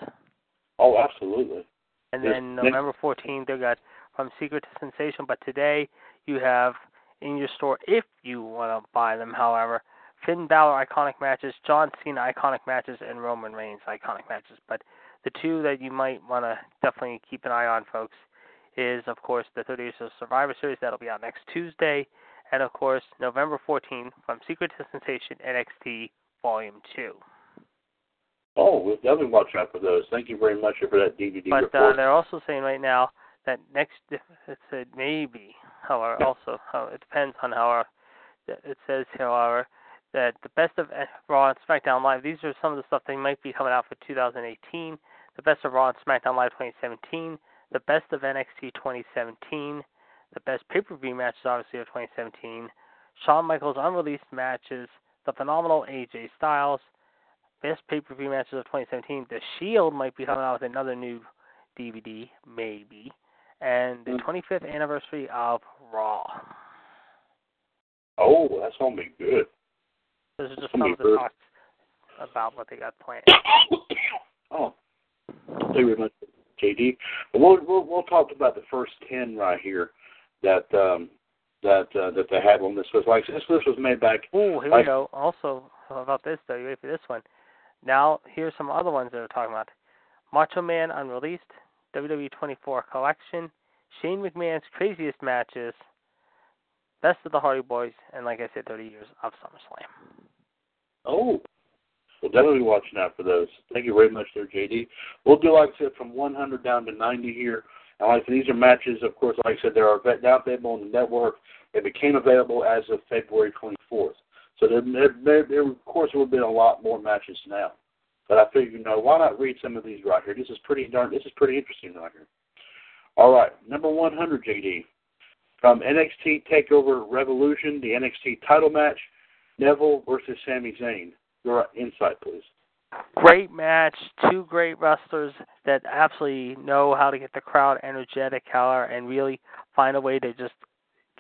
Oh, absolutely. And There's... then November fourteenth, they got From Secret to Sensation. But today, you have in your store, if you want to buy them, however, Finn Balor Iconic Matches, John Cena Iconic Matches, and Roman Reigns Iconic Matches. But the two that you might want to definitely keep an eye on, folks, is, of course, the thirtieth Survivor Series. That'll be out next Tuesday. And, of course, November fourteenth, From Secret to Sensation, N X T Volume two. Oh, we'll definitely watch out for those. Thank you very much for that D V D but, report. But uh, they're also saying right now, that next, it said maybe, however, also, oh, it depends on how our, it says, however, that the best of Raw and SmackDown Live, these are some of the stuff that might be coming out for two thousand eighteen, the best of Raw and SmackDown Live twenty seventeen, the best of N X T twenty seventeen, the best pay-per-view matches, obviously, of twenty seventeen, Shawn Michaels' unreleased matches, the phenomenal A J Styles, best pay-per-view matches of twenty seventeen, The Shield might be coming out with another new D V D, maybe, and the twenty-fifth anniversary of Raw. Oh, that's going to be good. This is just some of the talks about what they got planned. Oh. Thank you very much, J D. We'll, we'll, we'll talk about the first ten right here that um, that uh, that they have on this list. Like, this list was made back. Oh, here like, we go. Also, about this, though, you ready for this one? Now, here's some other ones that are talking about. Macho Man Unreleased, W W E twenty-four Collection, Shane McMahon's Craziest Matches, Best of the Hardy Boys, and like I said, thirty years of SummerSlam. Oh, we'll definitely be watching out for those. Thank you very much there, J D. We'll do, like I said, from one hundred down to ninety here. And like I said, these are matches, of course, like I said, they are now available on the network. They became available as of February twenty-fourth. So, there, there, there, of course, there will be a lot more matches now. But I figured, you know, why not read some of these right here? This is pretty darn, this is pretty interesting right here. All right, number one hundred, J D. From N X T TakeOver Revolution, the N X T title match, Neville versus Sami Zayn. Your insight, please. Great match. Two great wrestlers that absolutely know how to get the crowd energetic, however, and really find a way to just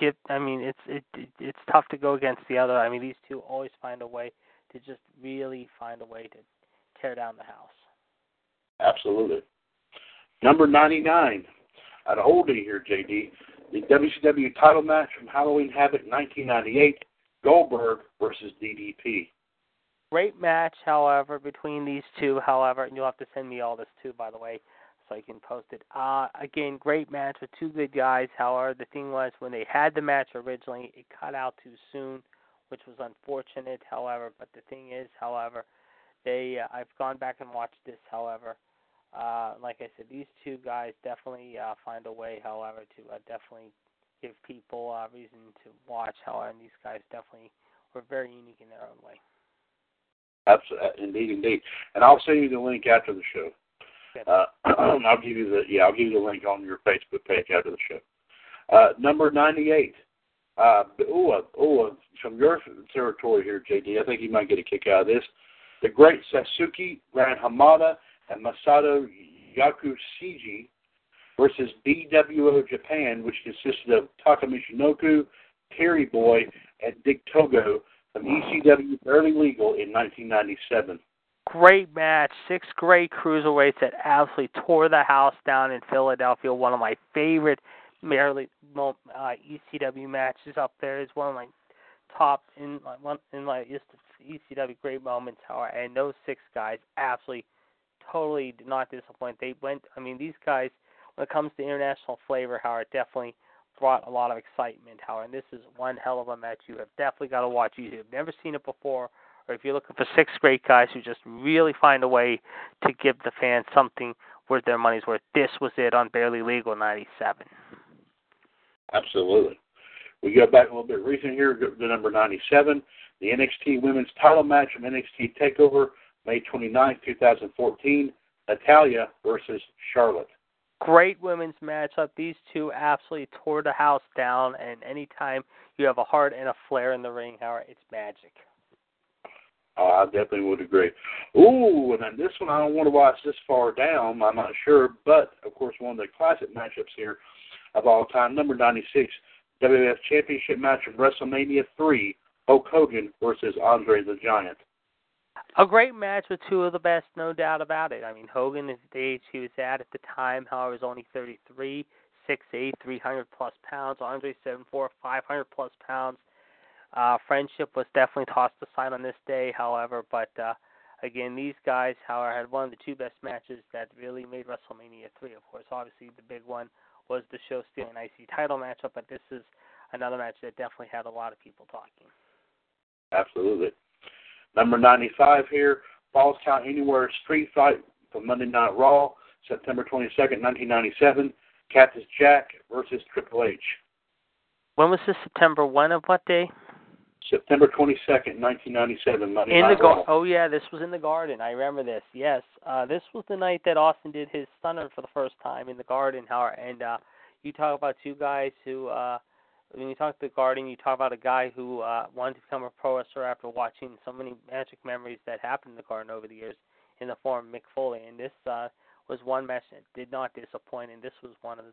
get, I mean, it's it, it it's tough to go against the other. I mean, these two always find a way to just really find a way to tear down the house. Absolutely. Number ninety-nine, an oldie here, J D. The W C W title match from Halloween Havoc nineteen ninety-eight, Goldberg versus D D P. Great match, however, between these two, however, and you'll have to send me all this too, by the way, so I can post it. Uh, again, great match with two good guys, however, the thing was when they had the match originally, it cut out too soon, which was unfortunate, however, but the thing is, however, they, uh, I've gone back and watched this, however, uh, like I said, these two guys definitely uh, find a way, however, to uh, definitely give people a uh, reason to watch, however, and these guys definitely were very unique in their own way. Absolutely, indeed, indeed. And I'll send you the link after the show. Uh, I'll give you the yeah, I'll give you the link on your Facebook page after the show. Uh, number ninety-eight. Uh, oh, oh, from your territory here, J D. I think you might get a kick out of this. The great Sasuke Gran Hamada and Masato Yakushiji versus B W O Japan, which consisted of Takamishinoku, Terry Boy, and Dick Togo. E C W Barely Legal in nineteen ninety-seven. Great match. Six great cruiserweights that absolutely tore the house down in Philadelphia. One of my favorite barely, uh, E C W matches up there. It's one of my top in my, one in my E C W great moments. And those six guys absolutely totally did not disappoint. They went, I mean, these guys, when it comes to international flavor, Howard, definitely brought a lot of excitement, Howard, and this is one hell of a match. You have definitely got to watch. You have never seen it before, or if you're looking for six great guys who just really find a way to give the fans something worth their money's worth, this was it on Barely Legal ninety-seven. Absolutely. We go back a little bit recent here, to number ninety-seven, the N X T Women's Title Match from N X T TakeOver, May twenty-ninth, twenty fourteen, Natalya versus Charlotte. Great women's matchup. These two absolutely tore the house down, and anytime you have a heart and a flair in the ring, Howard, it's magic. Uh, I definitely would agree. Ooh, and then this one, I don't want to watch this far down. I'm not sure, but, of course, one of the classic matchups here of all time, number ninety-six, W W F Championship match of WrestleMania three, Hulk Hogan versus Andre the Giant. A great match with two of the best, no doubt about it. I mean, Hogan is the age he was at at the time. However, he was only thirty-three, six eight, three hundred plus pounds. Andre, seven four, five hundred plus pounds. Uh, friendship was definitely tossed aside on this day, however. But, uh, again, these guys, however, had one of the two best matches that really made WrestleMania three, of course. Obviously, the big one was the show-stealing I C title matchup, but this is another match that definitely had a lot of people talking. Absolutely. Number ninety-five here, Falls Count Anywhere Street Fight for Monday Night Raw, September twenty-second, nineteen ninety-seven, Cactus Jack versus Triple H. When was this, September when of what day? September twenty-second, nineteen ninety-seven, Monday in Night the Raw. Gar- oh, yeah, this was in the Garden. I remember this, yes. Uh, this was the night that Austin did his stunner for the first time in the Garden, Howard. And uh, you talk about two guys who... Uh, When you talk to the Garden, you talk about a guy who uh, wanted to become a pro wrestler after watching so many magic memories that happened in the Garden over the years in the form of Mick Foley. And this uh, was one match that did not disappoint, and this was one of the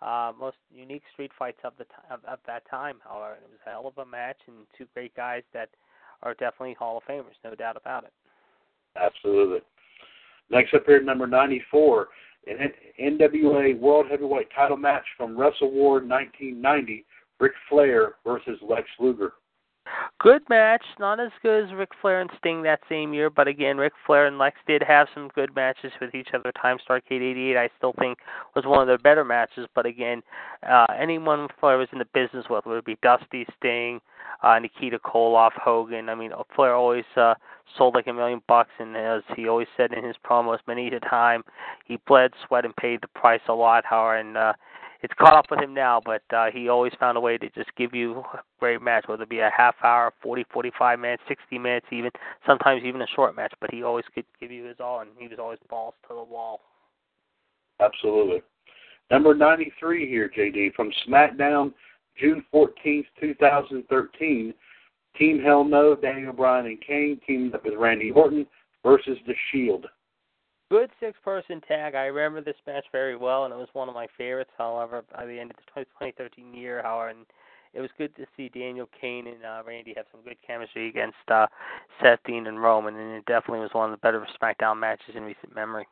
uh, most unique street fights of, the t- of, of that time, however. And it was a hell of a match and two great guys that are definitely Hall of Famers, no doubt about it. Absolutely. Next up here, number ninety-four, an N W A World Heavyweight title match from WrestleWar nineteen ninety, Ric Flair versus Lex Luger. Good match. Not as good as Ric Flair and Sting that same year, but again, Ric Flair and Lex did have some good matches with each other. Time Starrcade eighty-eight, I still think, was one of their better matches, but again, uh, anyone Flair was in the business with, whether it be Dusty, Sting, uh, Nikita Koloff, Hogan. I mean, Flair always uh, sold like a million bucks, and as he always said in his promos many a time, he bled, sweat, and paid the price a lot, Howard, and uh, it's caught up with him now, but uh, he always found a way to just give you a great match, whether it be a half hour, forty, forty-five minutes, sixty minutes even, sometimes even a short match, but he always could give you his all, and he was always balls to the wall. Absolutely. Number ninety-three here, J D, from SmackDown, June fourteenth, twenty thirteen, Team Hell No, Daniel Bryan and Kane teamed up with Randy Orton versus The Shield. Good six-person tag. I remember this match very well, and it was one of my favorites, however, by the end of the twenty thirteen year, however, and it was good to see Daniel Kane and uh, Randy have some good chemistry against uh, Seth, Dean, and Roman, and it definitely was one of the better SmackDown matches in recent memory.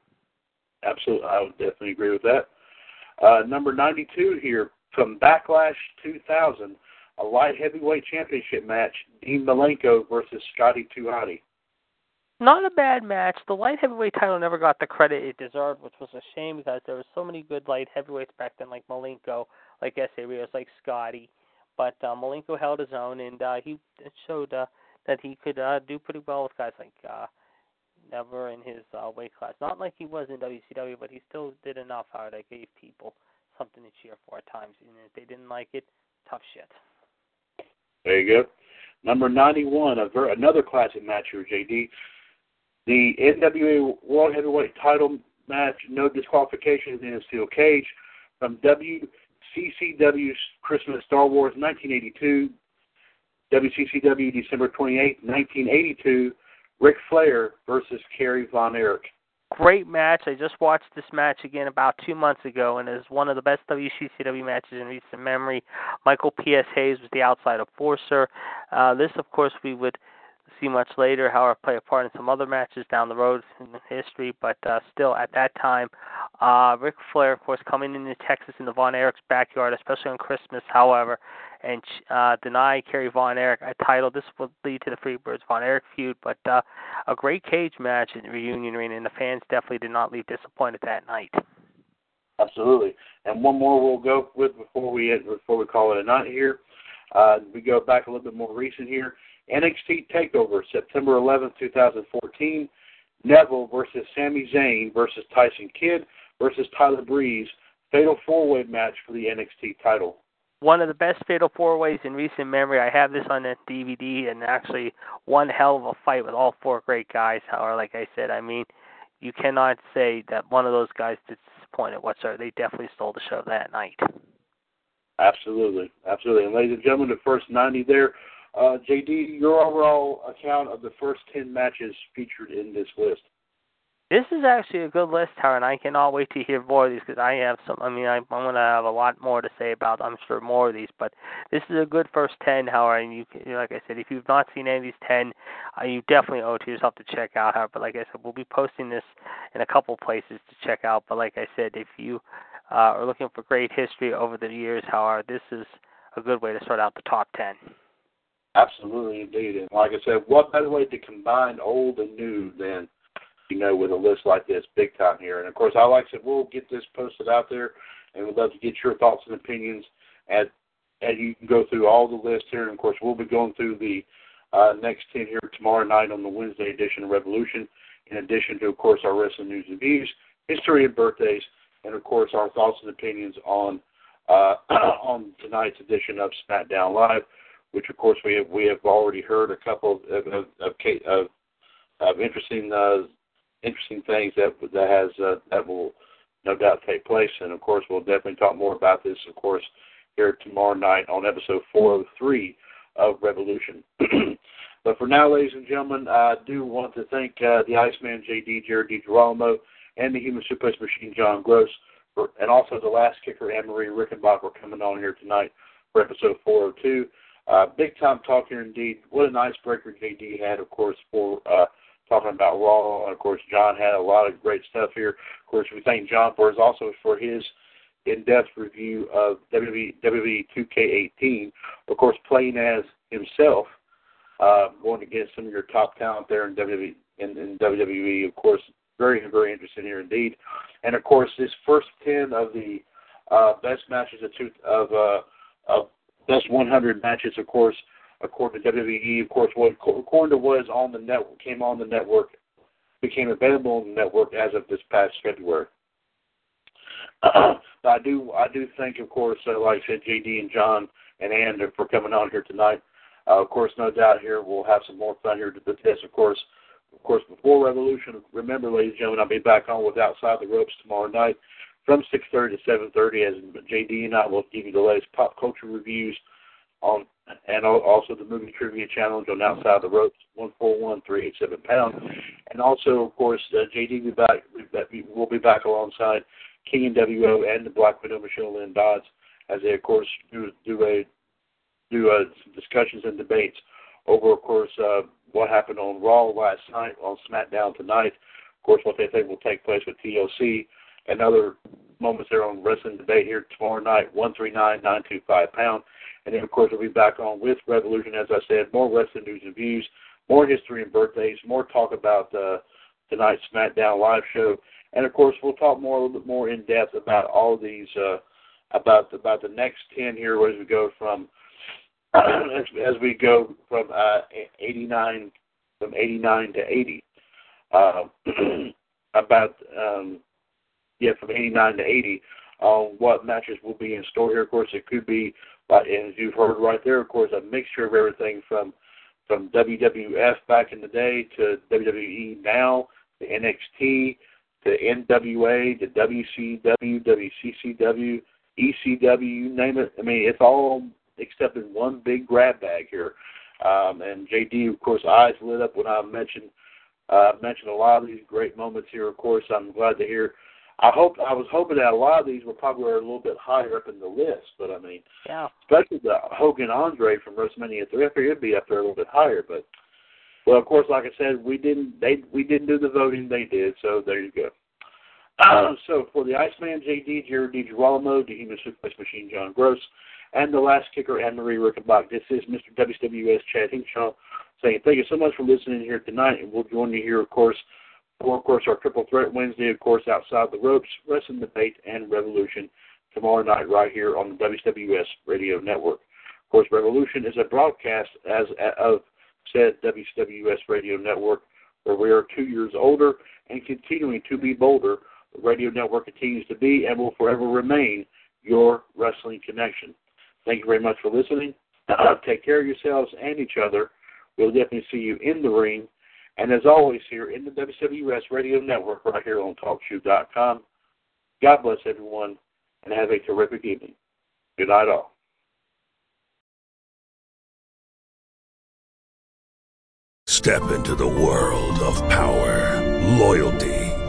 Absolutely. I would definitely agree with that. Uh, number ninety-two here, from Backlash two thousand, a light heavyweight championship match, Dean Malenko versus Scotty Tuhati. Not a bad match. The light heavyweight title never got the credit it deserved, which was a shame because there were so many good light heavyweights back then, like Malenko, like S A Rios, like Scotty. But uh, Malenko held his own, and uh, he showed uh, that he could uh, do pretty well with guys like uh, Never in his uh, weight class. Not like he was in W C W, but he still did enough out that gave people something to cheer for at times. And if they didn't like it, tough shit. There you go. Number ninety-one, a ver- another classic match here, J D. The N W A World Heavyweight Title match, no disqualifications in a steel cage, from W C C W's Christmas Star Wars nineteen eighty-two, W C C W December twenty-eighth, nineteen eighty-two, Ric Flair versus Kerry Von Erich. Great match. I just watched this match again about two months ago, and it was one of the best W C C W matches in recent memory. Michael P S. Hayes was the outside enforcer. Uh, this, of course, we would see much later, however, play a part in some other matches down the road in history, but uh, still at that time, uh, Ric Flair, of course, coming into Texas in the Von Erich's backyard, especially on Christmas, however, and uh, deny Kerry Von Erich a title. This will lead to the Freebirds Von Erich feud, but uh, a great cage match in the reunion arena, and the fans definitely did not leave disappointed that night. Absolutely. And one more we'll go with before we before we call it a night here. Uh, we go back a little bit more recent here. N X T TakeOver, September eleventh, twenty fourteen, Neville versus Sami Zayn versus Tyson Kidd versus Tyler Breeze, fatal four-way match for the N X T title. One of the best fatal four-ways in recent memory. I have this on a D V D, and actually one hell of a fight with all four great guys. However, like I said, I mean, you cannot say that one of those guys disappointed whatsoever. They definitely stole the show that night. Absolutely. Absolutely. And ladies and gentlemen, the first ninety there. Uh, J D, your overall account of the first ten matches featured in this list. This is actually a good list, Howard, and I cannot wait to hear more of these because I have some, I mean, I, I'm going to have a lot more to say about, I'm sure, more of these, but this is a good first ten, Howard, and you, you know, like I said, if you've not seen any of these ten, uh, you definitely owe it to yourself to check out, Howard, but like I said, we'll be posting this in a couple places to check out, but like I said, if you uh, are looking for great history over the years, Howard, this is a good way to start out the top ten. Absolutely, indeed. And like I said, what better way to combine old and new than, you know, with a list like this, big time here. And, of course, I like I said, we'll get this posted out there, and we'd love to get your thoughts and opinions. And you can go through all the lists here. And, of course, we'll be going through the uh, next ten here tomorrow night on the Wednesday edition of Revolution, in addition to, of course, our wrestling news and views, history and birthdays, and, of course, our thoughts and opinions on uh, on tonight's edition of SmackDown Live, which, of course, we have we have already heard a couple of of, of, of, of interesting uh, interesting things that that has uh, that will no doubt take place, and of course, we'll definitely talk more about this, of course, here tomorrow night on episode four oh three of Revolution. But for now, ladies and gentlemen, I do want to thank uh, the Iceman J D, Jared DiGirolamo, and the Human Suplex Machine, John Gross, for, and also the Last Kicker, Anne-Marie Rickenbach, for coming on here tonight for episode four oh two. Uh, big time talk here indeed. What an icebreaker J D had, of course, for uh, talking about Raw. And of course, John had a lot of great stuff here. Of course, we thank John for his, also for his in-depth review of W W E two K eighteen. Of course, playing as himself, uh, going against some of your top talent there in W W E. In, in W W E, of course, very very interesting here indeed. And of course, this first ten of the uh, best matches of two, of uh, of Best one hundred matches, of course, according to W W E, of course, what according to what is on the network, came on the network, became available on the network as of this past February. But I do I do think, of course, uh, like I said, J D and John and Ann for coming on here tonight. Uh, of course, no doubt here we'll have some more fun here to this, of course. Of course, before Revolution, remember, ladies and gentlemen, I'll be back on with Outside the Ropes tomorrow night from six thirty to seven thirty, as J D and I will give you the latest pop culture reviews on, and also the Movie Trivia Challenge on Outside the Ropes, one four one three eight seven pound. And also, of course, uh, J D will be back, will be back alongside King and W O and the Black Widow, Michelle Lynn Dodds, as they, of course, do, do a do uh, discussions and debates over, of course, uh, what happened on Raw last night, on SmackDown tonight, of course, what they think will take place with T L C, and other moments there on Wrestling Debate here tomorrow night, one three nine nine two five pound. And then, of course, we'll be back on with Revolution, as I said, more wrestling news and views, more history and birthdays, more talk about uh, tonight's SmackDown live show. And, of course, we'll talk more a little bit more in depth about all these, uh, about, about the next ten here as we go from as we go from uh, eighty-nine, from eighty-nine to eighty, uh, about um, yeah, from eighty-nine to eighty, uh, what matches will be in store here. Of course, it could be, and as you've heard right there, of course, a mixture of everything from from W W F back in the day to W W E now, to N X T, to N W A, to W C W, W C C W, E C W, you name it. I mean, it's all except in one big grab bag here. Um, and J D, of course, eyes lit up when I mentioned uh, mentioned a lot of these great moments here. Of course, I'm glad to hear. I hope I was hoping that a lot of these were probably a little bit higher up in the list, but I mean, yeah. Especially the Hogan Andre from WrestleMania three, I figured it'd be up there a little bit higher. But well, of course, like I said, we didn't they we didn't do the voting, they did. So there you go. Uh, so for the Iceman, J D, Jared DiGirolamo, the Human Superflex Machine, John Gross, and the last kicker, Anne-Marie Rickenbach. This is Mister W W S Chad Hinshaw saying thank you so much for listening here tonight, and we'll join you here, of course, for, of course, our Triple Threat Wednesday, of course, Outside the Ropes, Wrestling Debate, and Revolution tomorrow night right here on the W W S Radio Network. Of course, Revolution is a broadcast as of said W W S Radio Network, where we are two years older and continuing to be bolder. The radio network continues to be and will forever remain your wrestling connection. Thank you very much for listening. Uh, take care of yourselves and each other. We'll definitely see you in the ring. And as always, here in the W W S Radio Network, right here on talk shoe dot com. God bless everyone, and have a terrific evening. Good night, all. Step into the world of power, loyalty,